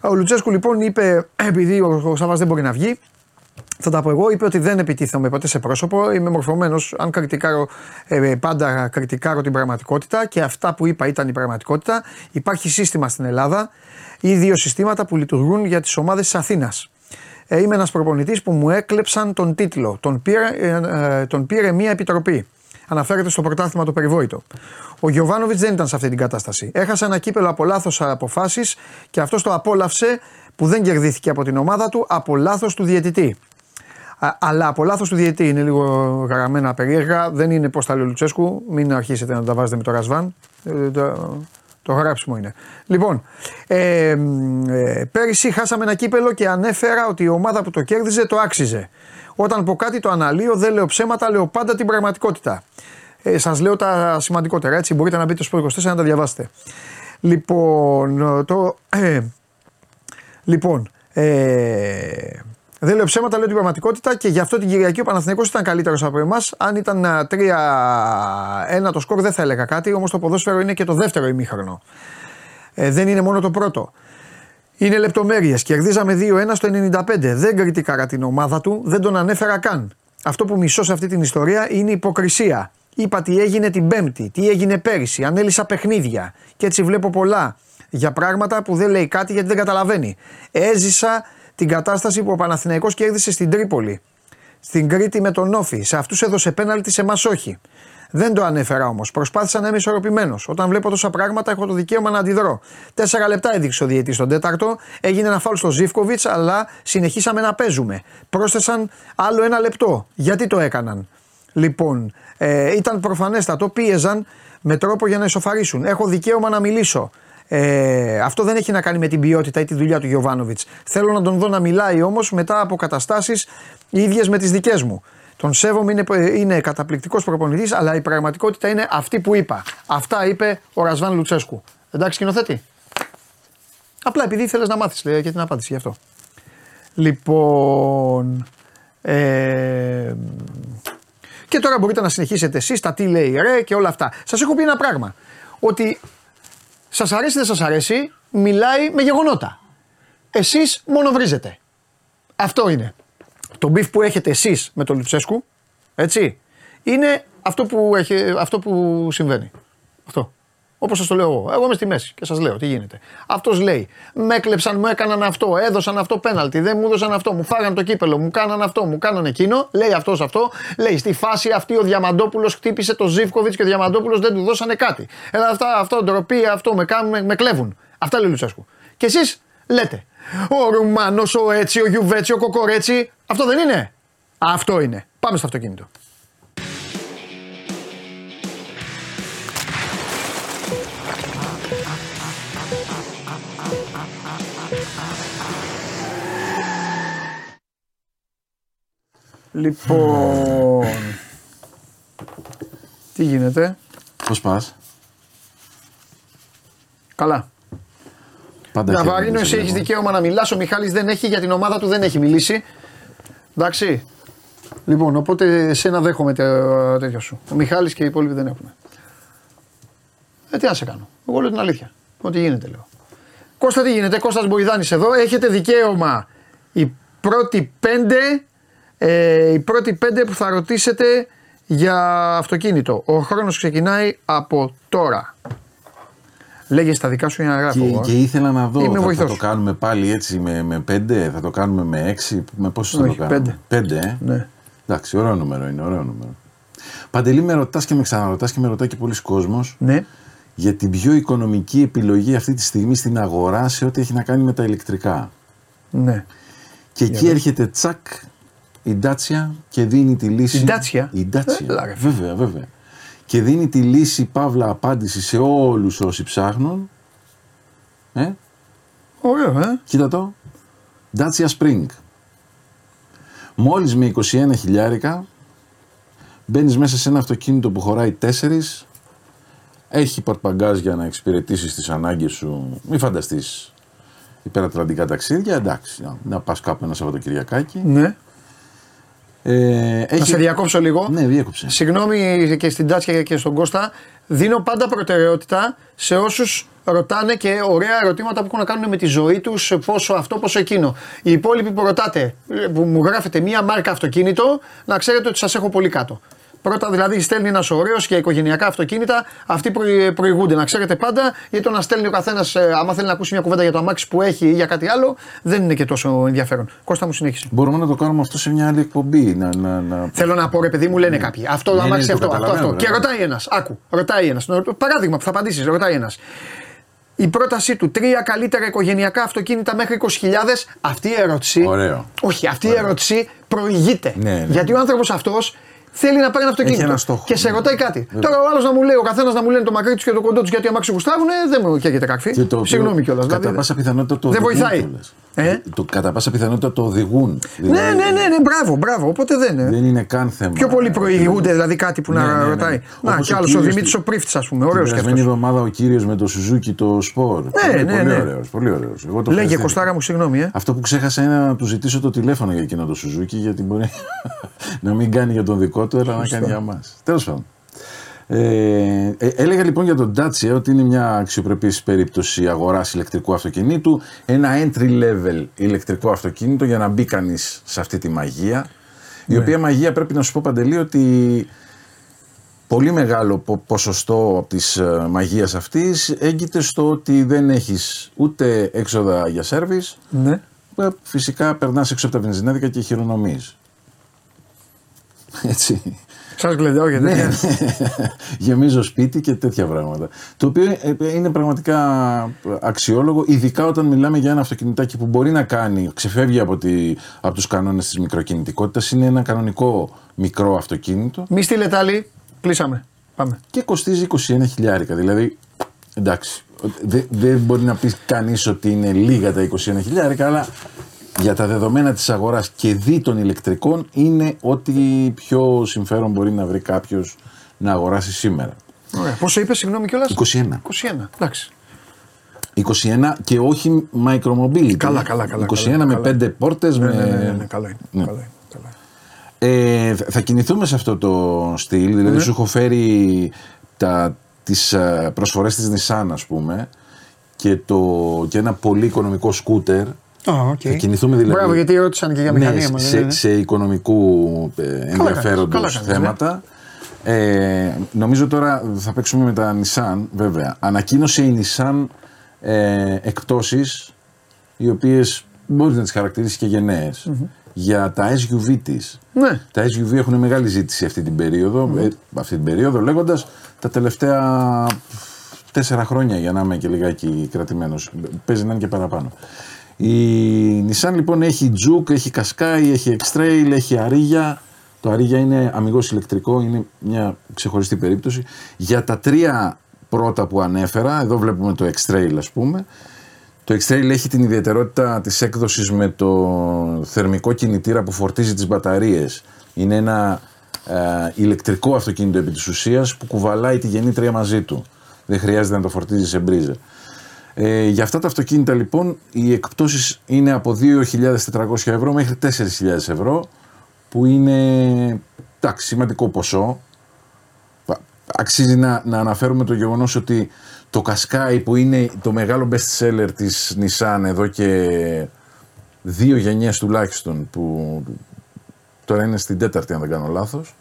Ο Λουτσέσκου λοιπόν είπε, επειδή ο Σάββας δεν μπορεί να βγει, θα τα πω εγώ, είπε ότι δεν επιτίθομαι ποτέ σε πρόσωπο, είμαι μορφωμένος, αν κριτικάρω πάντα κριτικάρω την πραγματικότητα και αυτά που είπα ήταν η πραγματικότητα. Υπάρχει σύστημα στην Ελλάδα, οι δύο συστήματα που λειτουργούν για τις ομάδες της Αθήνας. Είμαι ένας προπονητής που μου έκλεψαν τον τίτλο, τον πήρε, τον πήρε μία επιτροπή. Αναφέρεται στο πρωτάθλημα το περιβόητο. Ο Γιοβάνοβιτς δεν ήταν σε αυτή την κατάσταση. Έχασε ένα κύπελο από λάθος αποφάσεις και αυτός το απόλαυσε που δεν κερδίθηκε από την ομάδα του από λάθος του διαιτητή. Α, αλλά από λάθος του διαιτητή είναι λίγο γραμμένα περίεργα. Δεν είναι πώς τα λέει ο Λουτσέσκου. Μην αρχίσετε να τα βάζετε με το Ρασβάν. Ε, το, το γράψιμο είναι. Λοιπόν, ε, ε, πέρυσι χάσαμε ένα κύπελο και ανέφερα ότι η ομάδα που το κέρδιζε το άξιζε. Όταν πω κάτι το αναλύω, δεν λέω ψέματα, λέω πάντα την πραγματικότητα. Ε, σας λέω τα σημαντικότερα, έτσι. Μπορείτε να μπείτε στο σπορ είκοσι τέσσερα να τα διαβάσετε. Λοιπόν, το... Ε, λοιπόν... Ε, δεν λέω ψέματα, λέω την πραγματικότητα και γι' αυτό την Κυριακή ο Παναθηναϊκός ήταν καλύτερος από εμάς. Αν ήταν τρία ένα το σκορ δεν θα έλεγα κάτι, όμως το ποδόσφαιρο είναι και το δεύτερο ημίχρονο. Ε, δεν είναι μόνο το πρώτο. Είναι λεπτομέρειες. Κερδίζαμε δύο ένα στο ενενήντα πέντε. Δεν κριτικάρα την ομάδα του, δεν τον ανέφερα καν. Αυτό που μισώ σε αυτή την ιστορία είναι η υποκρισία. Είπα τι έγινε την Πέμπτη, τι έγινε πέρυσι, ανέλησα παιχνίδια και έτσι βλέπω πολλά για πράγματα που δεν λέει κάτι γιατί δεν καταλαβαίνει. Έζησα την κατάσταση που ο Παναθηναϊκός κέρδισε στην Τρίπολη, στην Κρήτη με τον Όφη. Σε αυτούς έδωσε πέναλτι, σε εμάς όχι. Δεν το ανέφερα όμως. Προσπάθησα να είμαι ισορροπημένος. Όταν βλέπω τόσα πράγματα, έχω το δικαίωμα να αντιδρώ. Τέσσερα λεπτά έδειξε ο διαιτητής στον τέταρτο. Έγινε ένα φάουλ στο Ζίβκοβιτς, αλλά συνεχίσαμε να παίζουμε. Πρόσθεσαν άλλο ένα λεπτό. Γιατί το έκαναν. Λοιπόν, ε, ήταν προφανέστατο. Πίεζαν με τρόπο για να ισοφαρίσουν. Έχω δικαίωμα να μιλήσω. Ε, αυτό δεν έχει να κάνει με την ποιότητα ή τη δουλειά του Γιοβάνοβιτς. Θέλω να τον δω να μιλάει όμως μετά από καταστάσεις οι ίδιες με τις δικές μου. Τον σέβομαι, είναι, είναι καταπληκτικός προπονητής, αλλά η πραγματικότητα είναι αυτή που είπα. Αυτά είπε ο Ρασβάν Λουτσέσκου. Εντάξει, σκηνοθέτη. Απλά επειδή ήθελες να μάθεις, λέει, και την απάντηση γι' αυτό. Λοιπόν. Ε, και τώρα μπορείτε να συνεχίσετε εσείς τα τι λέει ρε και όλα αυτά. Σας έχω πει ένα πράγμα. Ότι. Σας αρέσει, δεν σας αρέσει, μιλάει με γεγονότα. Εσείς μόνο βρίζετε. Αυτό είναι. Το μπιφ που έχετε εσείς με τον Λουτσέσκου, έτσι, είναι αυτό που, έχει, αυτό που συμβαίνει. Αυτό. Όπως σας το λέω εγώ. Εγώ είμαι στη μέση και σας λέω τι γίνεται. Αυτός λέει, με έκλεψαν, μου έκαναν αυτό, έδωσαν αυτό πέναλτι, δεν μου έδωσαν αυτό, μου φάγαν το κύπελο, μου κάναν αυτό, μου κάναν εκείνο. Λέει αυτός αυτό, λέει στη φάση αυτή ο Διαμαντόπουλος χτύπησε το Ζίβκοβιτς και ο Διαμαντόπουλος δεν του δώσανε κάτι. Ε, αυτά, αυτό, ντροπή, αυτό, με, με, με κλέβουν. Αυτά λέει ο Λουτσέσκου. Και εσείς λέτε, ο Ρουμάνος, ο έτσι, ο Γιουβέτσι, ο Κοκορέτσι. Αυτό δεν είναι. Αυτό είναι. Πάμε στο αυτοκίνητο. Λοιπόν, τι γίνεται? Πώς πας? Καλά. Ναβαρίνο, εσύ έχεις δικαίωμα να μιλάς, ο Μιχάλης δεν έχει, για την ομάδα του δεν έχει μιλήσει. Εντάξει. Λοιπόν, οπότε εσένα δέχομαι το τέτοιο σου. Ο Μιχάλης και οι υπόλοιποι δεν έχουν. Ε, τι να σε κάνω. Εγώ λέω την αλήθεια. Ό,τι γίνεται λέω. Κώστα, τι γίνεται? Κώστας Μποϊδάνης εδώ. Έχετε δικαίωμα οι πρώτοι πέντε, ε, οι πρώτοι πέντε που θα ρωτήσετε για αυτοκίνητο. Ο χρόνος ξεκινάει από τώρα. Λέγε τα δικά σου για να γράφω. Και, και ήθελα να δω, θα, θα το κάνουμε πάλι έτσι με, με πέντε, θα το κάνουμε με έξι, με πόσους θα το κάνουμε? Πέντε. Πέντε, ε? Ναι. Εντάξει, ωραίο νούμερο είναι, ωραίο νούμερο. Παντελή, με ρωτάς και με ξαναρωτάς και με ρωτάει και πολλοί κόσμος, ναι, για την πιο οικονομική επιλογή αυτή τη στιγμή στην αγορά σε ό,τι έχει να κάνει με τα ηλεκτρικά. Ναι. Και εκεί για έρχεται τσακ η Dacia και δίνει τη λύση. Η Dacia. Η Dacia. Βέβαια, βέβαια. Και δίνει τη λύση, παύλα, απάντηση σε όλους όσοι ψάχνουν. Ε. Ωραίο, ε. Κοίτα το. Dacia Spring. Μόλις με είκοσι ένα χιλιάρικα μπαίνεις μέσα σε ένα αυτοκίνητο που χωράει τέσσερις. Έχει πορτμπαγκάζ για να εξυπηρετήσεις τις ανάγκες σου. Μη φανταστείς υπερατλαντικά ταξίδια. Εντάξει, να, να πας κάπου ένα Σαββατοκυριακάκι. Ναι. Ε, έχει... Να σε διακόψω λίγο. Ναι, διέκοψε. Συγγνώμη και στην Dacia και στον Κώστα. Δίνω πάντα προτεραιότητα σε όσους ρωτάνε και ωραία ερωτήματα που έχουν να κάνουν με τη ζωή τους, πόσο αυτό, πόσο εκείνο. Οι υπόλοιποι που ρωτάτε, που μου γράφετε μία μάρκα αυτοκίνητο, να ξέρετε ότι σας έχω πολύ κάτω. Πρώτα δηλαδή στέλνει ένας ωραίος για οικογενειακά αυτοκίνητα, αυτοί προηγούνται. Να ξέρετε πάντα, γιατί το να στέλνει ο καθένας, άμα θέλει να ακούσει μια κουβέντα για το αμάξι που έχει ή για κάτι άλλο, δεν είναι και τόσο ενδιαφέρον. Κώστα μου, συνέχισε. Μπορούμε να το κάνουμε αυτό σε μια άλλη εκπομπή. Να, να, να... Θέλω να πω, ρε παιδί μου, λένε ναι, κάποιοι. Αυτό το αμάξι, ναι, αυτό, αυτό, αυτό. Και ρωτάει ένας. Άκου, ρωτάει ένας. Παράδειγμα που θα απαντήσεις, ρωτάει ένας. Η πρότασή του, τρία καλύτερα οικογενειακά αυτοκίνητα μέχρι είκοσι χιλιάδες, αυτή η ερώτηση. Ωραίο. Όχι, αυτή η ερώτηση προηγείται. Ναι, ναι. Γιατί ο άνθρωπος αυτός θέλει να πάρει ένα αυτοκίνητο στόχο, και σε ρωτάει κάτι. Βέβαια. Τώρα ο άλλος να μου λέει, ο καθένας να μου λέει το μακρύ του και το κοντό του, γιατί αμάξι γουστάρουν, δεν μου καίγεται κακφί. Συγγνώμη κιόλας. Κατά δηλαδή, πάσα πιθανότητα το δεν βοηθάει. Ε? Το, κατά πάσα πιθανότητα το οδηγούν. Δηλαδή, ναι, ναι, ναι, ναι, μπράβο, μπράβο. Οπότε δεν είναι. Δεν είναι καν θέμα. Πιο πολύ προηγούνται δηλαδή κάτι που ναι, να ναι, ναι, ρωτάει. Ναι, ναι. Να κι άλλο ο, ο Δημήτρης ο Πρίφτης, ας πούμε. Ωραίος και αυτός. Την περασμένη εβδομάδα ο κύριος με το Σουζούκι το σπορ. Ναι, ναι, ναι. Πολύ ωραίος. Λέγε, Κωστάρα μου, συγγνώμη. Αυτό που ξέχασα είναι να του ζητήσω το τηλέφωνο για εκείνο το Σουζούκι, γιατί μπορεί να μην κάνει για τον δικό του, έλα να κάνει για μας. Τέλος πάντων. Ε, έλεγα λοιπόν για τον Dacia ότι είναι μια αξιοπρεπής περίπτωση αγοράς ηλεκτρικού αυτοκινήτου. Ένα entry level ηλεκτρικό αυτοκίνητο για να μπει κανείς σε αυτή τη μαγεία. Ναι. Η οποία μαγεία πρέπει να σου πω, Παντελή, ότι πολύ μεγάλο ποσοστό από της μαγείας αυτής έγκυται στο ότι δεν έχεις ούτε έξοδα για σέρβις. Ναι. Φυσικά περνάς έξω από τα βενζινάδικα και χειρονομείς. Έτσι. Σας γλεντάω και τέτοια. Ναι, ναι. Γεμίζω σπίτι και τέτοια πράγματα. Το οποίο είναι πραγματικά αξιόλογο, ειδικά όταν μιλάμε για ένα αυτοκινητάκι που μπορεί να κάνει, ξεφεύγει από, τη, από τους κανόνες της μικροκινητικότητας, είναι ένα κανονικό μικρό αυτοκίνητο. Μη στείλετε άλλη, κλείσαμε. Πάμε. Και κοστίζει είκοσι ένα χιλιάρικα, δηλαδή εντάξει, δεν δε μπορεί να πει κανείς ότι είναι λίγα τα είκοσι ένα χιλιάρικα, αλλά για τα δεδομένα της αγοράς και δι των ηλεκτρικών είναι ό,τι πιο συμφέρον μπορεί να βρει κάποιος να αγοράσει σήμερα. Ωραία. Πόσο είπες, συγγνώμη κιόλας? είκοσι ένα. είκοσι ένα, εντάξει. είκοσι ένα και όχι micromobility. Καλά, καλά, καλά. είκοσι ένα καλά, με καλά. πέντε πόρτες. Ναι, με... ναι, ναι, ναι, καλά είναι. Ναι. Καλά είναι, καλά είναι. Ε, θα κινηθούμε σε αυτό το στυλ, δηλαδή ναι, σου έχω φέρει τα, τις προσφορές της Nissan, ας πούμε, και, το, και ένα πολύ οικονομικό σκούτερ. Oh, okay. Θα κινηθούμε δηλαδή. Μπράβο, γιατί ρώτησαν και για μηχανία. Ναι, σε, σε οικονομικού ενδιαφέροντος θέματα. Ε, νομίζω τώρα θα παίξουμε με τα Nissan, βέβαια. Ανακοίνωσε η Nissan ε, εκπτώσεις, οι οποίες μπορείς να τις χαρακτηρίσει και γενναίες, mm-hmm. για τα ες γιου βι της. Ναι. Τα ες γιου βι έχουν μεγάλη ζήτηση αυτή την περίοδο, mm-hmm. ε, αυτή την περίοδο λέγοντας τα τελευταία τέσσερα χρόνια, για να είμαι και λιγάκι κρατημένος. Παίζει να είναι και παραπάνω. Η Nissan λοιπόν έχει Juke, έχει Qashqai, έχει X-Trail, έχει Ariya. Το Ariya είναι αμιγώς ηλεκτρικό, είναι μια ξεχωριστή περίπτωση. Για τα τρία πρώτα που ανέφερα, εδώ βλέπουμε το X-Trail ας πούμε. Το X-Trail έχει την ιδιαιτερότητα της έκδοσης με το θερμικό κινητήρα που φορτίζει τις μπαταρίες. Είναι ένα ε, ηλεκτρικό αυτοκίνητο επί της ουσίας που κουβαλάει τη γεννήτρια μαζί του. Δεν χρειάζεται να το φορτίζει σε μπρίζα. Ε, για αυτά τα αυτοκίνητα λοιπόν οι εκπτώσεις είναι από δύο χιλιάδες τετρακόσια ευρώ μέχρι τέσσερις χιλιάδες ευρώ, που είναι τάξη, σημαντικό ποσό. Αξίζει να, να αναφέρουμε το γεγονός ότι το Qashqai, που είναι το μεγάλο best seller της Nissan εδώ και δύο γενιές τουλάχιστον, που τώρα είναι στην τέταρτη αν δεν κάνω λάθος,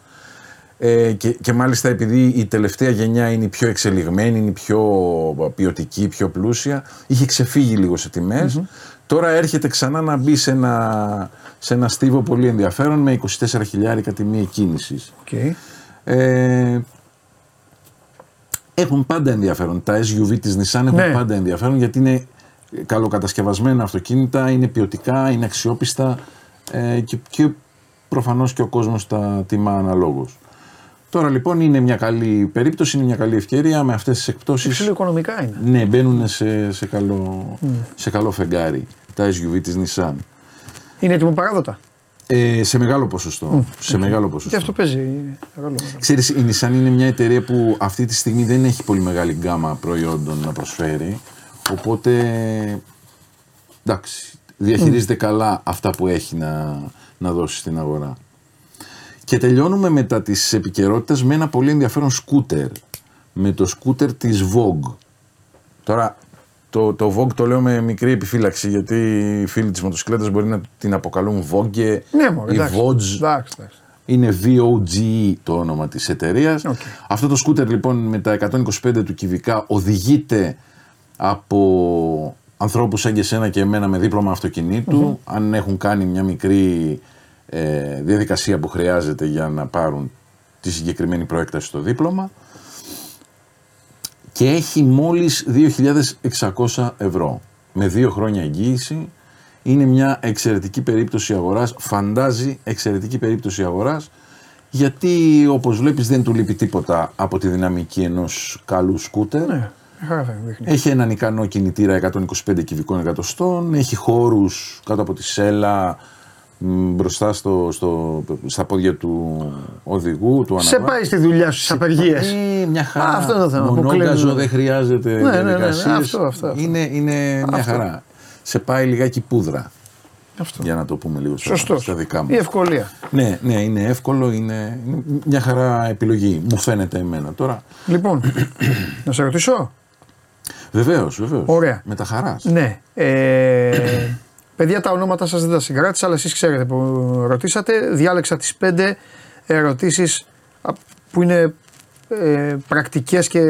Ε, και, και μάλιστα επειδή η τελευταία γενιά είναι η πιο εξελιγμένη, είναι η πιο ποιοτική, πιο πλούσια, είχε ξεφύγει λίγο σε τιμές. Mm-hmm. Τώρα έρχεται ξανά να μπει σε ένα, σε ένα στίβο πολύ ενδιαφέρον με είκοσι τέσσερα χιλιάρικα τιμή εκκίνησης. Okay. Ε, έχουν πάντα ενδιαφέρον. Τα ες γιου βι της Nissan έχουν ναι. πάντα ενδιαφέρον, γιατί είναι καλοκατασκευασμένα αυτοκίνητα, είναι ποιοτικά, είναι αξιόπιστα ε, και, και προφανώς και ο κόσμος τα τιμά αναλόγως. Τώρα λοιπόν είναι μια καλή περίπτωση, είναι μια καλή ευκαιρία με αυτές τις εκπτώσεις. Ψιλοοικονομικά είναι. Ναι, μπαίνουν σε, σε, καλό, mm. σε καλό φεγγάρι τα ες γιου βι της Nissan. Είναι έτοιμο παράδοτα. Ε, σε μεγάλο ποσοστό. Mm. Σε okay. μεγάλο ποσοστό. Και αυτό παίζει. Ξέρεις, η Nissan είναι μια εταιρεία που αυτή τη στιγμή δεν έχει πολύ μεγάλη γκάμα προϊόντων να προσφέρει. Οπότε εντάξει, διαχειρίζεται mm. καλά αυτά που έχει να, να δώσει στην αγορά. Και τελειώνουμε μετά τις επικαιρότητες με ένα πολύ ενδιαφέρον σκούτερ, με το σκούτερ της Vogue. Τώρα το, το Vogue το λέω με μικρή επιφύλαξη, γιατί οι φίλοι της μοτοσυκλέτας μπορεί να την αποκαλούν Vogue, και ναι, η Vogue είναι Vogue το όνομα της εταιρείας. Okay. Αυτό το σκούτερ λοιπόν με τα εκατόν είκοσι πέντε του κυβικά οδηγείται από ανθρώπους σαν και εσένα και εμένα με δίπλωμα αυτοκινήτου, mm-hmm. αν έχουν κάνει μια μικρή Ε, διαδικασία που χρειάζεται για να πάρουν τη συγκεκριμένη προέκταση στο δίπλωμα, και έχει μόλις δύο χιλιάδες εξακόσια ευρώ με δύο χρόνια εγγύηση. Είναι μια εξαιρετική περίπτωση αγοράς, φαντάζει εξαιρετική περίπτωση αγοράς, γιατί όπως βλέπεις δεν του λείπει τίποτα από τη δυναμική ενός καλού σκούτερ. Ναι, έχει έναν ικανό κινητήρα εκατόν είκοσι πέντε κυβικών εκατοστών, έχει χώρους κάτω από τη σέλα μπροστά στο, στο, στα πόδια του οδηγού, του αναβάτη. Σε πάει στη δουλειά σου, στις απεργίες. Ε, μια χαρά. Α, αυτό είναι το θέμα. Μονόγκαζο, δεν χρειάζεται ναι, διαδικασίες. Ναι, ναι, ναι. Αυτό, αυτό, αυτό. Είναι, είναι μια αυτό. χαρά. Σε πάει λιγάκι πούδρα. Αυτό. Για να το πούμε λίγο στα, στα δικά μου. Η ευκολία. Ναι, ναι, είναι εύκολο, είναι, είναι μια χαρά επιλογή. Μου φαίνεται εμένα τώρα. Λοιπόν, να σε ρωτήσω. Βεβαίως, βεβαίως. Ωραία. Με τα χαράς. Ναι. Ε... Παιδιά, τα ονόματα σας δεν τα συγκράτησα, αλλά εσείς ξέρετε που ρωτήσατε. Διάλεξα τις πέντε ερωτήσεις που είναι ε, πρακτικές και,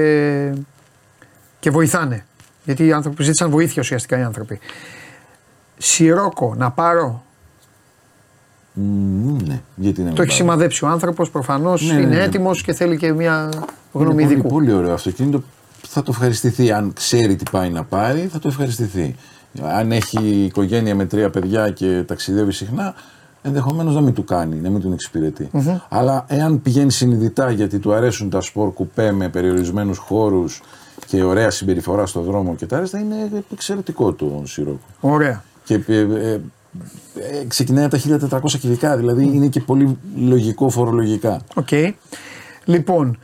και βοηθάνε. Γιατί οι άνθρωποι ζήτησαν βοήθεια ουσιαστικά οι άνθρωποι. Σιρόκο, να πάρω. Mm, ναι, γιατί να το έχει σημαδέψει ο άνθρωπος, προφανώς ναι, είναι ναι, ναι. έτοιμος και θέλει και μια γνώμη ειδικού. Πολύ, πολύ ωραίο αυτοκίνητο. Θα το ευχαριστηθεί. Αν ξέρει τι πάει να πάρει, θα το ευχαριστηθεί. Αν έχει οικογένεια με τρία παιδιά και ταξιδεύει συχνά, ενδεχομένως να μην του κάνει, να μην τον εξυπηρετεί. Mm-hmm. Αλλά εάν πηγαίνει συνειδητά γιατί του αρέσουν τα σπορ κουπέ με περιορισμένους χώρους και ωραία συμπεριφορά στον δρόμο και τα αρέστα, είναι εξαιρετικό το Σιρόκο. Ωραία. Και ε, ε, ε, ξεκινάει τα χίλια τετρακόσια κυβικά, δηλαδή mm. είναι και πολύ λογικό φορολογικά. Οκ. Okay. Λοιπόν,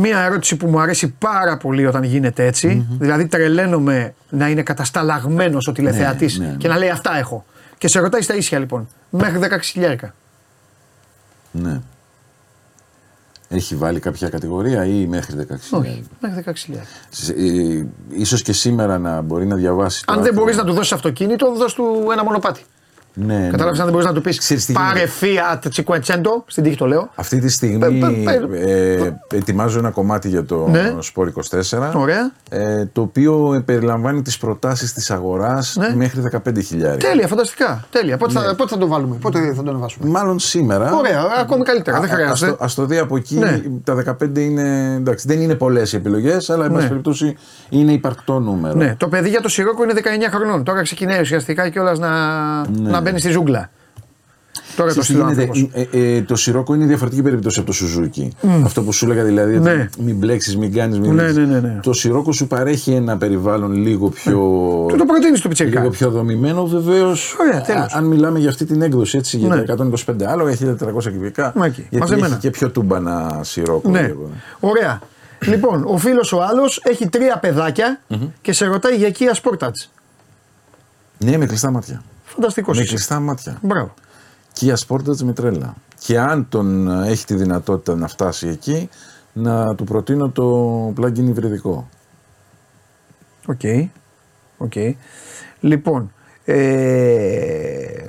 μία ερώτηση που μου αρέσει πάρα πολύ όταν γίνεται έτσι, mm-hmm. δηλαδή τρελαίνομαι να είναι κατασταλαγμένος ο τηλεθεατής ναι, ναι, ναι. και να λέει αυτά έχω. Και σε ρωτάει στα ίσια λοιπόν, μέχρι δεκαέξι χιλιάρικα. Ναι. Έχει βάλει κάποια κατηγορία ή μέχρι δεκαέξι χιλιάδες. Όχι, μέχρι δεκαέξι χιλιάδες. Ίσως και σήμερα να μπορεί να διαβάσει. Αν δεν μπορείς να του δώσεις αυτοκίνητο, δώσ' του ένα μονοπάτι. Ναι, κατάλαβες, ναι. Αν δεν μπορείς να του πεις πάρε Fiat Cinquecento, στην τύχη το λέω. Αυτή τη στιγμή ε, ετοιμάζω ένα κομμάτι για το ναι. Σπορ είκοσι τέσσερα. Ωραία. Ε, το οποίο περιλαμβάνει τις προτάσεις της αγοράς ναι. μέχρι δεκαπέντε χιλιάδες. Τέλεια, φανταστικά. Τέλεια. Πότε, ναι. θα, πότε θα το βάλουμε, πότε θα το ανεβάσουμε. Μάλλον σήμερα. Ωραία, ακόμη καλύτερα. Δεν χρειάζεται. Ας το δει από εκεί. Ναι. Τα δεκαπέντε είναι. Εντάξει, δεν είναι πολλές οι επιλογές, αλλά εν πάση περιπτώσει είναι υπαρκτό νούμερο. Ναι. Το παιδί για το Σιρόκο είναι δεκαεννιά χρονών. Τώρα ξεκινάει ουσιαστικά κιόλας να. Ναι. να μπαίνει στη ζούγκλα. Τώρα το γίνεται, ε, ε, το Σιρόκο είναι διαφορετική περίπτωση από το Σουζούκι. Mm. Αυτό που σου έλεγα δηλαδή, ναι. μην μπλέξεις, μην κάνεις, μην ναι, ναι, ναι, ναι. Το Σιρόκο σου παρέχει ένα περιβάλλον λίγο πιο... Ναι. Το προτείνεις το πιτσιρικά. Λίγο πιο δομημένο βεβαίως. Ωραία, α, αν μιλάμε για αυτή την έκδοση, έτσι, για ναι. τα εκατόν είκοσι πέντε άλογα, χίλια τετρακόσια κυβικά, γιατί μαζεμένα. Έχει και πιο τούμπανα Σιρόκο. Ναι. Λίγο. Ωραία. Λοιπόν, ο φίλος ο άλλος έχει τρία παιδάκια mm-hmm. και σε ρωτάει για Kia Sportage. Ναι, με κλειστά μάτια. Με κλειστά μάτια. Μπράβο. Kia Sportage με τρέλα. Και αν τον έχει τη δυνατότητα να φτάσει εκεί, να του προτείνω το plug-in υβριδικό. Οκ. Okay. Okay. Λοιπόν. Ε...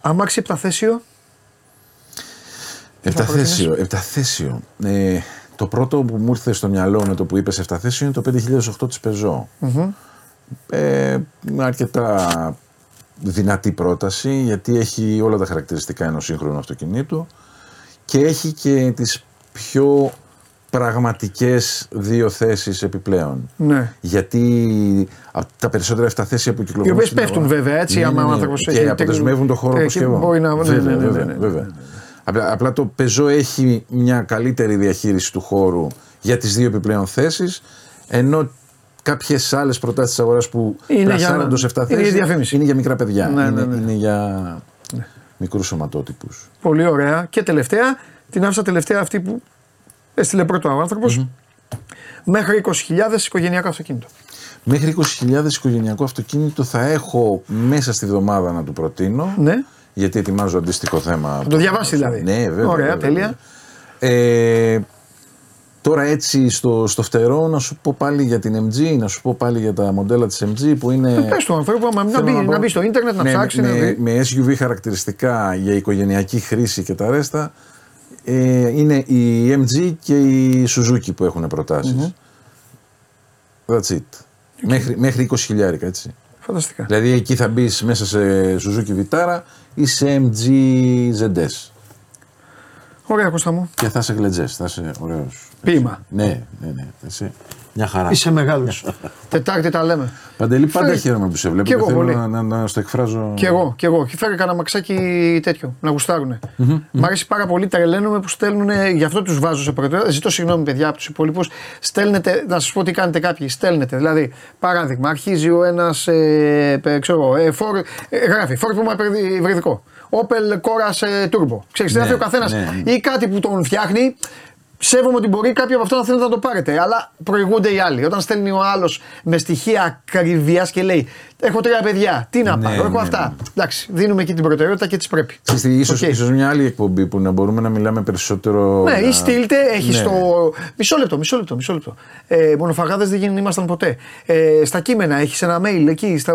Αμάξι επταθέσιο. Επταθέσιο. επταθέσιο. Ε, το πρώτο που μου ήρθε στο μυαλό με το που είπες επταθέσιο είναι το πέντε χιλιάδες οκτώ της Peugeot. Mm-hmm. Ε, αρκετά δυνατή πρόταση, γιατί έχει όλα τα χαρακτηριστικά ενός σύγχρονου αυτοκινήτου και έχει και τις πιο πραγματικές δύο θέσεις επιπλέον. Ναι. Γιατί τα περισσότερα αυτά θέσια που κυκλοφορούν. Οι οποίες πέφτουν αγώνα, βέβαια έτσι, ναι, άμα ναι, ναι, άνθρωπος έχει. Και αποτεσμεύουν το χώρο αποσκευών. Να... Βέβαια, ναι, ναι, ναι, ναι. βέβαια. Απλά, απλά το Peugeot έχει μια καλύτερη διαχείριση του χώρου για τις δύο επιπλέον θέσεις, ενώ κάποιες άλλες προτάσεις της αγοράς που πλασάρονται σε αυτά θέσεις είναι, είναι για μικρά παιδιά, ναι, είναι, ναι. είναι για ναι. μικρούς σωματότυπους. Πολύ ωραία. Και τελευταία, την άφησα τελευταία αυτή που έστειλε πρώτο ο άνθρωπος, mm-hmm. μέχρι είκοσι χιλιάδες οικογενειακό αυτοκίνητο. Μέχρι είκοσι χιλιάδες οικογενειακό αυτοκίνητο θα έχω μέσα στη βδομάδα να του προτείνω, ναι. γιατί ετοιμάζω αντίστοιχο θέμα. Θα το διαβάσει δηλαδή. Ναι, βέβαια. Ωραία, βέβαια, τέλεια. Βέβαια. Ε, Τώρα έτσι στο, στο φτερό να σου πω πάλι για την εμ τζι, να σου πω πάλι για τα μοντέλα της εμ τζι που είναι... Ε, πες το ανθρώπου, να, να, μπει, να μπει στο ίντερνετ, να ναι, ψάξει, με, να δει. Με ες γιου βι χαρακτηριστικά για οικογενειακή χρήση και τα ρέστα ε, είναι η εμ τζι και η Suzuki που έχουν προτάσεις. Mm-hmm. That's it. Okay. Μέχρι, μέχρι είκοσι χιλιάρικα έτσι. Φανταστικά. Δηλαδή εκεί θα μπει μέσα σε Suzuki Vitara ή σε εμ τζι ζεντ ες. Ωραία, Κώστα μου. Και θα σε γλεντζές, θα είσαι ωραίος. Ποίημα. Ναι, ναι, ναι. Θα είσαι μια χαρά. Είσαι μεγάλος. Τετάρτη τα λέμε. Παντελή, πάντα Φέρε... χαίρομαι που σε βλέπω. Και εγώ θέλω πολύ. Να, να, να στο εκφράζω. Κι εγώ, κι εγώ. Φέρε κανένα μαξάκι τέτοιο, να γουστάρουνε. Mm-hmm. Μ' αρέσει πάρα πολύ, τρελαίνομαι που στέλνουνε, γι' αυτό τους βάζω σε προτεραιότητα. Ζητώ συγγνώμη, παιδιά, από τους υπόλοιπους. Στέλνετε, να σας πω τι κάνετε κάποιοι. Στέλνετε, δηλαδή, παράδειγμα, αρχίζει ο ένας, ε, ε, ξέρω, ε, φορ, ε, γράφει, Ford Puma υβριδικό. Opel Coras Turbo. Ξέρεις, δεν ναι, ο καθένας ναι. ή κάτι που τον φτιάχνει. Σέβομαι ότι μπορεί κάποιο από αυτά να θέλετε να το πάρετε, αλλά προηγούνται οι άλλοι. Όταν στέλνει ο άλλος με στοιχεία ακριβίας και λέει: έχω τρία παιδιά, τι να ναι, πάρω, έχω ναι, αυτά. Ναι. Εντάξει, δίνουμε εκεί την προτεραιότητα και τις πρέπει. Ίσως, okay. ίσως μια άλλη εκπομπή που να μπορούμε να μιλάμε περισσότερο. Ναι, να... ή στείλτε, έχει ναι. το. Μισό λεπτό, μισό λεπτό. Μισό λεπτό. Ε, μονοφαγάδες δεν ήμασταν ποτέ. Ε, στα κείμενα έχει ένα mail εκεί. Στα...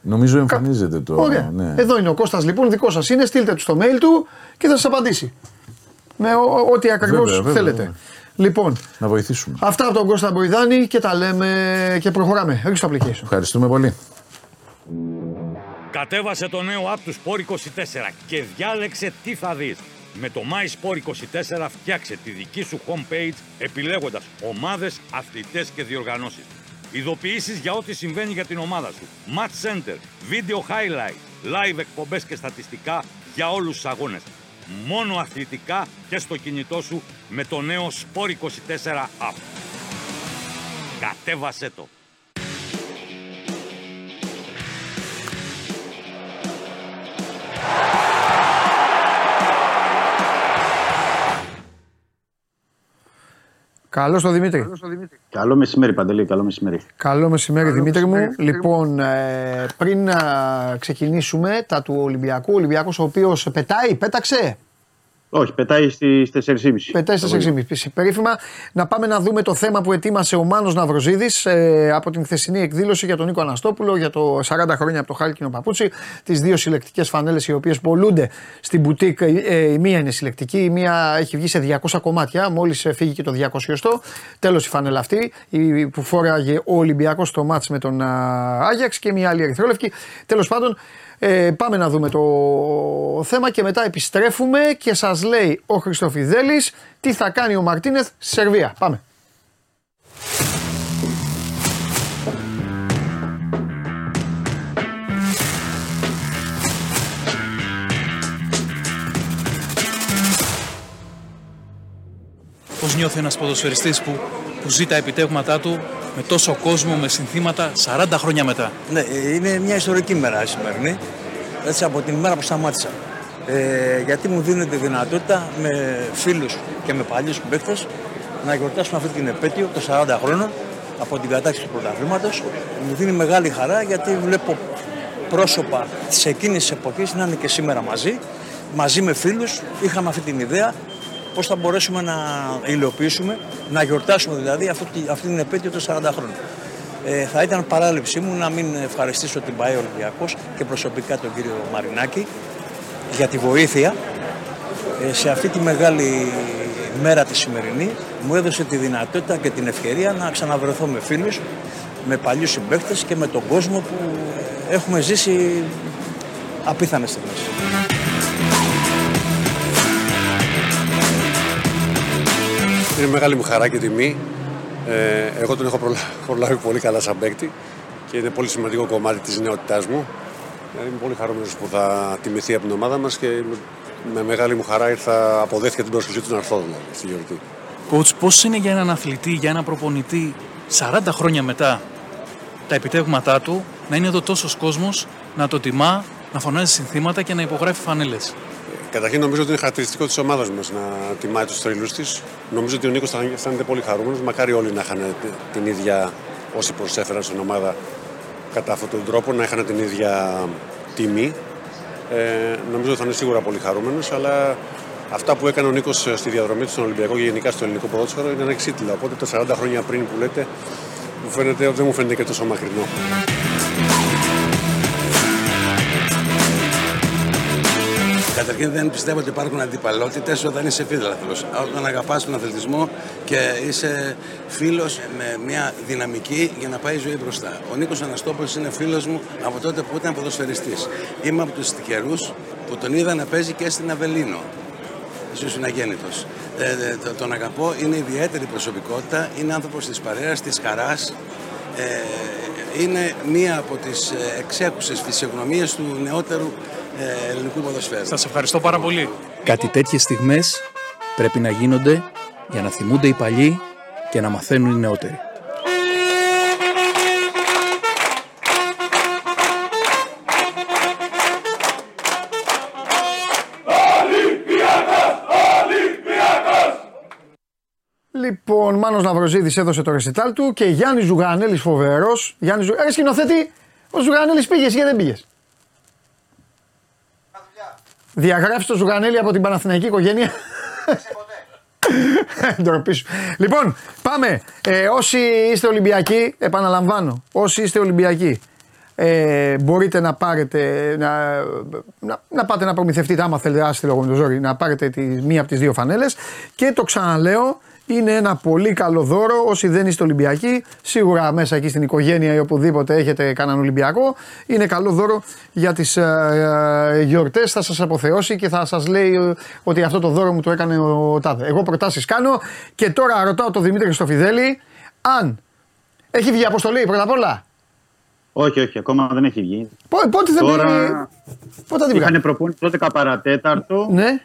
Νομίζω εμφανίζεται Κα... το. Ωραία. Ναι. Εδώ είναι ο Κώστας λοιπόν, δικό σας είναι, στείλτε του το mail του και θα σας απαντήσει. Με ό,τι ακριβώς θέλετε. Λοιπόν, να βοηθήσουμε. Αυτά από τον Κώστα Μποϊδάνη και τα λέμε και προχωράμε. Ρίξτε το application. Ευχαριστούμε πολύ. Κατέβασε το νέο app του Sport είκοσι τέσσερα και διάλεξε τι θα δεις. Με το My Sport είκοσι τέσσερα φτιάξε τη δική σου homepage επιλέγοντας ομάδες, αθλητές και διοργανώσεις. Ειδοποιήσεις για ό,τι συμβαίνει για την ομάδα σου. Match Center, Video Highlight, Live εκπομπές και στατιστικά για όλους τους αγώνες. Μόνο αθλητικά και στο κινητό σου με το νέο Sport είκοσι τέσσερα app. Κατέβασέ το! Καλώς το Δημήτρη. Καλό μεσημέρι, Παντελή. Καλό μεσημέρι. Καλό μεσημέρι, Καλό Δημήτρη μεσημέρι, μου. Δημήτρη. Λοιπόν, ε, πριν να ξεκινήσουμε τα του Ολυμπιακού, ο Ολυμπιακός ο οποίος πετάει, πέταξε. Όχι, πετάει στις τέσσερις και μισή. Πετάει στις τέσσερις και μισή. Περίφημα. Να πάμε να δούμε το θέμα που ετοίμασε ο Μάνος Ναυροζίδης ε, από την χθεσινή εκδήλωση για τον Νίκο Αναστόπουλο για το σαράντα χρόνια από το Χάλκινο Παπούτσι. Τις δύο συλλεκτικές φανέλες οι οποίες πολλούνται στην μπουτίκ. Ε, ε, η μία είναι συλλεκτική, η μία έχει βγει σε διακόσια κομμάτια. Μόλις φύγει και το διακόσιοστό. Τέλος η φανέλα αυτή η, που φόραγε ο Ολυμπιακός στο μάτς με τον Άγιαξ και μια άλλη ερυθρόλευκη. Τέλος πάντων. Ε, πάμε να δούμε το θέμα και μετά επιστρέφουμε και σας λέει ο Χριστοφιδέλης τι θα κάνει ο Μαρτίνεθ στη Σερβία. Πάμε. Πώς νιώθει ένας ποδοσφαιριστής που, που ζει τα επιτεύγματά του με τόσο κόσμο, με συνθήματα, σαράντα χρόνια μετά. Ναι, είναι μια ιστορική μέρα η σημερινή, έτσι από την ημέρα που σταμάτησα. Ε, γιατί μου δίνεται δυνατότητα με φίλους και με παλιούς παίκτες να γιορτάσουμε αυτή την επέτειο των σαράντα χρόνων από την κατάκτηση του πρωταθλήματος. Μου δίνει μεγάλη χαρά γιατί βλέπω πρόσωπα της εκείνης εποχής να είναι και σήμερα μαζί. Μαζί με φίλους είχαμε αυτή την ιδέα. Πώς θα μπορέσουμε να υλοποιήσουμε, να γιορτάσουμε δηλαδή αυτή, αυτή την επέτειο των σαράντα χρόνων. Ε, θα ήταν παράληψή μου να μην ευχαριστήσω την ΠΑΕ Ολυμπιακός και προσωπικά τον κύριο Μαρινάκη για τη βοήθεια. Ε, σε αυτή τη μεγάλη μέρα τη σημερινή μου έδωσε τη δυνατότητα και την ευκαιρία να ξαναβρεθώ με φίλους, με παλιούς συμπαίκτες και με τον κόσμο που έχουμε ζήσει απίθανες στιγμές. Είναι μεγάλη μου χαρά και τιμή. Ε, εγώ τον έχω προλάβει, προλάβει πολύ καλά σαν παίκτη και είναι πολύ σημαντικό κομμάτι της νεότητάς μου. Ε, είμαι πολύ χαρούμενος που θα τιμηθεί από την ομάδα μας και με μεγάλη μου χαρά ήρθα, αποδέχτηκα την πρόσκλησή του να έρθω δηλαδή, στη γιορτή. Coach, πώς είναι για έναν αθλητή, για έναν προπονητή σαράντα χρόνια μετά τα επιτεύγματά του να είναι εδώ τόσος κόσμος, να το τιμά, να φωνάζει συνθήματα και να υπογράφει φανέλες? Καταρχήν νομίζω ότι είναι χαρακτηριστικό της ομάδας μας να τιμάει τους θρύλους της. Νομίζω ότι ο Νίκος θα αισθάνεται πολύ χαρούμενος. Μακάρι όλοι να είχαν την ίδια, όσοι προσέφεραν στην ομάδα κατά αυτόν τον τρόπο, να είχαν την ίδια τιμή. Ε, νομίζω ότι θα είναι σίγουρα πολύ χαρούμενος. Αλλά αυτά που έκανε ο Νίκος στη διαδρομή του στον Ολυμπιακό και γενικά στο ελληνικό ποδόσφαιρο είναι ανεξίτηλα. Οπότε τα σαράντα χρόνια πριν που λέτε, μου φαίνεται, δεν μου φαίνεται και τόσο μακρινό. Καταρχήν δεν πιστεύω ότι υπάρχουν αντιπαλότητες όταν είσαι φίλαθλος. Όταν αγαπάς τον αθλητισμό και είσαι φίλος με μια δυναμική για να πάει η ζωή μπροστά. Ο Νίκος Αναστόπουλος είναι φίλος μου από τότε που ήταν ποδοσφαιριστής. Είμαι από τους τυχερούς που τον είδα να παίζει και στην Αβελίνο. Ίσως είναι αγέννητος. Ε, το, τον αγαπώ, είναι ιδιαίτερη προσωπικότητα, είναι άνθρωπος της παρέας, της χαράς. Ε, είναι μία από τις εξέχουσες φυσιογνωμίες του νεότερου ελληνικού ποδοσφαίρου. Σας ευχαριστώ πάρα πολύ. Κάτι τέτοιες στιγμές πρέπει να γίνονται για να θυμούνται οι παλιοί και να μαθαίνουν οι νεότεροι. Λοιπόν, Μάνος Ναυροζίδης έδωσε το ρεσιτάλ του και Γιάννης Ζουγανέλης φοβερός. Γιάννης Ζου... ε, σκηνοθέτη, ο Ζουγανέλης πήγες ή δεν πήγες? Διαγράφεις το Ζουγανέλη από την Παναθηναϊκή οικογένεια. Ντροπή σου. Λοιπόν, πάμε. Ε, όσοι είστε Ολυμπιακοί, επαναλαμβάνω, όσοι είστε Ολυμπιακοί, ε, μπορείτε να πάρετε, να, να, να πάτε να προμηθευτείτε, άμα θέλετε, άστιλο με το ζόρι, να πάρετε τη, μία από τις δύο φανέλες. Και το ξαναλέω, είναι ένα πολύ καλό δώρο. Όσοι δεν είστε Ολυμπιακοί, σίγουρα μέσα εκεί στην οικογένεια ή οπουδήποτε έχετε κανέναν Ολυμπιακό, είναι καλό δώρο για τις ε, γιορτές. Θα σας αποθεώσει και θα σας λέει ότι αυτό το δώρο μου το έκανε ο τάδε. Εγώ προτάσεις κάνω και τώρα ρωτάω τον Δημήτρη Χριστοφιδέλη αν έχει βγει αποστολή πρώτα απ' όλα. Όχι, όχι, ακόμα δεν έχει βγει. Πότε, πότε δεν τώρα... βγει. Είχανε προπόνηση το δέκα παρά τέταρτο. Ναι.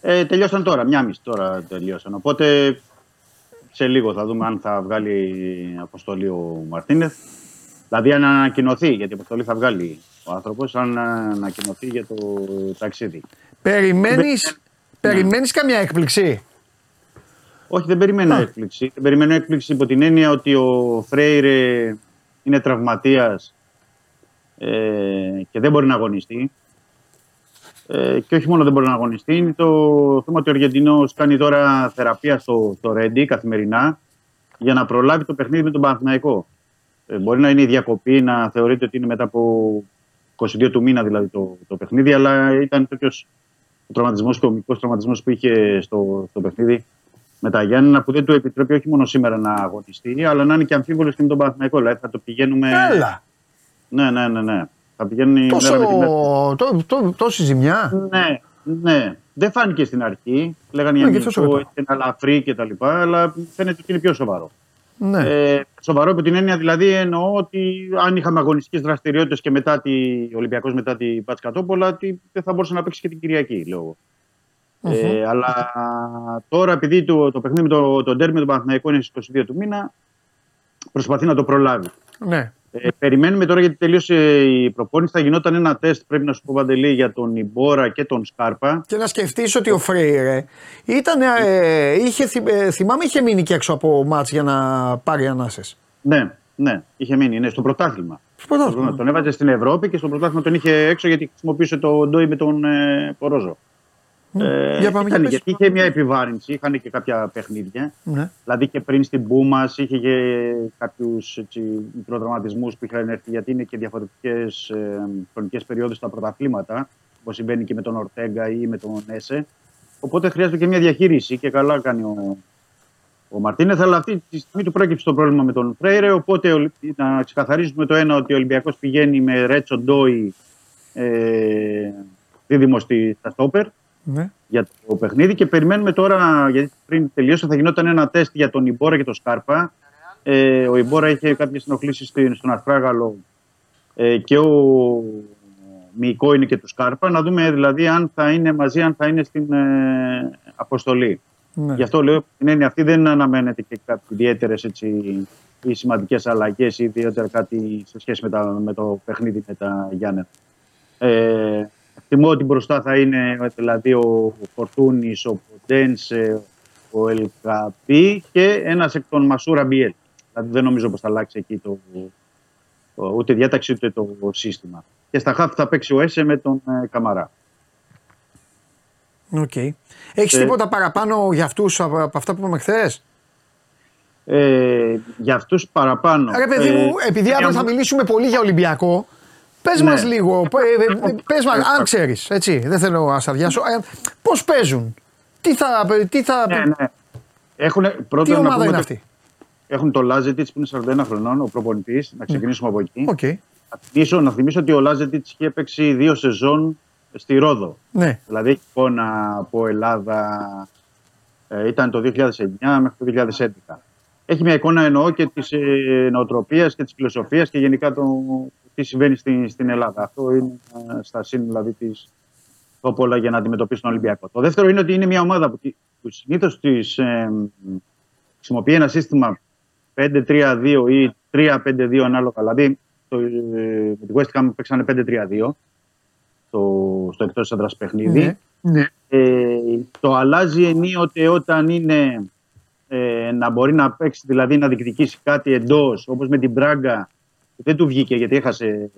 Ε, τελειώσαν τώρα, μια μισή τώρα τελειώσαν. Οπότε. Σε λίγο θα δούμε αν θα βγάλει αποστολή ο Μαρτίνεθ. Δηλαδή αν ανακοινωθεί, γιατί αποστολή θα βγάλει ο άνθρωπος, αν ανακοινωθεί για το ταξίδι. Περιμένεις, περιμένεις καμιά έκπληξη? Όχι, δεν περιμένω Α. έκπληξη. Δεν περιμένω έκπληξη υπό την έννοια ότι ο Φρέιρε είναι τραυματίας ε, και δεν μπορεί να αγωνιστεί. Ε, και όχι μόνο δεν μπορεί να αγωνιστεί, είναι το θέμα ότι ο Αργεντινός κάνει τώρα θεραπεία στο, στο Ρέντι καθημερινά για να προλάβει το παιχνίδι με τον Παναθηναϊκό. Ε, μπορεί να είναι η διακοπή, να θεωρείται ότι είναι μετά από είκοσι δύο του μήνα δηλαδή το, το παιχνίδι, αλλά ήταν τέτοιος ο τραυματισμός και ο μικρός τραυματισμός που είχε στο, στο παιχνίδι με τα Γιάννενα που δεν του επιτρέπει όχι μόνο σήμερα να αγωνιστεί, αλλά να είναι και αμφίβολος και με τον Παναθηναϊκό. Δηλαδή θα το πηγαίνουμε. Έλα. Ναι, ναι, ναι, ναι. Θα πηγαίνει τόσο... μέρα με τη μέρα. Το, το, τόση ζημιά. Ναι, ναι. Δεν φάνηκε στην αρχή. Λέγανε για μισό, έτσι ένα λαφρύ κτλ. Αλλά φαίνεται ότι είναι πιο σοβαρό. Ναι. Ε, σοβαρό από την έννοια δηλαδή εννοώ ότι αν είχαμε αγωνιστικές δραστηριότητες και μετά τη Ολυμπιακός μετά την Πατσκατόπολα, δεν θα μπορούσε να παίξει και την Κυριακή λόγω. Uh-huh. Ε, αλλά τώρα επειδή το, το παιχνίδι με το, το ντέρμι του Παναθηναϊκού είναι στις είκοσι δύο του μήνα, προσπαθεί να το προλάβει. Ναι. Ε, περιμένουμε τώρα γιατί τελείωσε η προπόνηση. Θα γινόταν ένα τεστ, πρέπει να σου πω, Παντελή, για τον Ιμπόρα και τον Σκάρπα. Και να σκεφτείς ότι ο Φρέιρε ήταν, ε, είχε, θυμάμαι, είχε μείνει και έξω από μάτς για να πάρει ανάσες. Ναι, ναι, είχε μείνει. Ναι, στο πρωτάθλημα. πρωτάθλημα. Τον έβαζε στην Ευρώπη και στο πρωτάθλημα τον είχε έξω γιατί χρησιμοποιούσε τον Ντόι με τον ε, Πορόζο. Ε, για πάμε, ήταν, για γιατί είχε μια επιβάρυνση, είχαν και κάποια παιχνίδια. Ναι. Δηλαδή και πριν στην Πούμα είχε κάποιους μικροδραματισμούς που είχαν έρθει, γιατί είναι και διαφορετικές ε, χρονικές περιόδους στα πρωταθλήματα, όπως συμβαίνει και με τον Ορτέγκα ή με τον Έσε. Οπότε χρειάζεται και μια διαχείριση και καλά κάνει ο, ο Μαρτίνεθ. Αλλά αυτή τη στιγμή του πρόκειψε το πρόβλημα με τον Φρέιρε. Οπότε να ξεκαθαρίζουμε το ένα ότι ο Ολυμπιακός πηγαίνει με Ρέτσο Ντόι ε, δίδυμο στα στόπερ. Ναι. Για το παιχνίδι και περιμένουμε τώρα, γιατί πριν τελειώσει θα γινόταν ένα τεστ για τον Ιμπόρα και τον Σκάρπα. Ε, ο Ιμπόρα είχε κάποιες συνοχλήσεις στον αρθράγαλο ε, και ο Μυϊκό είναι και του Σκάρπα. Να δούμε δηλαδή αν θα είναι μαζί, αν θα είναι στην ε, αποστολή. Ναι. Γι' αυτό λέω την έννοια αυτή δεν αναμένεται και κάποιες ιδιαίτερες ή σημαντικές αλλαγές ή ιδιαίτερα κάτι σε σχέση με, τα, με το παιχνίδι με τα Γιάννενα. Ε, Θυμώ ότι μπροστά θα είναι δηλαδή ο Φορτούνης, ο Ποντένσε, ο Ελκαπή και ένας εκ των Μασούρα Μπιέλ. Δηλαδή δεν νομίζω πως θα αλλάξει εκεί το, το, ούτε διάταξη ούτε το σύστημα. Και στα χαφ θα παίξει ο Έσε με τον ε, Καμαρά. Οκ. Okay. Έχεις ε, τίποτα παραπάνω για αυτούς από, από αυτά που είπαμε χθες? Ε, για αυτούς παραπάνω. Άρα παιδί μου, ε, επειδή αύριο θα μιλήσουμε πολύ για Ολυμπιακό, πες ναι. μας λίγο, πες μας, αν ξέρεις, έτσι, δεν θέλω να σ' αδειάσω, πώς παίζουν, τι θα... Τι, θα... Ναι, ναι. Έχουν, πρώτα, τι ομάδα είναι αυτή? Έχουν το Λάζετιτς που είναι σαράντα ένα χρονών, ο προπονητής, να ξεκινήσουμε mm. από εκεί. Okay. Να, θυμίσω, να θυμίσω ότι ο Λάζετιτς είχε παίξει δύο σεζόν στη Ρόδο. Ναι. Δηλαδή έχει εικόνα από Ελλάδα, ε, ήταν το δύο χιλιάδες εννιά μέχρι το δύο χιλιάδες έντεκα. Έχει μια εικόνα εννοώ και της ε, νοοτροπίας και της φιλοσοφίας και γενικά το... τι συμβαίνει στην, στην Ελλάδα. Αυτό είναι α, στα σύν δηλαδή της Τόπολα για να αντιμετωπίσει τον Ολυμπιακό. Το δεύτερο είναι ότι είναι μια ομάδα που, που συνήθως της, ε, χρησιμοποιεί ένα σύστημα πέντε τρία δύο ή τρία πέντε δύο ανάλογα. Δηλαδή το, ε, με τη West Ham παίξανε πέντε τρία δύο στο, στο εκτός άντρας παιχνίδι. Ναι. Ε, το αλλάζει ενίοτε όταν είναι ε, να μπορεί να παίξει, δηλαδή να διεκδικήσει κάτι εντός, όπως με την Μπράγκα. Δεν του βγήκε γιατί έχασε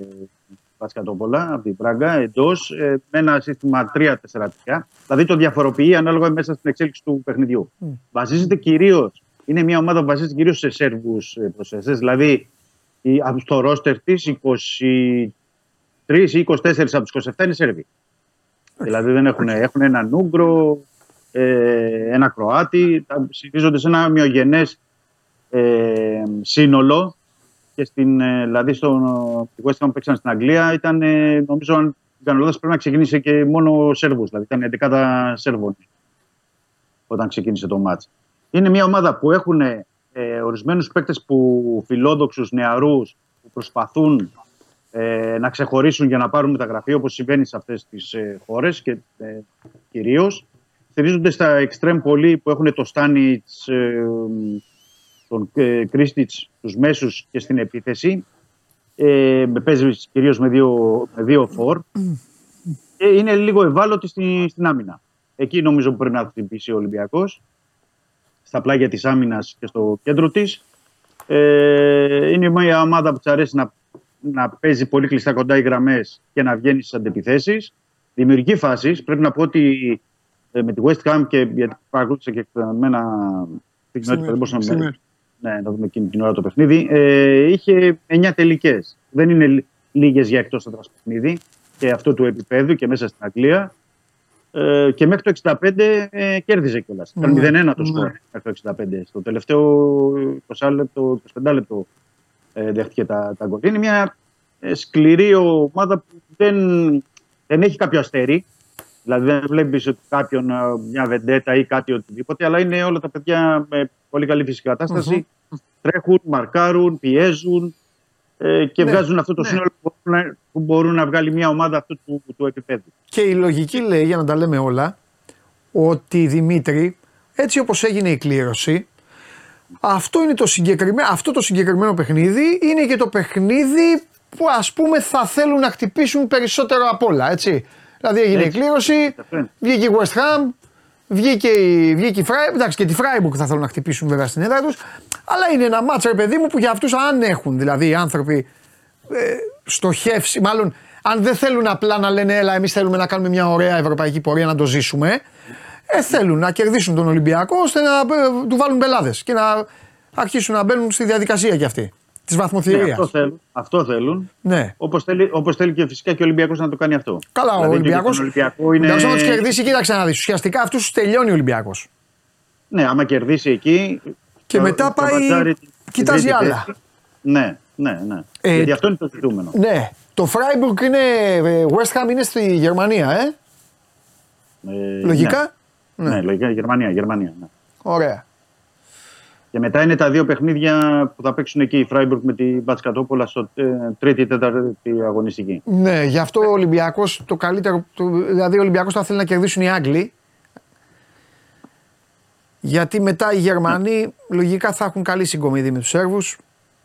Πατσκατόπολα από την Πράγκα εντός με ένα σύστημα τρία τέσσερα τρία. Δηλαδή το διαφοροποιεί ανάλογα μέσα στην εξέλιξη του παιχνιδιού. Mm. Βασίζεται κυρίως, είναι μια ομάδα που βασίζεται κυρίως σε Σέρβους προσφαιριστές. Δηλαδή στο ρόστερ της είκοσι τρία ή είκοσι τέσσερα από τους είκοσι επτά είναι Σέρβοι. Okay. Δηλαδή δεν έχουν, έχουν έναν Ούγκρο, ένα Κροάτι. Συνηθίζονται σε ένα ομοιογενές ε, σύνολο. Και στην, δηλαδή στο West Ham που παίξαν στην Αγγλία ήταν, νομίζω, αν κάνω λάθος, πρέπει να ξεκινήσει και μόνο Σέρβους. Δηλαδή ήταν έντεκα Σέρβων όταν ξεκίνησε το μάτς. Είναι μια ομάδα που έχουν ε, ορισμένους παίκτες που φιλόδοξους, νεαρούς, που προσπαθούν ε, να ξεχωρίσουν για να πάρουν μεταγραφή, όπως συμβαίνει σε αυτές τις ε, χώρες και ε, κυρίως. Στηρίζονται στα εξτρέμ πολλοί που έχουν το Στάνιτς, ε, ε, τον ε, Κρίστιτς στους μέσους και στην επίθεση. Ε, παίζει κυρίως με δύο, με δύο φορ. Ε, είναι λίγο ευάλωτη στην, στην άμυνα. Εκεί νομίζω που πρέπει να χτυπήσει ο Ολυμπιακός. στα πλάγια της άμυνας και στο κέντρο της. Ε, είναι μια ομάδα που της αρέσει να, να παίζει πολύ κλειστά κοντά οι γραμμές και να βγαίνει στις αντεπιθέσεις. Δημιουργεί φάσεις. Πρέπει να πω ότι ε, με τη West Ham, και γιατί παρακολούθησα και εκτενωμένα την κοινότητα, δεν μπορούσα να, με, ναι, να δούμε εκείνη την ώρα το παιχνίδι, ε, είχε εννιά τελικές. Δεν είναι λίγες για εκτός έδρας παιχνίδι και αυτό του επίπεδου και μέσα στην Αγγλία. Ε, και μέχρι το εξήντα πέντε ε, κέρδιζε κιόλας. Ήταν μηδέν ένα το σκορ μέχρι το εξήντα πέντε. Στο τελευταίο είκοσι λεπτό, είκοσι πέντε λεπτό ε, δέχτηκε τα, τα γκολ. Είναι μια ε, σκληρή ομάδα που δεν, δεν έχει κάποιο αστέρι. Δηλαδή δεν βλέπεις ότι κάποιον, μια βεντέτα ή κάτι οτιδήποτε, αλλά είναι όλα τα παιδιά με πολύ καλή φυσική κατάσταση. Mm-hmm. Τρέχουν, μαρκάρουν, πιέζουν ε, και ναι, βγάζουν αυτό το ναι. σύνολο που μπορούν, να, που μπορούν να βγάλει μια ομάδα αυτού του, του επίπεδου. Και η λογική λέει, για να τα λέμε όλα, ότι Δημήτρη, έτσι όπως έγινε η κλήρωση, αυτό, είναι το συγκεκριμένο, αυτό το συγκεκριμένο παιχνίδι είναι και το παιχνίδι που ας πούμε θα θέλουν να χτυπήσουν περισσότερο απ' όλα, έτσι. Δηλαδή έγινε έτσι, η κλήρωση, βγήκε η West Ham, βγήκε η, βγήκε η Freiburg, εντάξει και τη Freiburg θα θέλουν να χτυπήσουν βέβαια στην έδρα τους, αλλά είναι ένα μάτσα, παιδί μου, που για αυτούς αν έχουν δηλαδή οι άνθρωποι ε, στοχεύσει, μάλλον αν δεν θέλουν απλά να λένε έλα εμείς θέλουμε να κάνουμε μια ωραία ευρωπαϊκή πορεία να το ζήσουμε, ε, θέλουν να κερδίσουν τον Ολυμπιακό ώστε να ε, του βάλουν μπελάδες και να αρχίσουν να μπαίνουν στη διαδικασία κι αυτοί. Ναι, αυτό θέλουν. Αυτό θέλουν. Ναι. Όπως, θέλει, όπως θέλει και φυσικά και ο Ολυμπιακός να το κάνει αυτό. Καλά, δηλαδή, ο Ολυμπιακός. Ολυμπιακό είναι... Εντάξει, να τους κερδίσει, κοίταξε να δεις. Ουσιαστικά αυτούς τους τελειώνει ο Ολυμπιακός. Ναι, άμα κερδίσει εκεί. Και το, μετά το πάει. Βατζάρι, κοιτάζει άλλα. Ναι, ναι, ναι. Ε, γιατί αυτό είναι το ζητούμενο. Ναι. Το Freiburg είναι. West Ham είναι στη Γερμανία, ε. ε λογικά. Ναι. Ναι. ναι, λογικά Γερμανία. Γερμανία ναι. Ωραία. Και μετά είναι τα δύο παιχνίδια που θα παίξουν εκεί η Freiburg με την Μπατσκατόπολα στο τρίτη ή τέταρτη αγωνιστική. Ναι, γι' αυτό ο Ολυμπιακός το καλύτερο. Δηλαδή ο Ολυμπιακός θα θέλει να κερδίσουν οι Άγγλοι. Γιατί μετά οι Γερμανοί ναι. λογικά θα έχουν καλή συγκομιδή με τους Σέρβους.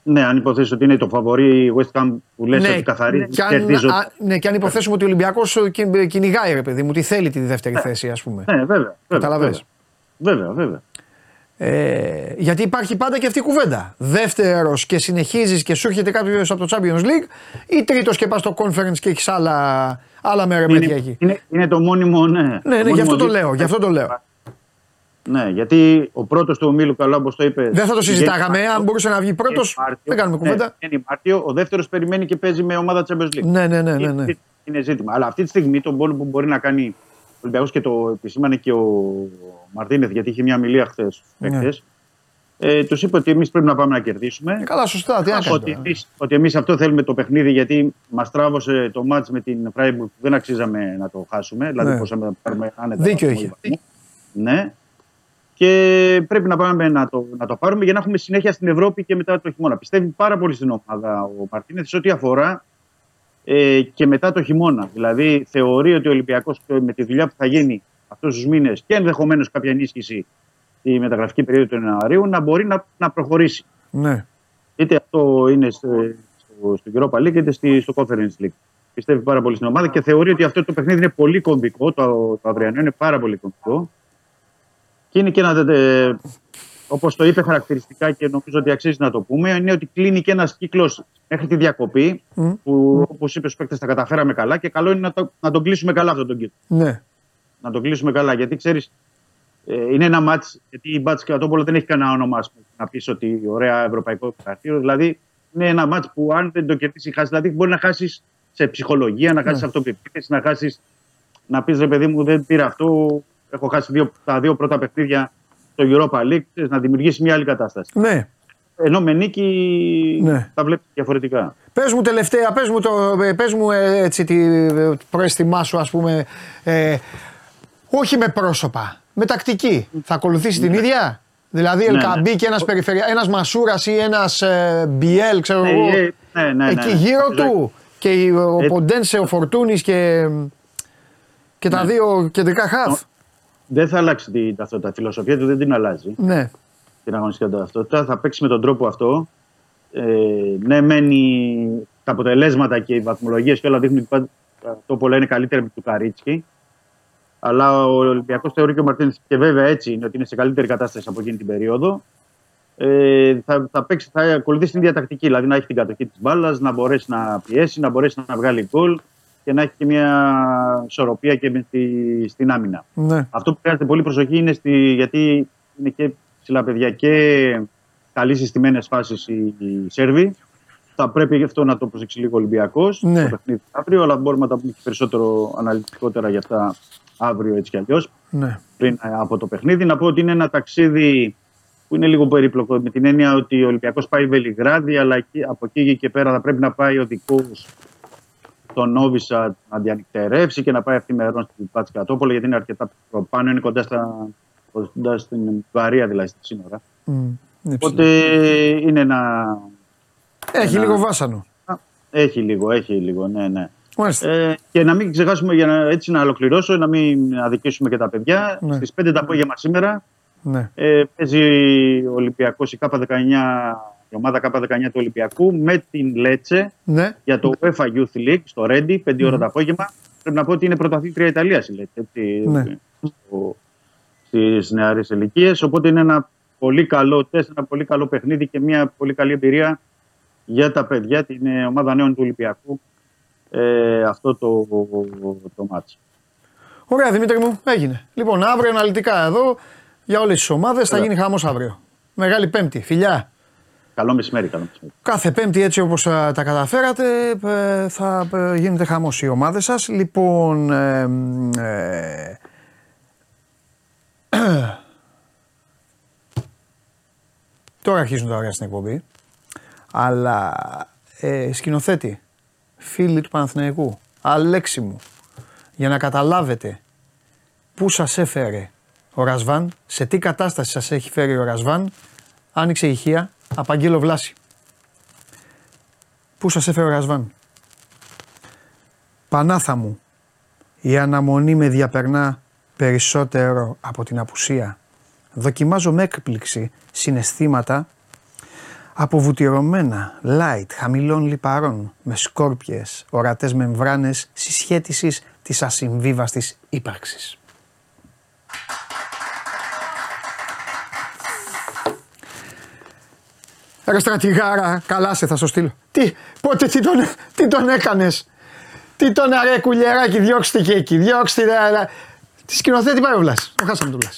Ναι, αν υποθέσεις ότι είναι το φαβορί η West Ham που λες ναι, ότι καθαρίζει. Και αν, α, ναι, και αν υποθέσουμε ότι ο Ολυμπιακός κυνηγάει, ρε παιδί μου, ότι θέλει τη δεύτερη ναι. θέση, ας πούμε. Ναι, βέβαια. Καταλαβαίνεις. Βέβαια, βέβαια. Ε, γιατί υπάρχει πάντα και αυτή η κουβέντα. Δεύτερος και συνεχίζεις και σου έρχεται κάποιος από το Champions League, ή τρίτος και πας στο Conference και έχεις άλλα, άλλα μέρα με εκεί. Είναι, είναι το μόνιμο, ναι. Ναι, ναι, γι' αυτό το λέω, γι' αυτό το λέω. Ναι, γιατί ο πρώτος του ομίλου, καλά όπως το είπες. Δεν θα το συζητάγαμε. Μάρτιο, αν μπορούσε να βγει πρώτος, Μάρτιο, δεν κάνουμε κουβέντα. Ναι, Μάρτιο, ο δεύτερος περιμένει και παίζει με ομάδα Champions League. Ναι, ναι, ναι. ναι, ναι. Είναι, είναι ζήτημα. Αλλά αυτή τη στιγμή τον πόλο που μπορεί να κάνει. Ο Ολυμπιακός, και το επισήμανε και ο Μαρτίνεθ, γιατί είχε μια μιλία χθες. Ναι. Ε, τους είπε ότι εμείς πρέπει να πάμε να κερδίσουμε. Ε, καλά, σωστά. Τι να κάνουμε. Ότι, εμείς, ότι εμείς αυτό θέλουμε το παιχνίδι, γιατί μας τράβωσε το μάτς με την Freiburg που δεν αξίζαμε να το χάσουμε. Δηλαδή, ναι. πόσο να πάρουμε άνετα. Δίκιο είχε. Ναι. Και πρέπει να πάμε να το, να το πάρουμε για να έχουμε συνέχεια στην Ευρώπη και μετά το χειμώνα. Πιστεύει πάρα πολύ στην ομάδα ο Μαρτίνεθ σε ό,τι αφορά. Ε, και μετά το χειμώνα. Δηλαδή, θεωρεί ότι ο Ολυμπιακός με τη δουλειά που θα γίνει αυτούς τους μήνες και ενδεχομένως κάποια ενίσχυση τη μεταγραφική περίοδο του Ιανουαρίου να μπορεί να, να προχωρήσει. Ναι. Είτε αυτό είναι στο, στο, στο Europa League είτε στη, στο Conference League. Πιστεύει πάρα πολύ στην ομάδα και θεωρεί ότι αυτό το παιχνίδι είναι πολύ κομβικό. Το, το αυριανό είναι πάρα πολύ κομβικό. Και είναι και ένα. Ε, όπως το είπε χαρακτηριστικά και νομίζω ότι αξίζει να το πούμε, είναι ότι κλείνει και ένας κύκλος μέχρι τη διακοπή, mm. που όπως είπε ο παίκτης τα καταφέραμε καλά και καλό είναι να, το, να τον κλείσουμε καλά αυτόν τον κύκλο. Ναι. Να τον κλείσουμε καλά, γιατί ξέρεις, ε, είναι ένα μάτς, γιατί η Μπατσκατόπολο δεν έχει κανένα όνομα πούμε, να πεις ότι ωραία ευρωπαϊκό χαρτίο, δηλαδή είναι ένα μάτς που αν δεν το κερδίσει χάσει, δηλαδή μπορεί να χάσεις σε ψυχολογία, να χάσεις ναι. αυτοπεποίθηση, να χάσεις, να πεις ρε παιδί μου δεν πήρα αυτό, έχω χάσει δύο, τα δύο πρώτα παιχνίδια. Το Europa League να δημιουργήσει μια άλλη κατάσταση. Ναι. Ενώ με νίκη ναι. τα βλέπεις διαφορετικά. Πες μου τελευταία, πες μου, το, πες μου έτσι τη προαίσθημά σου ας πούμε, ε, όχι με πρόσωπα, με τακτική. Θα ακολουθήσει ναι. την ίδια, δηλαδή ναι, Ελκαμπή ναι. και ένας, περιφερεια... ένας Μασούρας ή ένας ε, Μπιέλ, ξέρω ναι, εγώ, ναι, ναι, ναι, εκεί ναι, ναι. γύρω ναι. του και ο ε... Ποντένσε, ο Φορτούνης και, και τα ναι. δύο κεντρικά χαφ. Δεν θα αλλάξει την ταυτότητα. Η φιλοσοφία του δεν την αλλάζει. Ναι. Την αγωνιστική ταυτότητα. Θα παίξει με τον τρόπο αυτό. Ε, ναι, μένει τα αποτελέσματα και οι βαθμολογίες και όλα δείχνουν ότι το πόλο είναι καλύτερα με του Καρίτσκι. Αλλά ο Ολυμπιακός θεωρεί και ο Μαρτίνες, και βέβαια έτσι είναι, ότι είναι σε καλύτερη κατάσταση από εκείνη την περίοδο. Ε, θα, θα, παίξει, θα ακολουθήσει την διατακτική, δηλαδή να έχει την κατοχή της μπάλας, να μπορέσει να πιέσει, να μπορέσει να βγάλει γκολ και να έχει και μια ισορροπία και με τη, στην άμυνα. Ναι. Αυτό που χρειάζεται πολύ προσοχή είναι στη, γιατί είναι και ψηλά παιδιά και καλή συστημένες φάσεις οι, οι Σέρβοι. Θα πρέπει γι' αυτό να το προσέξει λίγο ο Ολυμπιακός ναι. το παιχνίδι αύριο, αλλά μπορούμε να τα πούμε και περισσότερο αναλυτικότερα για αυτά αύριο έτσι κι αλλιώς. Ναι. Πριν από το παιχνίδι, να πω ότι είναι ένα ταξίδι που είναι λίγο περίπλοκο με την έννοια ότι ο Ολυμπιακός πάει Βελιγράδι, αλλά από εκεί και πέρα θα πρέπει να πάει ο δικός τον Νόβισα να διανυκτερεύσει και να πάει αυτή μερών στην Πατσικατόπολη, γιατί είναι αρκετά πάνω, είναι κοντά, στα, κοντά στην Βαρία, δηλαδή στη σύνορα. Mm, ναι, οπότε είναι ένα. Έχει ένα... λίγο βάσανο. Έχει λίγο, έχει λίγο, ναι, ναι. Ε, και να μην ξεχάσουμε, για να, έτσι να ολοκληρώσω, να μην αδικήσουμε και τα παιδιά. Ναι. Στις πέντε το απόγευμα σήμερα ναι. ε, παίζει ο Ολυμπιακός, η Κ δεκαεννιά, η ομάδα Κ δεκαεννιά του Ολυμπιακού με την Λέτσε ναι. για το UEFA Youth League στο Ρέντι, πέντε ώρα το απόγευμα. Πρέπει να πω ότι είναι πρωταθλήτρια Ιταλίας η Λέτσε ναι. στις νεαρές ηλικίες. Οπότε είναι ένα πολύ καλό τεστ, ένα πολύ καλό παιχνίδι και μια πολύ καλή εμπειρία για τα παιδιά, την ομάδα νέων του Ολυμπιακού. Ε, αυτό το, το, το μάτσο. Ωραία, Δημήτρη μου, έγινε. Λοιπόν, αύριο αναλυτικά εδώ για όλες τις ομάδες. Ωραία. Θα γίνει χαμός αύριο. Μεγάλη Πέμπτη, φιλιά. Καλό μεσημέρι, καλό μεσημέρι. Κάθε Πέμπτη, έτσι όπως τα καταφέρατε, θα γίνεται χαμός οι ομάδες σας. Λοιπόν. Ε, ε, τώρα αρχίζουν τα ωραία στην εκπομπή. Αλλά ε, σκηνοθέτη. Φίλοι του Παναθηναϊκού, Αλέξη μου, για να καταλάβετε πού σας έφερε ο Ρασβάν, σε τι κατάσταση σας έχει φέρει ο Ρασβάν, άνοιξε ηχεία, απαγγείλω Βλάση. Πού σας έφερε ο Ρασβάν. Πανάθα μου, η αναμονή με διαπερνά περισσότερο από την απουσία. Δοκιμάζω με έκπληξη συναισθήματα αποβουτυρωμένα, light, χαμηλών λιπαρών, με σκόρπιες, ορατές μεμβράνες συσχέτισης της ασυμβίβαστης ύπαρξης. Ρε στρατηγάρα, καλά σε, θα σου στείλω. Τι, πότε, τι τον, τι τον έκανες. Τι τον αρέ κουλιεράκι, διώξτε και εκεί, διώξτε. Τη σκηνοθέτη πάει ο Βλάσης, το χάσαμε τον Βλάση.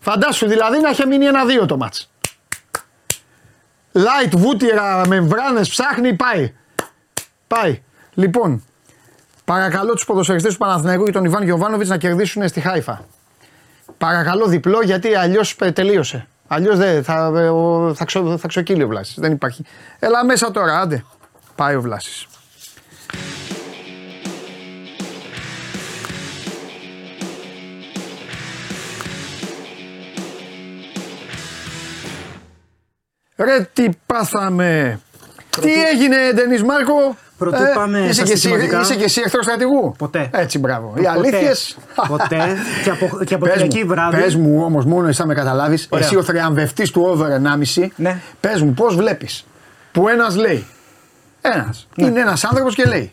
Φαντάσου δηλαδή να είχε μείνει ένα-δύο το μάτς. Light, βούτυρα, μεμβράνες, ψάχνει, πάει. Πάει. Λοιπόν, παρακαλώ τους ποδοσφαιριστές του Παναθηναϊκού και τον Ιβάν Γιοβάνοβιτς να κερδίσουν στη Χάιφα. Παρακαλώ διπλό, γιατί αλλιώς τελείωσε. Αλλιώς δεν θα, θα, ξο, θα ξοκύλει ο Βλάσης. Δεν υπάρχει. Έλα μέσα τώρα, άντε. Πάει ο Βλάσης. Ρε τι πάθαμε! Πρωτού... Τι έγινε, Ντενίς Μάρκο! Πρωτού ε, πάμε είσαι, και εσύ, είσαι και εσύ εχθρός στρατηγού. Ποτέ. Έτσι, μπράβο. Οι ποτέ. Αλήθειες. Ποτέ. και από, και από Κυριακή βράδυ. Πες μου όμως, μόνο εσύ θα με καταλάβεις. Ωραία. Εσύ ο θριαμβευτής του over ενάμιση. Ναι. Πες μου, πώς βλέπεις που ένας λέει. Ένας. Ναι. Είναι ένας άνθρωπος και λέει.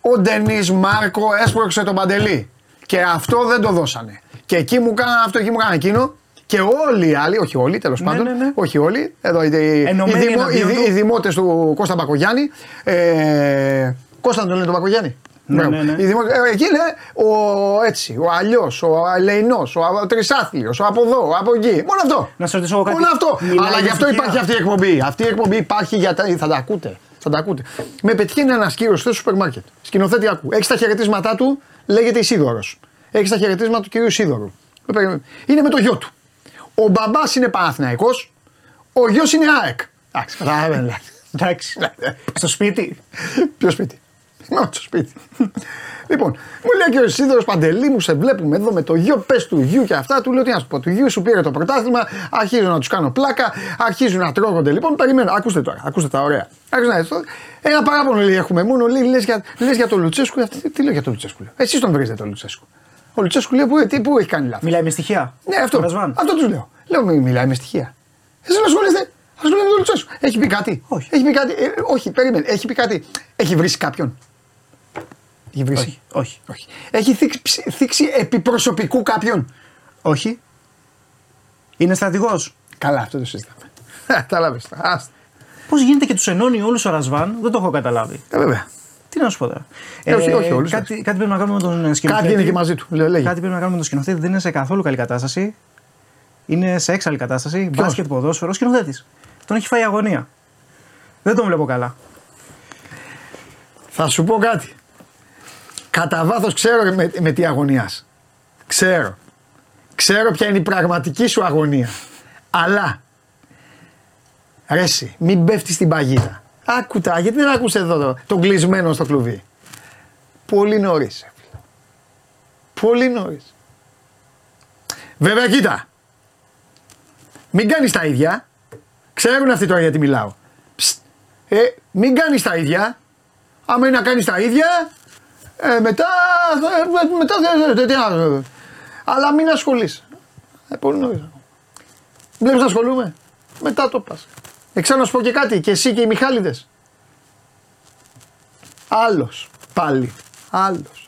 Ο Ντενίς Μάρκο έσπρωξε τον Παντελή. Και αυτό δεν το δώσανε. Και εκεί μου κάνανε αυτό, εκεί μου κάνανε εκείνο. Και όλοι οι άλλοι, όχι όλοι τέλος ναι, πάντων, ναι, ναι. όχι όλοι, εδώ οι, δημο, οι, δη, οι δημότες του Κώστα Μπακογιάννη, ε, Κώστα τον λένε τον Μπακογιάννη, ναι, ναι, ναι. Δημο, ε, εκεί είναι ο έτσι, ο αλλιώς, ο ελεηνός, ο τρισάθλιος, ο από εδώ, ο από εκεί, μόνο αυτό, να σας ρωτήσω κάτι. Μόνο αυτό, μιλάει αλλά γι' αυτό δικιά. Υπάρχει αυτή η εκπομπή, αυτή η εκπομπή υπάρχει για τα, θα τα ακούτε, θα τα ακούτε. Με πετυχαίνει ένας κύριος στο σούπερ μάρκετ, σκηνοθέτη ακού, έχει τα χαιρετίσματά του, λέγεται Ισίδωρος, έχει τα χαιρετίσματα του κυρίου Ισίδωρου, είναι με το γιο του. Ο μπαμπάς είναι Παναθηναϊκός, ο γιος είναι ΑΕΚ. Εντάξει, κατάλαβα. Εντάξει. Στο σπίτι. Ποιο σπίτι. Μα στο σπίτι. Λοιπόν, μου λέει και ο Σίδωρος Παντελή μου, σε βλέπουμε εδώ με το γιο, πες του γιου και αυτά. Του λέω τι να σου πω. Του γιου σου πήρε το πρωτάθλημα, αρχίζω να τους κάνω πλάκα, αρχίζουν να τρώγονται. Λοιπόν, περιμένω. Ακούστε τώρα, ακούστε τα ωραία. Ένα παράπονο λέει έχουμε μόνο, λέει, λες για, για τον Λουτσέσκου. Τι λέω για τον Λουτσέσκου. Εσείς τον βρίζετε τον Λουτσέσκου. Ο Λουτσέσκου λέει που, τι, που έχει κάνει λάθος. Μιλάει με στοιχεία. Ναι, αυτό, αυτό του λέω. Λέω μι, μιλάει με στοιχεία. Εσείς ασχολείστε. Ασχολείστε με τον Λουτσέσκου. Έχει πει κάτι. Όχι. Έχει πει κάτι. Ε, όχι, περίμενε. Έχει πει κάτι. Έχει βρει κάποιον. Έχει βρει. Όχι. όχι. όχι. Έχει θίξει, θίξει επί προσωπικού κάποιον. Όχι. Είναι στρατηγός. Καλά, αυτό το συζητάμε. Καταλάβει. Πώς γίνεται και τους ενώνει όλους ο Ρασβάν, δεν το έχω καταλάβει. Ε, βέβαια. Τι να σου πω τώρα. Ε, όχι, όχι, όλους, κάτι, κάτι πρέπει να κάνουμε με τον σκηνοθέτη. Κάτι είναι και μαζί του. Λέγε. Κάτι πρέπει να κάνουμε με τον σκηνοθέτη. Δεν είναι σε καθόλου καλή κατάσταση. Είναι σε έξαλλη κατάσταση. Μπάσκετ, ποδόσφαιρο, σκηνοθέτης. Τον έχει φάει αγωνία. Δεν τον βλέπω καλά. Θα σου πω κάτι. Κατά βάθος ξέρω με, με τι αγωνιάς. Ξέρω. Ξέρω ποια είναι η πραγματική σου αγωνία. Αλλά. Ρέση, μην πέφτεις στην παγίδα. Άκουτα, γιατί δεν άκουσε εδώ το, τον κλεισμένο στο κλουβί. Πολύ νωρίς. Πολύ νωρίς. Βέβαια, κοίτα. Μην κάνεις τα ίδια. Ξέρουν αυτοί τώρα γιατί μιλάω. Ψτ. Ε, μην κάνεις τα ίδια. Άμα είναι να κάνεις τα ίδια, ε, μετά, ε, μετά ε, ε, τι άλλο. Αλλά μην ασχολείς. Ε, πολύ νωρίς. Βλέπεις να ασχολούμαι. Μετά το πας. Εξάλλου να σου πω και κάτι, και εσύ και οι Μιχάληδες. Άλλος. Πάλι. Άλλος.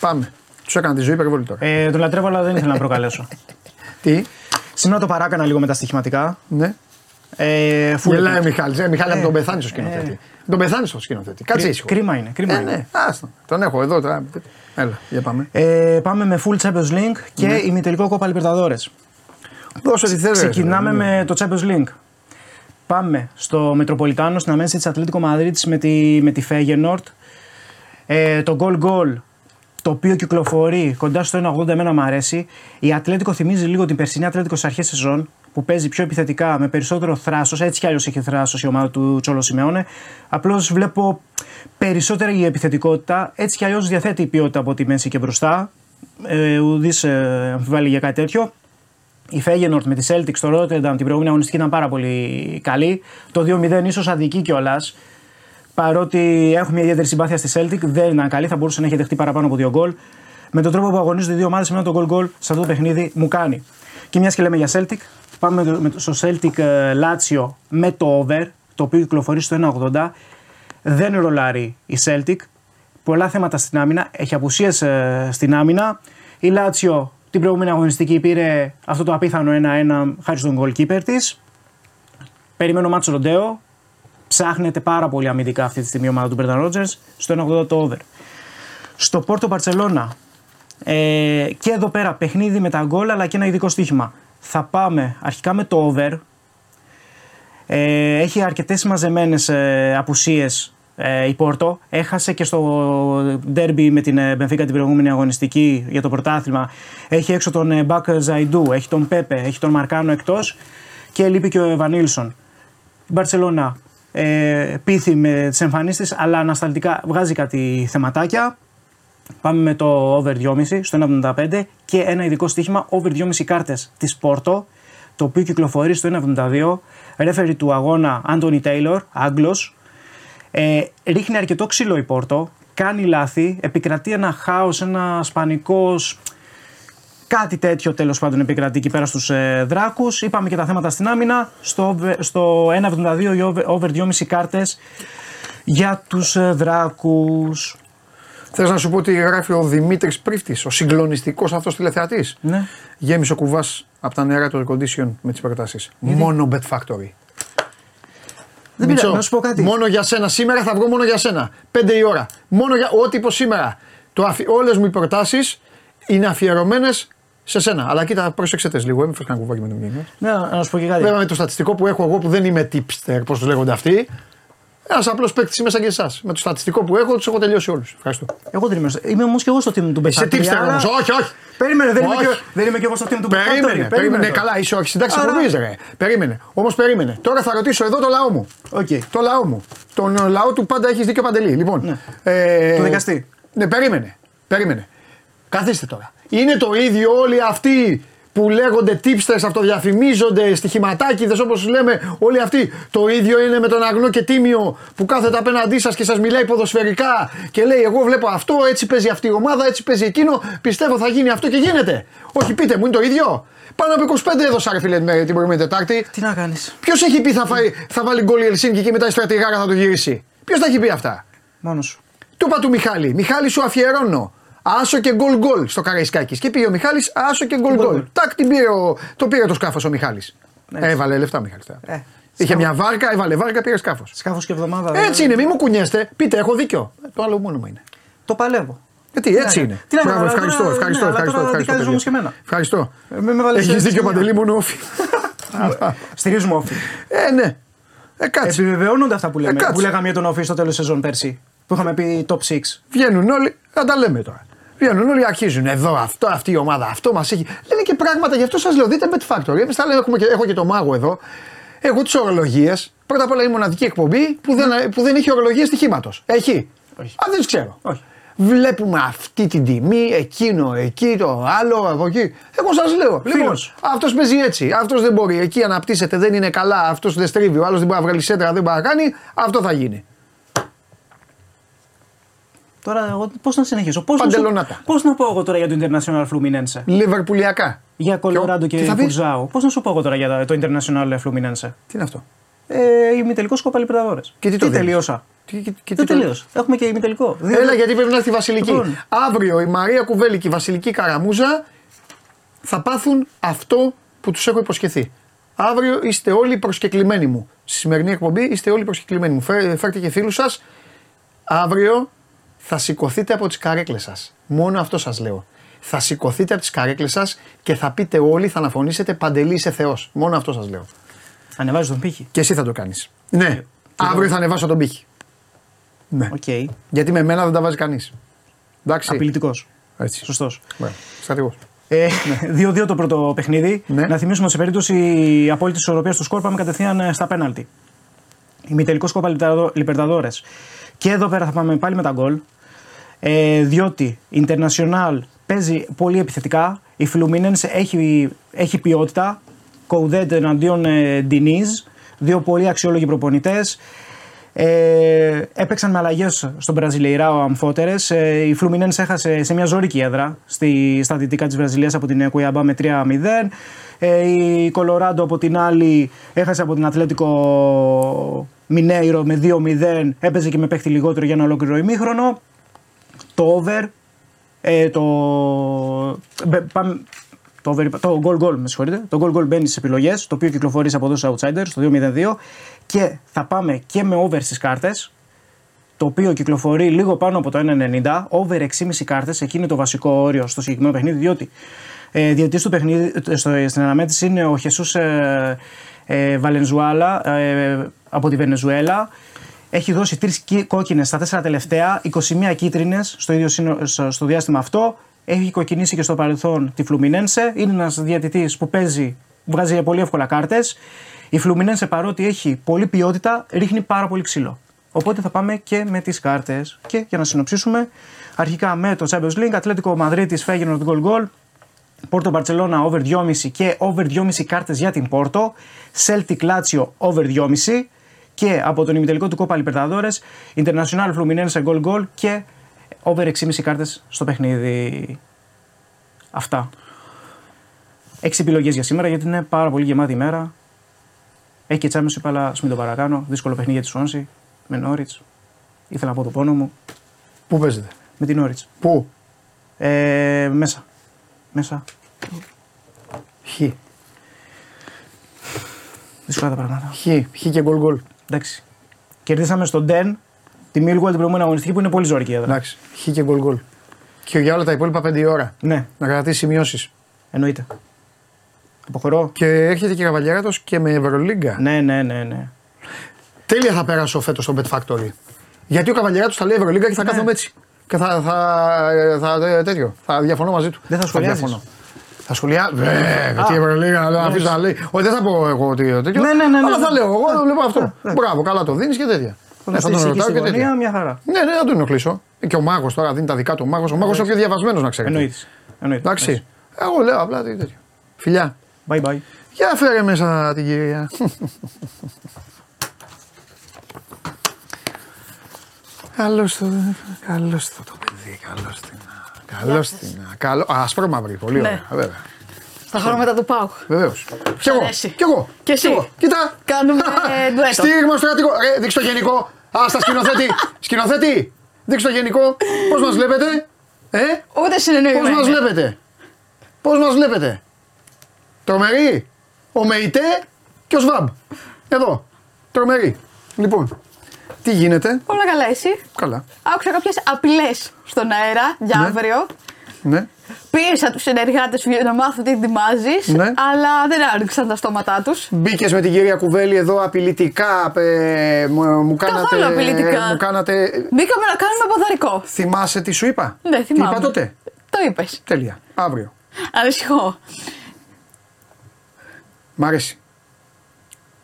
Πάμε. Τους έκανα τη ζωή υπερβολή τώρα. Ε, τον λατρεύω, αλλά δεν ήθελα να προκαλέσω. Τι. Σήμερα το παράκανα λίγο με τα στοιχηματικά. Ναι. Ε, Γελάει ο Μιχάλης. Ε, Μιχάλη, ε, από τον πεθάνει στο σκηνοθέτη. Ε, τον πεθάνει στο σκηνοθέτη. Κάτσε ήσυχο. Κρίμα είναι. Κρίμα ε, είναι. Ναι. Άστον. Τον έχω εδώ τώρα. Έλα, για πάμε. Ε, πάμε με full Champions League και ναι. ημιτελικό Κόπα Λιμπερταδόρες. Δώσε τι θέλεις. Ξεκινάμε ναι. με το Champions League. Πάμε στο Μετροπολιτάνο, στην αναμέτρηση της Ατλέτικο Μαδρίτης με τη, με τη Φέγενορντ. Ε, το goal goal, το οποίο κυκλοφορεί κοντά στο ένα ογδόντα, εμένα μου αρέσει. Η Ατλέτικο θυμίζει λίγο την περσινή Ατλέτικο στις αρχές σεζόν, που παίζει πιο επιθετικά με περισσότερο θράσος. Έτσι κι αλλιώς έχει θράσος η ομάδα του Τσόλο Σιμεόνε. Απλώς βλέπω περισσότερη επιθετικότητα. Έτσι κι αλλιώς διαθέτει η ποιότητα από τη μέση και μπροστά. Ε, ουδής ε, αμφιβάλλει για κάτι τέτοιο. Η Φέγενορντ με τη Celtics στο Rotterdam την προηγούμενη αγωνιστική ήταν πάρα πολύ καλή. Το δύο μηδέν ίσως αδικεί κιόλας. Παρότι έχουμε μια ιδιαίτερη συμπάθεια στη Celtic, δεν ήταν καλή, θα μπορούσε να έχει δεχτεί παραπάνω από δύο γκολ. Με τον τρόπο που αγωνίζονται οι δύο ομάδες, με το γκολ γκολ σε αυτό το παιχνίδι μου κάνει. Και μιας και λέμε για Celtic, πάμε στο Celtic Lazio με το over, το οποίο κυκλοφορεί στο ένα ογδόντα. Δεν ρολάρει η Celtic. Πολλά θέματα στην άμυνα, έχει απουσίες στην άμυνα. Η Lazio. Την προηγούμενη αγωνιστική πήρε αυτό το απίθανο ένα ένα χάρη στον goalkeeper της. Περιμένω μάτσο ροντέο. Ψάχνεται πάρα πολύ αμυντικά αυτή τη στιγμή η ομάδα του Μπέρταν Ρότζερς. Στο ένα ογδόντα το over. Στο Πόρτο Μπαρτσελώνα. Ε, και εδώ πέρα παιχνίδι με τα γκολ, αλλά και ένα ειδικό στοίχημα. Θα πάμε αρχικά με το over. Ε, έχει αρκετές μαζεμένες ε, απουσίες ε, η Πόρτο. Έχασε και στο ντέρμπι με την Μπενφίκα την προηγούμενη αγωνιστική για το πρωτάθλημα. Έχει έξω τον Μπακ Ζαϊντού, έχει τον Πέπε, έχει τον Μαρκάνο εκτός και λείπει και ο Εβανίλσον. Η Μπαρτσελώνα ε, πείθει με τις εμφανίσεις της, αλλά ανασταλτικά βγάζει κάτι θεματάκια. Πάμε με το over δύο κόμμα πέντε στο ένα εβδομήντα πέντε και ένα ειδικό στοίχημα over δύο κόμμα πέντε κάρτες της Πόρτο, το οποίο κυκλοφορεί στο ένα εβδομήντα δύο. Ρέφερι του αγώνα Άντονι Τέιλορ, Άγγλος. Ε, ρίχνει αρκετό ξύλο η Πόρτο, κάνει λάθη, επικρατεί ένα χάος, ένα πανικός, κάτι τέτοιο τέλος πάντων επικρατεί εκεί πέρα στους ε, δράκους. Είπαμε και τα θέματα στην άμυνα, στο, στο ένα εβδομήντα δύο η over, over δύο κόμμα πέντε κάρτες για τους ε, δράκους. Θες να σου πω ότι γράφει ο Δημήτρης Πρίφτης, ο συγκλονιστικός αυτός τηλεθεατής. Ναι. Γέμισε ο κουβάς από τα νερά του Recondition με τις προτάσεις. Μόνο Bet Factory. Δεν Μητσό, πήρα, να σου πω κάτι. Μόνο για σένα. Σήμερα θα βγω μόνο για σένα. Πέντε η ώρα. Μόνο για ό,τι είπα σήμερα. Αφι... Όλες μου οι προτάσεις είναι αφιερωμένες σε σένα. Αλλά κοίτα, πρόσεξε τες λίγο. Έμφυλα ένα κουβάκι με το μήνυμα. Ναι, να σου πω και κάτι. Βέβαια με το στατιστικό που έχω εγώ που δεν είμαι tipster, πώς τους λέγονται αυτοί. Ένας απλός παίκτης μέσα και εσάς. Με το στατιστικό που έχω, τους έχω τελειώσει όλους. Ευχαριστώ. Εγώ δεν είμαι. Είμαι όμως και εγώ στο team του Μπεσάκη. Σε tipster όμως. Όχι, όχι. Περίμενε, δεν, όχι. Είμαι, και, δεν είμαι και εγώ στο team του Μπεσάκη. Περίμενε, περίμενε. Ναι, καλά, είσαι όχι. Συντάξει, προβείς, ρε. Περίμενε. Όμως περίμενε. Τώρα θα ρωτήσω εδώ το λαό μου. Okay. Το λαό μου. Τον λαό του πάντα έχεις δίκιο, Παντελή. Λοιπόν. Ναι. Ε, το δικαστή. Ναι, περίμενε. περίμενε. Καθίστε τώρα. Είναι το ίδιο όλοι αυτοί που λέγονται tipsters, αυτοδιαφημίζονται, στοιχηματάκηδες όπως λέμε, όλοι αυτοί. Το ίδιο είναι με τον αγνό και τίμιο που κάθεται απέναντί σας και σας μιλάει ποδοσφαιρικά και λέει: εγώ βλέπω αυτό, έτσι παίζει αυτή η ομάδα, έτσι παίζει εκείνο, πιστεύω θα γίνει αυτό και γίνεται. Όχι, πείτε μου, είναι το ίδιο. Πάνω από είκοσι πέντε έδωσα, ρε φίλε, την προηγούμενη Τετάρτη. Τι να κάνεις. Ποιος έχει πει θα, φάει, θα βάλει γκολ η Ελσίνκη και μετά η στρατηγάρα θα το γυρίσει. Ποιος τα έχει πει αυτά. Μόνος σου. Του είπα του Μιχάλη, Μιχάλη σου αφιερώνω. Άσο και γκολ γκολ στο Καραϊσκάκης. Και πήγε ο Μιχάλης, άσο και γκολ γκολ. Τάκ, την πήρε ο... το πήρε το σκάφος ο Μιχάλης. Ναι. Έβαλε λεφτά ο Μιχάλης. Ε, Είχε σκάφος. Μια βάρκα, έβαλε βάρκα, πήρε σκάφος. Σκάφος και εβδομάδα. Έτσι δε... είναι, μην μου κουνιέστε. Πείτε, έχω δίκιο. Το άλλο μόνο μου είναι. Το παλεύω. Γιατί έτσι ναι, είναι. Τι να κάνω. Ευχαριστώ, ευχαριστώ. Ευχαριστώ. Έχει δίκιο Παντελή, μόνο όφη. Στηρίζουμε όφη. Ε, ναι. Επιβεβαιώνονται αυτά που λέμε. Που λέγαμε για τον όφη στο τέλος σεζόν πέρσι. Που είχαμε πει top έξι. Βγαίνουν όλοι, θα τα λέμε τώρα. Βγαίνουν όλοι, αρχίζουν εδώ, αυτό, αυτή η ομάδα, αυτό μας έχει. Λένε και πράγματα, γι' αυτό σας λέω: δείτε Bet Factory. Εμείς τα λέμε, και, έχω και το μάγο εδώ. Έχω τις ορολογίες. Πρώτα απ' όλα είναι η μοναδική εκπομπή που δεν, mm. που δεν έχει ορολογίες στοιχήματος. Έχει. Όχι. Α, δεν τις ξέρω. Όχι. Βλέπουμε αυτή την τιμή, εκείνο, εκεί, το άλλο, από εκεί. Εγώ σας λέω: λοιπόν, αυτός παίζει έτσι, αυτός δεν μπορεί, εκεί αναπτύσσεται, δεν είναι καλά, αυτός δεν στρίβει, ο άλλος δεν μπορεί να βγάλει σέντρα, δεν μπορεί να κάνει, αυτό θα γίνει. Τώρα, πώς να συνεχίσω, πώς να, πώς να πω εγώ τώρα για το International Fluminense. Λιβερπουλιακά. Για Κολοράντο και, και Κουρζάο. Πώς να σου πω εγώ τώρα για το International Fluminense. Τι είναι αυτό. Ε, ημιτελικό Κόπα Λιμπερταδόρες. Και τι, τι τελείωσα. Τι, και, και δεν τελείωσα. Έχουμε και ημιτελικό. Έλα, Έλα γιατί πρέπει να έρθει η Βασιλική. Λοιπόν. Αύριο η Μαρία Κουβέλη και η Βασιλική Καραμούζα θα πάθουν αυτό που τους έχω υποσχεθεί. Αύριο είστε όλοι προσκεκλημένοι μου. Στη σημερινή εκπομπή είστε όλοι προσκεκλημένοι μου. Φέρ, φέρτε και φίλους σας. Αύριο. Θα σηκωθείτε από τις καρέκλες σας. Μόνο αυτό σας λέω. Θα σηκωθείτε από τις καρέκλες σας και θα πείτε όλοι, θα αναφωνήσετε Παντελή είσαι Θεός. Μόνο αυτό σας λέω. Ανεβάζω τον πύχη. Και εσύ θα το κάνεις. Ναι. Και αύριο θα ανεβάσω τον πύχη. Ναι. Okay. Γιατί με μένα δεν τα βάζει κανείς. Εντάξει. Απειλητικός. Έτσι. Σωστός. Ναι. Στρατηγός. Ε, δύο δύο το πρώτο παιχνίδι. Ναι. Να θυμίσουμε ότι σε περίπτωση απόλυτης ισορροπίας του σκορ πάμε κατευθείαν στα πέναλτι. Ημιτελικό Κόπα Λιμπερταδόρες. Και εδώ πέρα θα πάμε πάλι με τα γκολ. Ε, διότι η International παίζει πολύ επιθετικά. Η Fluminense έχει, έχει ποιότητα. Κοουδέντ εναντίον Ντινίζ. Δύο πολύ αξιόλογοι προπονητές. Ε, έπαιξαν με αλλαγές στον Βραζιλεϊράο αμφότερες. Ε, η Fluminense έχασε σε μια ζωρική έδρα στη, στα δυτικά της Βραζιλίας από την Cuiabá με τρία μηδέν. Ε, η Κολοράντο από την άλλη έχασε από την Ατλέτικο Μινέιρο με δύο μηδέν, έπαιζε και με παίχτη λιγότερο για ένα ολόκληρο ημίχρονο. Το over, ε, το goal goal, με συγχωρείτε, το goal goal μπαίνει στις επιλογές, το οποίο κυκλοφορεί από εδώ στους outsiders, το δύο μηδέν δύο, και θα πάμε και με over στις κάρτες, το οποίο κυκλοφορεί λίγο πάνω από το ένα κόμμα ενενήντα, over έξι κόμμα πέντε κάρτες, εκεί είναι το βασικό όριο στο συγκεκριμένο παιχνίδι, διότι ε, διαιτητής του παιχνίδι, στο, στην αναμέτρηση είναι ο Χεσούς ε, ε, Βαλενζουάλα, ε, από τη Βενεζουέλα. Έχει δώσει τρεις κόκκινες στα τέσσερα τελευταία, είκοσι μία κίτρινες στο ίδιο σύνο, στο διάστημα αυτό. Έχει κοκκινήσει και στο παρελθόν τη Fluminense. Είναι ένας διαιτητής που παίζει, βγάζει πολύ εύκολα κάρτες. Η Fluminense, παρότι έχει πολλή ποιότητα, ρίχνει πάρα πολύ ξύλο. Οπότε θα πάμε και με τις κάρτες. Και για να συνοψίσουμε, αρχικά με το Champions League, Ατλέτικο Μαδρίτης, Feyenoord goal goal. Πόρτο Μπαρτσελώνα over δύο κόμμα πέντε και over δύο κόμμα πέντε κάρτες για την Πόρτο. Celtic Lazio over δύο κόμμα πέντε. Και από τον ημιτελικό του Κόπα Λιμπερταδόρες, International Fluminense goal goal και over έξι κόμμα πέντε κάρτες στο παιχνίδι. Αυτά. Έξι επιλογές για σήμερα, γιατί είναι πάρα πολύ γεμάτη ημέρα. Έχει και Championship, αλλά ας μην το παρακάνω. Δύσκολο παιχνίδι για τη Σουάνση με Norwich. Ήθελα να πω το πόνο μου. Πού παίζετε? Με την Norwich. Πού? Ε, μέσα. Μέσα. Χ. Δύσκολα τα πράγματα. Χ. Χ και γκολ γκολ. Εντάξει. Κερδίσαμε στον Ντεν τη Millwall την προηγούμενη αγωνιστική που είναι πολύ ζωρική εδώ. Εντάξει. Χ και γκολ γκολ. Και για όλα τα υπόλοιπα πέντε η ώρα. Ναι. Να κρατήσει σημειώσεις. Εννοείται. Αποχωρώ. Και έρχεται και Καβαλιέράτος και με Ευρωλίγκα. Ναι, ναι, ναι, ναι. Τέλεια θα πέρασω φέτος στο Bet Factory. Γιατί ο Καβαλιέράτος θα λέει Ευρωλίγκα και θα ναι. κάθομαι έτσι. Και θα, θα, θα, τέτοιο, θα διαφωνώ μαζί του. Δεν θα σχολιάζεις. Θα, θα σχολιάζω. Βέβαια, τι Ευρωλίγα, να αφήσω να λέει. Όχι, δεν θα πω εγώ ότι τέτοιο. Ναι, ναι, ναι. Αλλά ναι, ναι. θα λέω εγώ, βλέπω αυτό. Μπράβο, καλά το δίνεις και τέτοια. Ναι, θα τον ρωτάω και τέτοια. Μια χαρά. Ναι, ναι, να τον ενοχλήσω. Και ο μάγος τώρα δίνει τα δικά του. Ο μάγος είναι ο πιο διαβασμένος, να ξέρετε. Εντάξει. Εγώ λέω απλά τέτοιο. Φιλιά. Bye bye. Για φέρε μέσα την κυρία. Καλώς το, καλώς το το παιδί, καλώς την, καλώς την, καλώς, ασπρόμαυρη, πολύ ωραία, βέβαια. Στα χρώματα του ΠΑΟΚ. Βεβαίως. Κι εγώ, κι εγώ, κι εγώ, κοίτα. Κάνουμε ντουέτο. Στήριγμα στρατηγικό, δείξτε το γενικό, ας τα σκηνοθέτη, σκηνοθέτη, Δείξτε το γενικό, πώς μας βλέπετε. Ε? Ούτε συνεννοημένοι. Πώς μας βλέπετε. Πώς μας βλέπετε. Τρομερή. Ο Μεϊτέ και ο Σβάμπ. Εδώ. Τρομερή. Λοιπόν. Τι γίνεται. Όλα καλά, εσύ. Καλά. Άκουσα κάποιες απειλές στον αέρα για ναι. αύριο. Ναι. Πίεσα τους συνεργάτες σου για να μάθω τι ετοιμάζεις, ναι. αλλά δεν άνοιξαν τα στόματά τους. Μπήκες με την κυρία Κουβέλη εδώ απειλητικά. Ε, μου, μου κάνατε. Καθόλου απειλητικά. Μου κάνατε... Μπήκαμε να κάνουμε ποδαρικό. Θυμάσαι τι σου είπα. Ναι, θυμάμαι. Τι είπα τότε. Το είπες. Τέλεια. Αύριο. Ανησυχώ. Μ' αρέσει.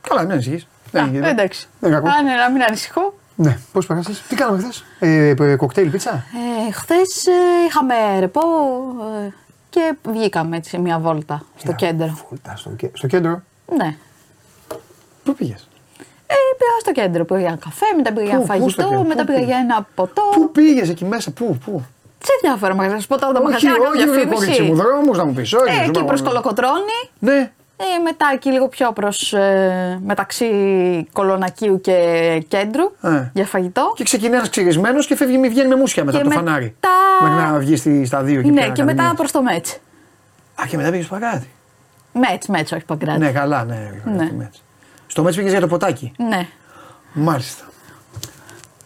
Καλά, μην ανησυχείς. Δεν είναι. Εντάξει. Δεν είναι. Α, ναι, να μην ανησυχώ. Ναι, πώς περάσες. Τι κάναμε χθες. Ε, κοκτέιλ, πίτσα. Ε, χθες ε, είχαμε ρεπό ε, και βγήκαμε έτσι μια βόλτα στο Λέρα, κέντρο. Βόλτα στο, στο κέντρο. Ναι. Πού πήγες. Ε, πήγα στο κέντρο. Πήγα για καφέ, μετά πήγα πού, για φαγητό, μετά πήγα για ένα ποτό. Πού πήγες εκεί μέσα, πού, πού. Σε διάφορα μαγαζιά. Σου πω τώρα τα μαγαζιά. Όχι, όχι, όχι, όχι. Δρόμους να μου πεις. Ε, εκεί προς Κολοκοτρώνη. Ναι. Ε, μετά εκεί λίγο πιο προς ε, μεταξύ Κολονακίου και Κέντρου ε. για φαγητό. Και ξεκινάει ένας ξυρισμένος και φεύγει μη βγαίνει με μουσια μετά και από το μετά... φανάρι. Μέχρι να βγει στη, στα δύο και ναι, και ακαδημίες. Μετά προς το Μέτς. Α, και μετά πήγες στο Παγκράτη. Μέτς, Μέτς, όχι Παγκράτη. Ναι, καλά, ναι. ναι. Μέτς. Στο Μέτς πήγες για το ποτάκι. Ναι. Μάλιστα.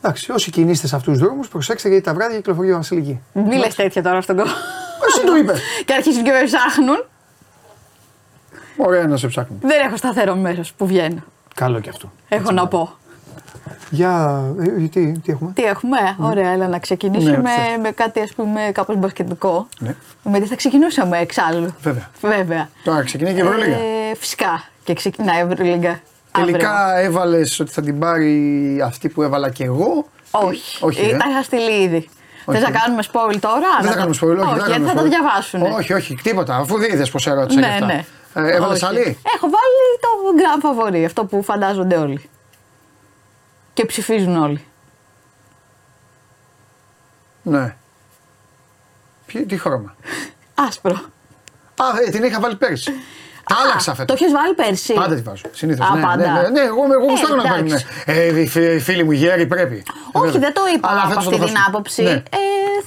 Εντάξει, όσοι κινείστε σε αυτούς τους δρόμους, προσέξτε γιατί τα βράδια κυκλοφορεί η Βασιλική. Μη λες τέτοια τώρα στον κόσμο. Εσύ το είπες. Και αρχίζουν και με ψάχνουν. Ωραία να σε ψάχνω. Δεν έχω σταθερό μέρος που βγαίνω. Καλό και αυτό. Έχω έτσι να πω. Για. Ε, τι, τι έχουμε. Τι έχουμε, mm. ωραία, έλα να ξεκινήσουμε ναι, με κάτι ας πούμε κάπως μπασκετικό. Ναι. Με τι θα ξεκινούσαμε εξάλλου. Βέβαια. Βέβαια. Τώρα ξεκινάει και η Ευρωλίγα. Ε, φυσικά και ξεκινάει η Ευρωλίγα. Τελικά έβαλες ότι θα την πάρει αυτή που έβαλα και εγώ. Όχι. Όχι ε. Τα είχα στείλει ήδη. Θες να κάνουμε spoil τώρα. Δεν θα κάνουμε spoil, όχι. Γιατί θα τα διαβάσουν. Όχι, όχι, τίποτα. Αφού δεν είδες πως έρωτα ναι, ναι. Ε, έβαλες άλλη. Έχω βάλει το grand favori, αυτό που φαντάζονται όλοι. Και ψηφίζουν όλοι. Ναι. Ποιο, τι χρώμα. Άσπρο. Α, ε, την είχα βάλει πέρσι. Τα άλλαξα φέτος. Το έχεις βάλει πέρσι. Πάντα τη βάζω. Συνήθως. Α, ναι, πάντα. Ναι, ναι, ναι, εγώ εγώ γουστάρω να βάλω. Ναι. Ε, οι φίλοι μου γέροι πρέπει. Όχι, βέβαια. Δεν το είπα αλλά από αυτή την άποψη. Ναι. Ε,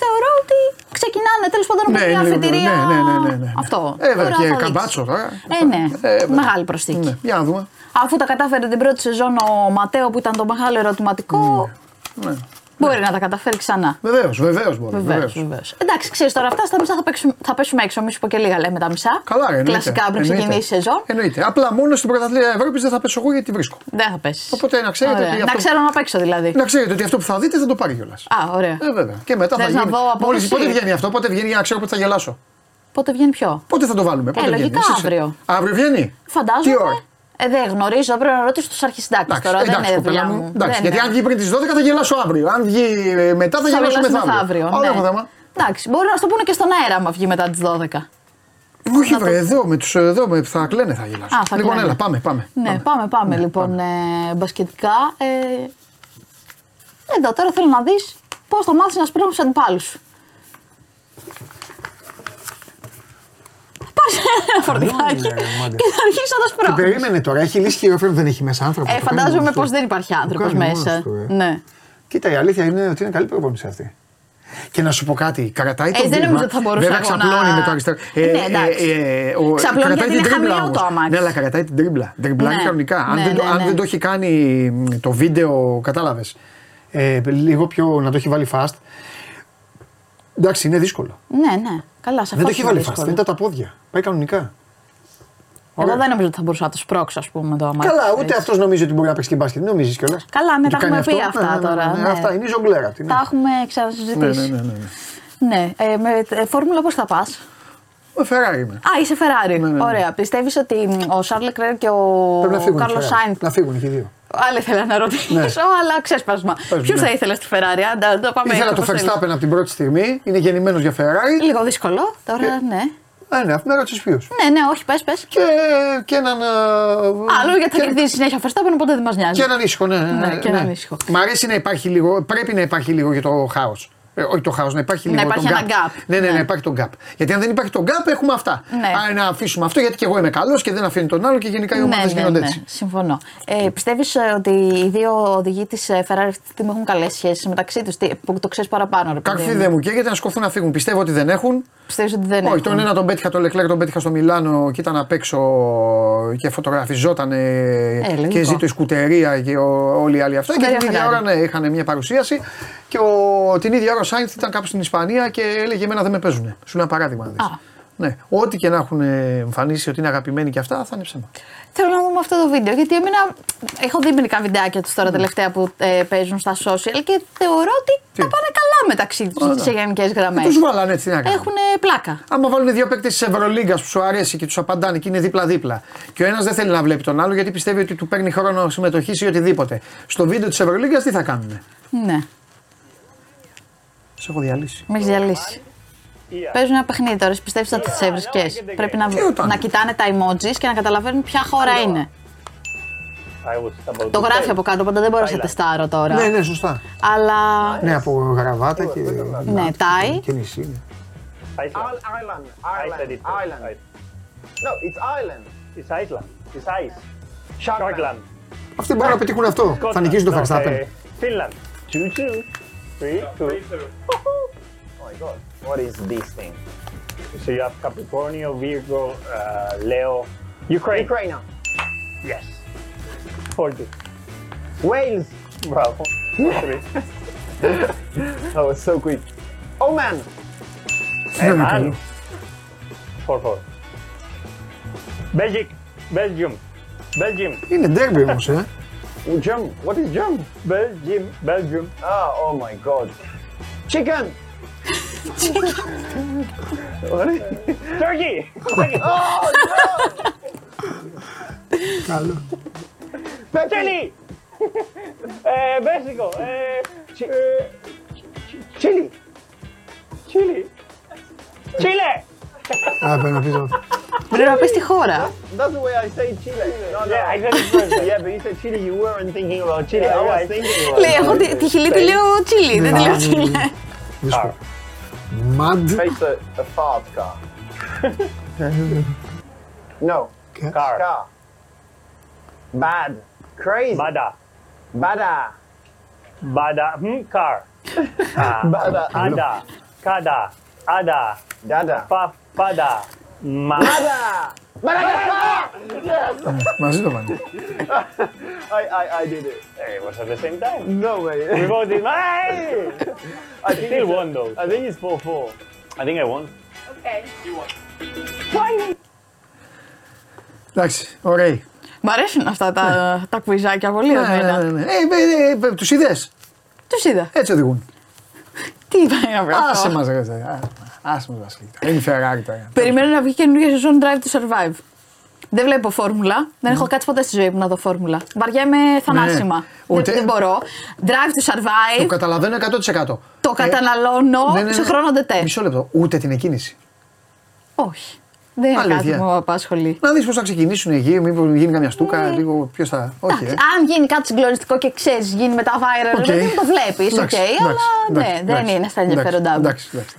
θεωρώ ότι ξεκινάνε τέλος πάντων από μια αφιτηρία. Ναι, ναι, ναι, ναι, ναι. Αυτό. Ε, βέβαια και καμπάτσο τώρα. Ε, ναι. Ε, μεγάλη προσθήκη. Ναι. Για να δούμε. Αφού τα κατάφερε την πρώτη σεζόν ο Ματέο που ήταν το μεγάλο ερωτηματικό. Ναι. Ναι. Μπορεί ναι. να τα καταφέρει ξανά. Βεβαίως, βεβαίως μπορεί. Βεβαίως, βεβαίως. Εντάξει, ξέρεις τώρα αυτά στα μισά θα, παίξουμε, θα πέσουμε έξω. Εμείς που και λίγα λέμε τα μισά. Καλά, εννοείται. Κλασικά πριν ξεκινήσει η σεζόν. Εννοείται. Απλά μόνο στην πρωταθλήτρια Ευρώπης δεν θα πέσω εγώ γιατί τη βρίσκω. Δεν θα πέσει. Οπότε να ξέρετε. Ότι αυτό... Να ξέρω να παίξω δηλαδή. Να ξέρετε ότι αυτό που θα δείτε θα το πάρει κιόλας. Α, ωραία. Ε, βέβαια. Και μετά δεν θα γίνει. Μόλις, πότε βγαίνει αυτό, πότε βγαίνει για να ξέρω πότε θα γελάσω. Πότε βγαίνει πιο. Πότε θα το βάλουμε. Πότε βγαίνει. Αύριο. Αύριο βγαίνει. Φαντάζομαι. Ε, δεν γνωρίζω, θα πρέπει να ρωτήσω τους αρχισυντάκτες τώρα. Εντάξει, δεν είναι δουλειά μου. Εντάξει, γιατί αν βγει πριν τις δώδεκα θα γελάσω αύριο. Αν βγει μετά θα, θα γελάσω μεθαύριο. Άλλο ναι. θέμα. Εντάξει, μπορεί να στο πούνε και στον αέρα άμα βγει μετά τις δώδεκα. Όχι, βρε, το... εδώ με τους εδώ με, θα κλαίνε θα γελάσω. Α, θα λοιπόν, κλαίνε. Έλα, πάμε, πάμε. Ναι, πάμε, πάμε, πάμε ναι, λοιπόν πάμε. Ε, μπασκετικά. Ε, εδώ τώρα θέλω να δεις πώς θα μάθεις να σπρώχνεις τους αντιπάλους σου. Ένα φορτηγάκι και θα αρχίσει να το σπρώχνει. Και περίμενε τώρα, έχει λύσει χειρόφρενο, δεν έχει μέσα άνθρωπο. Ε, φαντάζομαι πως δεν υπάρχει άνθρωπος μέσα. Ναι. Κοίτα, η αλήθεια είναι ότι είναι καλή προπόνηση αυτή. Και να σου πω κάτι, κρατάει το βήμα. Δεν νομίζω ότι θα μπορούσε να ξαπλώνει με το αριστερό. Ξαπλώνει γιατί είναι χαμηλό το αμάξι. Ναι, αλλά κρατάει την τρίμπλα. Τριμπλάκι κανονικά. Αν δεν το έχει κάνει το βίντεο, κατάλαβες. Λίγο πιο να το έχει βάλει fast. Εντάξει, είναι δύσκολο. Ναι, ναι. Καλά, δεν το έχει βάλει φάστα, ήταν τα πόδια. Πάει κανονικά. Εγώ δεν νομίζω ότι θα μπορούσα να το σπρώξω, ας πούμε, το αμάξι. Καλά, ούτε αυτό νομίζει ότι μπορεί να παίξει και μπάσκετ. Νομίζεις κιόλας. Καλά, ναι, τα έχουμε πει αυτό, αυτά ναι, τώρα. Ναι, ναι, ναι. Αυτά είναι η ζογκλέρα. Ναι. Τα έχουμε ξανασυζητήσει. Ναι, ναι, ναι, ναι. ναι. Ε, με ε, φόρμουλα πώς θα πας. Με Φεράρι είμαι. Α, είσαι Φεράρι. Ναι, ναι, ναι. Ωραία. Πιστεύεις ότι ο Σαρλ Λεκλέρ και ο Κάρλος Σάινς. Να φύγουν και οι δύο. Άλλα ήθελα να ρωτήσω, ναι. αλλά ξέσπασμα. Ποιους ναι. θα ήθελες στη Φεράρι, άντα το πάμε. Ήθελα το Verstappen από την πρώτη στιγμή, είναι γεννημένος για Φεράρι. Λίγο δύσκολο, τώρα και... ναι. Α, ναι, αυτό με ρώτησες ποιος. Ναι, ναι, όχι, πες, πες. Και, και έναν. Άλλο γιατί θα κερδίσει και... συνέχεια ο Verstappen, οπότε δεν μας νοιάζει. Και έναν ήσυχο, ναι. ναι, ναι, ναι. ναι. Μ' αρέσει να υπάρχει λίγο, πρέπει να υπάρχει λίγο για το χάος. Ε, όχι το χάος, να υπάρχει λίγο. Να υπάρχει ένα gap. Ναι, ναι, ναι, να υπάρχει το gap. Γιατί αν δεν υπάρχει το gap, έχουμε αυτά. Ναι. Α, να αφήσουμε αυτό, γιατί και εγώ είμαι καλός και δεν αφήνει τον άλλο και γενικά οι ομάδες ναι, γίνονται ναι, έτσι. Ναι, συμφωνώ. Ε, πιστεύεις ότι οι δύο οδηγοί της Ferrari αυτή τη στιγμή έχουν καλές σχέσεις μεταξύ τους, που το ξέρεις παραπάνω? Καρφί δεν μου καίγεται, να σκοφθούν να φύγουν. Πιστεύω ότι δεν έχουν. Πιστεύεις ότι δεν όχι, έχουν. Τον ένα τον πέτυχα, τον Leclerc τον πέτυχα στο Μιλάνο και ήταν απ' έξω και φωτογραφιζόταν ε, και ζήτω η σκουτερία και ο, όλοι οι άλλοι αυτά. Και την ίδια ώρα ναι, είχαν μια παρουσίαση και ο, την ίδια ώρα ο Σάινθ ήταν κάπου στην Ισπανία και έλεγε: Εμένα δεν με παίζουνε. Σου λέω ένα παράδειγμα. Ναι, ό,τι και να έχουν εμφανίσει ότι είναι αγαπημένοι και αυτά, θα είναι ψέμα. Θέλω να δούμε αυτό το βίντεο, γιατί εμένα έχω δει μερικά βιντεάκια τους τώρα τελευταία που ε, παίζουν στα social και θεωρώ ότι τι? Τα πάνε καλά μεταξύ τους σε γενικές γραμμές. Τους βάλανε έτσι να κάνουν. Έχουν πλάκα. Άμα βάλουν δύο παίκτες της Ευρωλίγκας που σου αρέσει και τους απαντάνε και είναι δίπλα-δίπλα, και ο ένας δεν θέλει να βλέπει τον άλλο γιατί πιστεύει ότι του παίρνει χρόνο συμμετοχής ή οτιδήποτε. Στο βίντεο της Ευρωλίγκας τι θα κάνουν? Ναι. Σε έχω διαλύσει. Με έχεις διαλύσει. Παίζουν ένα παιχνίδι τώρα, πιστεύεις ότι τις έβρισκες? Πρέπει να, να κοιτάνε τα emojis και να καταλαβαίνουν ποια χώρα είναι. Το γράφει από κάτω, οπότε δεν μπορώ να σε τεστάρω τώρα. Ναι, ναι, σωστά. Αλλά... Ναι, από γραβάτα και... Ναι, Τάι. Και νησί. Island. Island. No, it's island. It's Iceland. It's ice. Sharkland. Αυτοί μπορούν να πετύχουν αυτό. Θα νικήσουν το Verstappen. Finland. two two three two. God. What is this thing? So you have Capricornio, Virgo, uh, Leo, Ukraine. Ukraine. Yes. forty. Wales. Bravo. That was so quick. Oman. Oman. four four. Belgium. Belgium. Belgium. Είναι derby όμως, ε? Jump. What is jump? Belgium. Belgium. Ah, oh my God. Chicken. Τουρκία! Καλό. Πέτσελι! Μεξικό! Τσίλι! Τσίλι! Τσίλε! Α, πρέπει να πεις αυτό. Πρέπει να πεις τη χώρα. That's the way I say Chile. Yeah, I said it first. Yeah, but you said Chile, you weren't thinking about Chile. I was thinking about Chile. Λέει, εγώ τη χειλή τη λέω Chile, δεν τη λέω Chile. Mud. Face a, a fart car. No. Car. Car. Bad. Crazy. Bada. Bada. Bada. Hmm. Car. Ah. Bada. Ada. Kada. Ada. Dada. Pa. Pada. Ma. Mada. Mada. Yes. Μαζί το μάτι. I I I did it. Hey, was at the same time? No way. We both did. Hey! I still won though. I think it's four four. I think I won. Okay. You won. Why? Εντάξει, ωραία. Μ' αρέσουν αυτά τα κουιζάκια πολύ. Ε, τους είδες? Τους είδα. Έτσι οδηγούν. Τι είπα να βρω. Άσε μας ρε. Άσε μας Βασίλη. Είναι Ferrari τώρα. Περιμένω να βγει καινούργια σεζόν Drive to Survive. Δεν βλέπω φόρμουλα. Δεν έχω κάτσει ποτέ στη ζωή μου να δω φόρμουλα. Βαριέμαι θανάσιμα. Δεν μπορώ. Drive to Survive. Το καταλαβαίνω εκατό τοις εκατό. Το καταναλώνω σε χρόνο τετέ. Μισό λεπτό. Ούτε την εκκίνηση. Όχι. Δεν είναι κάτι που μου απασχολεί. Να δεις πώς θα ξεκινήσουν οι γη, μήπως γίνει καμιά στούκα, λίγο ποιος θα. Όχι. Αν γίνει κάτι συγκλονιστικό και ξέρεις, γίνει μετά viral, δεν το βλέπεις. Οκ, αλλά ναι, δεν είναι στα ενδιαφέροντά μου.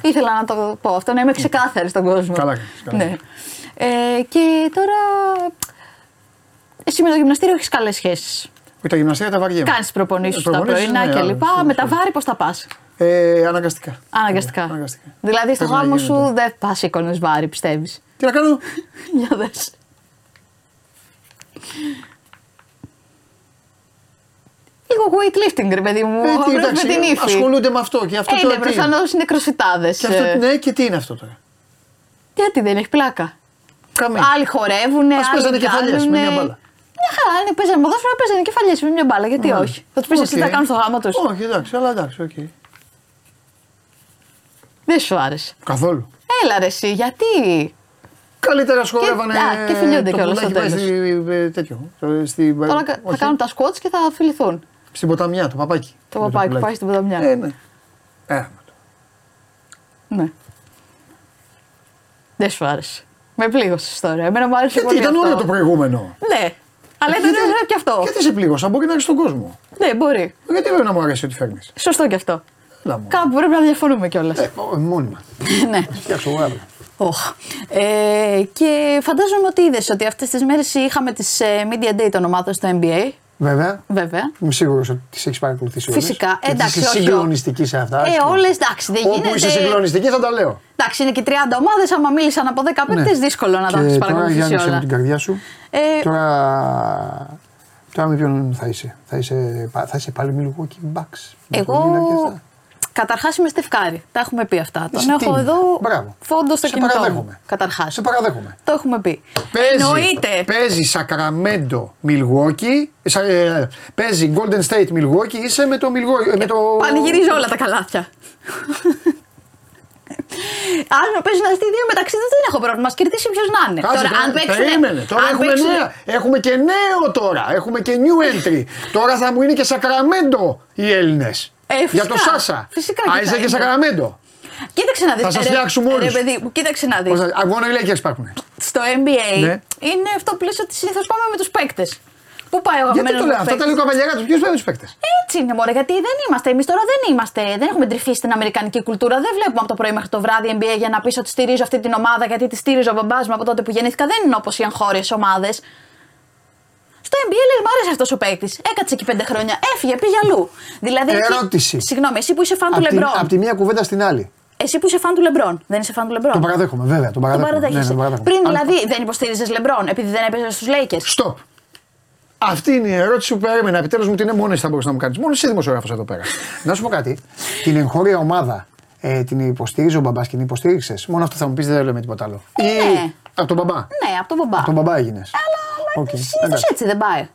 Ήθελα να το πω αυτό, να είμαι ξεκάθαρη στον κόσμο. Καλά. Ε, και τώρα, εσύ με το γυμναστήριο έχεις καλές σχέσεις. Με τα γυμναστήρια τα βαριέμαι. Κάνεις προπονήσεις τα πρωινά ναι, κλπ. Με τα βάρη πώς τα πας? Ε, αναγκαστικά. Αναγκαστικά. αναγκαστικά. Δηλαδή στο γάμο σου δεν πας εικόνες βάρη, πιστεύεις? Τι να κάνω? Για δες. Λίγο weightlifting, ρε παιδί μου. Όπως με την ύφη. Ασχολούνται με αυτό και αυτό ε, το είναι. Προφανώς είναι κροσιτάδες. Και αυτό, ναι, και τι είναι αυτό τώρα? Γιατί δεν έχει πλάκα? Καμή. Άλλοι χοραεύουνε, άλλοι παίζανε κεφαλιές με μια μπάλα. Μια χαρά, είναι παίζανε με δόφρονα, παίζανε κεφαλιές με μια μπάλα, γιατί mm. όχι. Θα τους πεις okay. Εσύ τα κάνουν στο γάμο τους. Όχι, εντάξει, αλλά εντάξει, οκ. Okay. Δεν σου άρεσε. Καθόλου. Έλα ρε εσύ, γιατί? Καλύτερα σχορεύανε και, και φιλιούνται κιόλας στο τέλος. Στη, τέτοιο, στη, τώρα όχι. Θα κάνουν τα σκοτς και θα φιληθούν. Στην ποταμιά, το παπάκι. Το παπάκι που πάει στην ποταμιά. Ε, ναι. Ε, ναι. Δεν σου άρεσε. Με πλήγωσες τώρα. Εμένα μου άρεσε πολύ. Γιατί ήταν όλο το προηγούμενο. Ναι, αλλά ήταν ωραίο και αυτό. Γιατί σε πλήγωσα, μπορεί να έρθει στον κόσμο. Ναι, μπορεί. Γιατί πρέπει να μου αρέσει ότι φέρνεις. Σωστό κι αυτό. Κάπου πρέπει να διαφωνούμε κιόλας. Ε, μόνιμα. Ναι. Φτιάξω εγώ αύριο. Oh. Ε, και φαντάζομαι ότι είδες ότι αυτές τις μέρες είχαμε τις Media Day των ομάδων στο N B A. Βέβαια. Βέβαια. Είμαι σίγουρος ότι τις έχεις παρακολουθήσει όλες. Φυσικά. Ε, εντάξει, είσαι συγκλονιστική σε αυτά. Ε, όλες εντάξει. Δεν γίνεται. Όπου είσαι συγκλονιστική θα τα λέω. Εντάξει, είναι και τριάντα ομάδες. Άμα μίλησαν από δεκαπέντε, ναι. Δύσκολο να τα τις παρακολουθήσεις όλα. Τώρα την καρδιά σου. Ε, τώρα... τώρα με ποιον θα είσαι. Θα είσαι, θα είσαι πάλι Milwaukee Bucks. Εγώ. Καταρχάς είμαι Στεφκάρη. Τα έχουμε πει αυτά. Τον Στην. έχω εδώ φόντο στο κινητό μου. Καταρχάς. Σε παραδέχομαι. Το έχουμε πει. Παίζει, εννοείται. Παίζει Σακραμέντο Μιλγουόκι. Ε, παίζει Golden State Μιλγουόκι. Είσαι με το Μιλγουόκι. Ε, το... Πανηγυρίζω όλα τα καλάθια. Αν με παίζουν αυτή τη δύο μεταξύ δεν έχω πρόβλημα. Ας κερδίσει ποιος να είναι. Κάτσε, τώρα, τώρα, αν παίξουν, τώρα αν έχουμε, παίξουν... νέα. Έχουμε και νέο τώρα. Έχουμε και new entry. Τώρα θα μου είναι και Σακραμέντο οι Έλληνες. Ε, φυσικά, για το Σάσα. Φυσικά. Άιζα και Σακραμέντο. Κοίταξε να δεις. Θα σας φτιάξουμε όλους. Ρε παιδί μου, κοίταξε να δεις. Αγώνα ηλικίας υπάρχουν. Στο N B A ναι. Είναι αυτό που λες ότι συνήθως πάμε με τους παίκτες. Πού πάει ο αγαπημένος μου παίκτης. Αυτά τα λέω καπαλιάκα του. Ποιος πάει με τους παίκτες. Έτσι είναι μωρέ, γιατί δεν είμαστε. Εμείς τώρα δεν είμαστε. Δεν έχουμε ντρυφθεί στην αμερικανική κουλτούρα. Δεν βλέπουμε από το πρωί μέχρι το βράδυ N B A για να πεις ότι στηρίζω αυτή την ομάδα γιατί τη στήριζε ο μπαμπάς μου από τότε που γεννήθηκα. Δεν είναι όπως οι εγχώριες ομάδες. Στο N B A λέει μ' άρεσε αυτός ο παίκτης. Έκατσε εκεί πέντε χρόνια. Έφυγε, πήγε αλλού. Δηλαδή. Ερώτηση. Εκεί... Συγγνώμη, εσύ που είσαι φαν του Λεμπρόν. Από τη μία κουβέντα στην άλλη. Εσύ που είσαι φαν του Λεμπρόν. Δεν είσαι φαν του Λεμπρόν. Το παραδέχομαι, βέβαια. Το παραδέχομαι. Ναι, ναι, το παραδέχομαι. Πριν αν... δηλαδή δεν υποστήριζες Λεμπρόν επειδή δεν έπαιζες στους Λέικερς. Στοπ. Αυτή είναι η ερώτηση που περίμενα. Επιτέλους μου την είναι μόνο εσύ θα μπορούσε να μου κάνει. Μόνο εσύ δημοσιογράφος εδώ πέρα. Να σου πω κάτι. Την εγχώρια ομάδα ε, την υποστήριζε ο μπαμπάς και την υποστήριξε. Μόνο αυτό θα μου πει δεν λέμε τίποτα άλλο. Από τον μπαμπά. Ναι, από τον μπαμπά. Από τον μπαμπά έγινε. Okay. Συνήθως έτσι δεν πάει.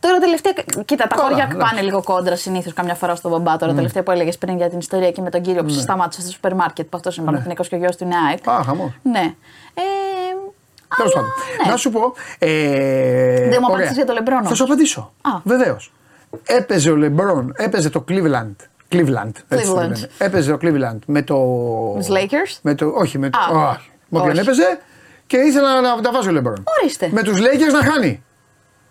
Τώρα τελευταία. Κοίτα, τα χωριά πάνε εντάξει. Λίγο κόντρα συνήθως καμιά φορά στον μπαμπά. Τώρα mm. τελευταία που έλεγες πριν για την ιστορία και με τον κύριο που mm. σταμάτησε στο σούπερ μάρκετ που αυτός είναι Παναθηναϊκός και ο γιος του είναι ΑΕΚ. Α, χαμό. Ναι. Ε, Τέλος πάντων. Ναι. Να σου πω. Ε, δεν μου απαντήσεις για το Λεμπρόν. Θα σου απαντήσω. Βεβαίως. Έπαιζε ο Λεμπρόν, έπαιζε το Cleveland. Cleveland. Cleveland. Έπαιζε το Cleveland με το. Τους Lakers. Όχι, με ποιον έπαιζε. Και ήθελα να τα βάζω Λεμπρόν. Ορίστε. Με τους Λέικερς να χάνει.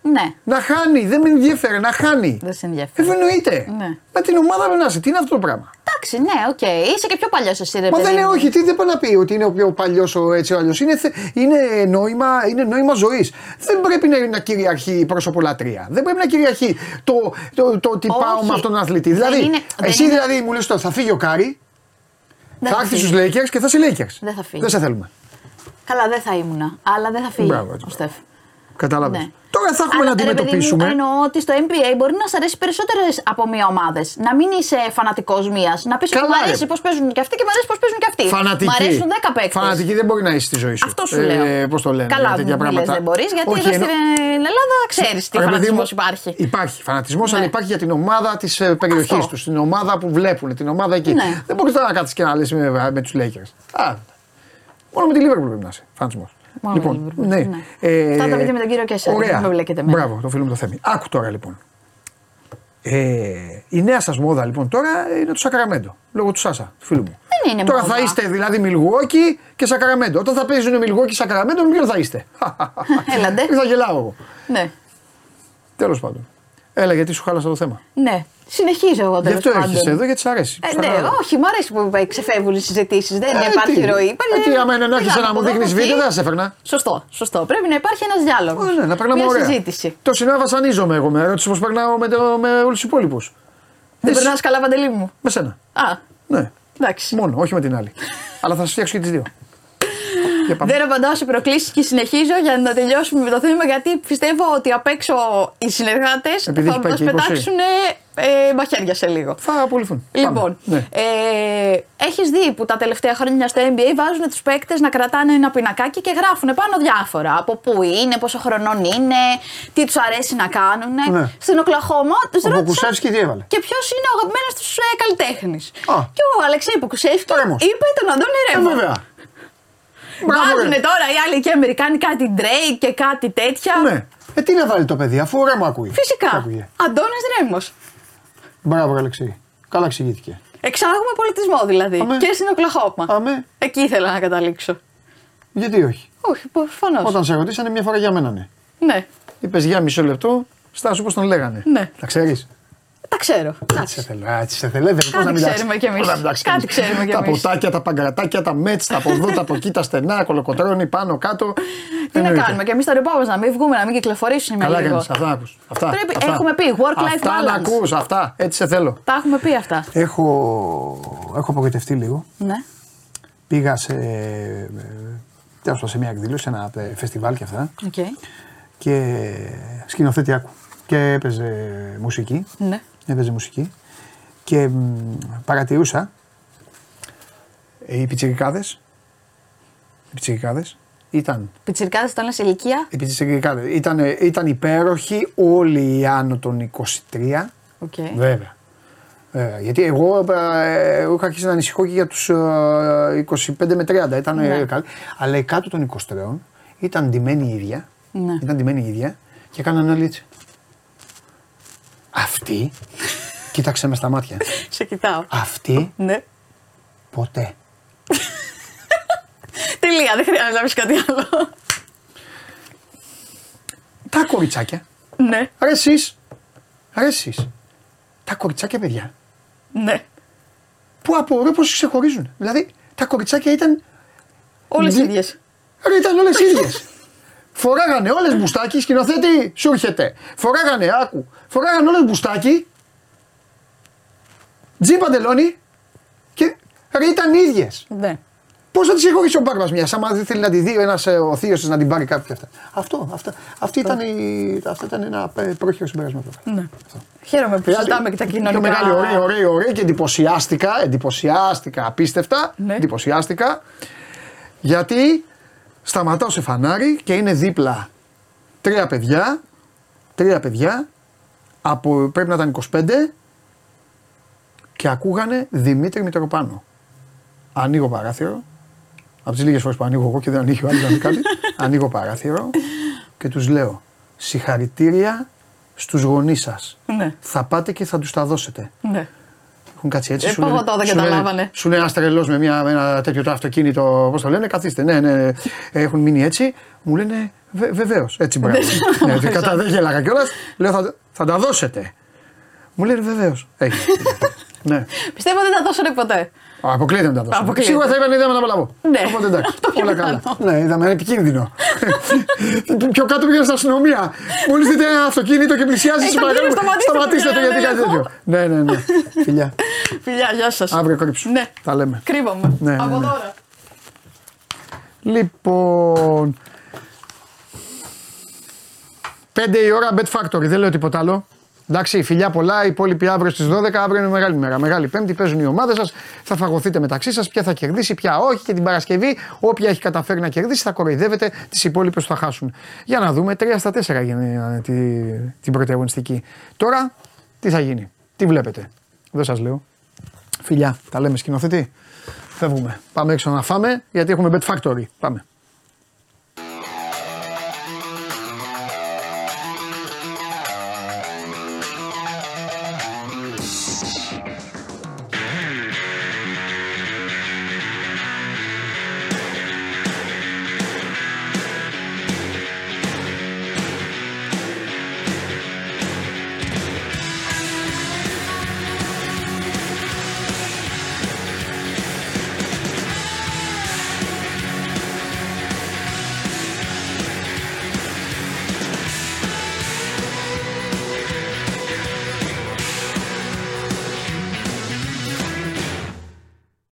Ναι. Να χάνει, δεν με ενδιέφερε, να χάνει. Δεν σε ενδιαφέρει. Ευνοείται. Ναι. Μα την ομάδα περνάει, τι είναι αυτό το πράγμα. Εντάξει, ναι, οκ. Okay. Είσαι και πιο παλιός εσύ, ρε παιδί. Μα δεν είναι, όχι, τι δεν πάει να πει ότι είναι ο πιο παλιός ο έτσι ο αλλιώς. Είναι, είναι νόημα, είναι νόημα ζωής. Δεν πρέπει να, να κυριαρχεί η προσωπολατρία. Δεν πρέπει να κυριαρχεί το, το, το, το τι πάω με αυτόν τον αθλητή. Δηλαδή, είναι, εσύ είναι... δηλαδή μου λες τώρα, θα φύγει ο Κάρι, δεν θα έρθει στους Λέικερς και θα είσαι Λέικερς. Δεν θα φύγει. Δεν σε θέλουμε. Καλά, δεν θα ήμουνα, αλλά δεν θα φύγει. Μπράβο, ο Στεφ. Κατάλαβες. Ναι. Τώρα θα έχουμε αλλά, να αντιμετωπίσουμε. Εννοώ ότι στο N B A μπορεί να σ' αρέσει περισσότερες από μία ομάδες. Να μην είσαι φανατικός μίας. Να πεις ότι μ' αρέσει πώς παίζουν και αυτοί και μ' αρέσει πώς παίζουν και αυτοί. Φανατική. Μ' αρέσουν δέκα παίκτες. Φανατική δεν μπορεί να είσαι στη ζωή σου. Αυτό σου λέω. Ε, πώς το λένε. Καλά, τέτοια πράγματα. Δεν μπορείς, γιατί όχι, εδώ εννο... στην Ελλάδα ξέρεις τι φανατισμός υπάρχει. Υπάρχει φανατισμός, ναι. Αλλά υπάρχει για την ομάδα της περιοχής τους. Την ομάδα που βλέπουν, την ομάδα εκεί. Δεν μπορεί να κάτσεις και να λες με τους Λέικερς. Μόνο με τη Λίβερπουλ πρέπει να είσαι. Φανατισμός. Λοιπόν, ναι. ναι. Ε, θα τα πείτε με τον κύριο Κέσσερ. Ωραία. Μπράβο, το φίλο μου το Θέμη. Άκου τώρα λοιπόν. Ε, η νέα σας μόδα λοιπόν τώρα είναι το Σακραμέντο. Λόγω του Σάσα, του φίλου μου. Δεν είναι τώρα μόδα. Θα είστε δηλαδή Μιλγουόκι και Σακραμέντο. Όταν θα παίζουν Μιλγουόκι Σακραμέντο, ποιον θα είστε. Έλαντε. Θα γελάω εγώ. Ναι. Τέλος πάντων. Έλα, γιατί σου χάλασα το θέμα. Ναι. Συνεχίζω εγώ τώρα. Γι' αυτό έρχεσαι εδώ γιατί σ' αρέσει. Ε, ναι, όχι, μου αρέσει που ξεφεύγουν οι συζητήσεις. Δεν ε, υπάρχει τι, ροή. Γιατί άμα είναι να έρχεσαι να μου δείχνει βίντεο, δεν θα σε έφερνα. Σωστό, σωστό. Πρέπει να υπάρχει ένα διάλογο. Ναι, να περνάμε μια ωραία συζήτηση. Το συνά βασανίζομαι εγώ με ερώτηση πώς περνάω με, με όλους τους υπόλοιπους. Δεν Εσύ... περνάς καλά, Παντελή μου. Με σένα. Α. Ναι. Εντάξει. Μόνο, όχι με την άλλη. Αλλά θα σας φτιάξω και τις δύο. Δεν απαντάω σε προκλήσεις και συνεχίζω για να τελειώσουμε με το θέμα γιατί πιστεύω ότι απ' έξω οι συνεργάτες επειδή θα μας πετάξουν ε, μαχαίρια σε λίγο. Θα απολυθούν. Λοιπόν, ναι. ε, έχεις δει που τα τελευταία χρόνια στο N B A βάζουν τους παίκτες να κρατάνε ένα πινακάκι και γράφουν πάνω διάφορα. Από πού είναι, πόσο χρονών είναι, τι τους αρέσει να κάνουν. Ναι. Στην Οκλαχώμα τους ρώτησαν και, και ποιος είναι ο αγαπημένος τους ε, καλλιτέχνης. Και ο Αλεξέη Πουκουσέφσκι είπε τον Αντώνη Ρέμο. Ε, Βάζουν τώρα οι άλλοι και οι Αμερικάνοι κάτι Drake και κάτι τέτοια. Ναι. Ε, τι να βάλει το παιδί, αφού ο Ρέμο ακούει. Φυσικά. Αντώνης Ρέμος. Μπράβο, Αλεξή. Καλά εξηγήθηκε. Εξάγουμε πολιτισμό δηλαδή. Αμέ. Και στην Οκλαχώμα. Αμέ. Εκεί ήθελα να καταλήξω. Γιατί όχι. Όχι, προφανώς. Όταν σε ρωτήσανε μια φορά για μένα, ναι. Ναι. Είπες για μισό λεπτό, στάσου πώς τον λέγανε. Ναι. Τα ξέρεις. Τα ξέρω. Έτσι σε θέλω. Έτσι σε θέλω. Πώς να μιλάς. Κάτι ξέρουμε κι εμείς. Τα ποτάκια, τα παγκρατάκια, τα μέτς, τα από εδώ, τα από εκεί, τα στενά, κολοκοτρώνει πάνω κάτω. Τι να κάνουμε κι εμείς τα ρεπόμενα, να μην βγούμε, να μην κυκλοφορήσουμε. Καλά κάνεις, αυτά ακούς. Αυτά. Πρέπει, έχουμε πει, work-life balance. Αυτά ακούς, αυτά. Έτσι σε θέλω. Τα έχουμε πει αυτά. Έχω, έχω απογοητευτεί λίγο. Ναι. Πήγα σε, σε μια εκδήλωση, ένα φεστιβάλ και αυτά. Okay. Και σκηνοθέτη άκου. Και έπαιζε μουσική. Ναι. Έπαιζε μουσική και μ, παρατηρούσα οι πιτσιρικάδες. Οι πιτσιρικάδες ήταν. Πιτσιρικάδες ήταν σε ηλικία. Οι πιτσιρικάδες ήταν, ήταν υπέροχοι όλοι οι άνω των είκοσι τρία. Okay. Βέβαια. Ε, γιατί εγώ ε, ε, είχα αρχίσει να ανησυχώ και για τους ε, είκοσι πέντε με τριάντα. Ήταν ναι. καλή. Αλλά οι κάτω των είκοσι τριών ήταν ντυμένοι οι ίδια. Ναι. Ήταν ντυμένοι οι ίδια και κάνανε όλοι έτσι. Αυτή, κοίταξε με στα μάτια. Σε κοιτάω. Αυτή, ναι. Ποτέ. Τελεία, δεν χρειάζεται να πεις κάτι άλλο. Τα κοριτσάκια. Ναι. Ρε εσείς, ρε εσείς. Τα κοριτσάκια παιδιά. Ναι. Που απορώ πως ξεχωρίζουν. Δηλαδή, τα κοριτσάκια ήταν... Όλες Δι... ίδιες. Ρε ήταν όλες ίδιες. Φοράγανε όλες μπουστάκι, σκηνοθέτη, σου έρχεται. Φοράγανε, άκου. Φοράγανε όλες μπουστάκι, τζιν παντελόνι και ρε ήταν ίδιες. Ναι. Πώς θα τις εγχωρήσει ο μπάρμπας μια, άμα δεν θέλει να τη δει ένας ο θείος της να την πάρει κάποια αυτά. Αυτό, αυτά, αυτή ήταν, η, αυτό ήταν ένα πρόχειρο συμπέρασμα. Ναι. Αυτό. Χαίρομαι που συζητάμε και τα κοινωνικά. Και μεγάλη, ωραία, ωραία, ωραία και εντυπωσιάστηκα, εντυπωσιάστηκα, απίστευτα, ναι. εντυπωσιάστηκα, γιατί... Σταματάω σε φανάρι και είναι δίπλα τρία παιδιά, τρία παιδιά, από, πρέπει να ήταν είκοσι πέντε και ακούγανε Δημήτρη Μητροπάνο. Ανοίγω παράθυρο, από τις λίγες φορές που ανοίγω εγώ και δεν ανοίγει ο άλλος να μην κάνει, ανοίγω παράθυρο και τους λέω συγχαρητήρια στους γονείς σας, ναι. θα πάτε και θα τους τα δώσετε. Ναι. Κάτσε έτσι. Σου, λένε, δεν σου, λένε, σου λένε ένας τρελός με, μια, με ένα τέτοιο το αυτοκίνητο, πώς το λένε, καθίστε, ναι, ναι, έχουν μείνει έτσι, μου λένε βε, βεβαίως, έτσι μπράβο, ναι, κατά δεν γέλαγα κιόλας, λέω θα, θα τα δώσετε, μου λένε βεβαίως, έχει, ναι. Πιστεύω δεν τα δώσανε ποτέ. Αποκλείται να τα δώσω. Αποκλείται. Σίγουρα θα είπαν είδαμε να απολαύω. Ναι. Οπότε εντάξει. Όλα καλά. Ναι, είδαμε, είναι επικίνδυνο. Πιο κάτω πήγαινε στην αστυνομία. Μόλις δείτε ένα αυτοκίνητο και πλησιάζει, σου παρακαλώ. Σταματήστε το γιατί κάτι τέτοιο. Ναι, ναι, ναι. Φιλιά. Φιλιά, γεια σας. Αύριο κρύψου. Ναι. Τα λέμε. Κρύβομαι. Από τώρα. Λοιπόν. Πέντε η ώρα Bet Factory. Δεν λέω τίποτα άλλο. Εντάξει, φιλιά πολλά, οι υπόλοιποι αύριο στις δώδεκα, αύριο είναι μεγάλη μέρα. Μεγάλη Πέμπτη, παίζουν οι ομάδες σας, θα φαγωθείτε μεταξύ σας, ποια θα κερδίσει, ποια όχι και την Παρασκευή, όποια έχει καταφέρει να κερδίσει θα κοροϊδεύετε τις υπόλοιπες που θα χάσουν. Για να δούμε, τρία στα τέσσερα γίνεται την πρώτη αγωνιστική. Τώρα, τι θα γίνει, τι βλέπετε, δεν σας λέω. Φιλιά, τα λέμε σκηνοθετή, φεύγουμε, πάμε έξω να φάμε γιατί έχουμε Bet Factory, πάμε.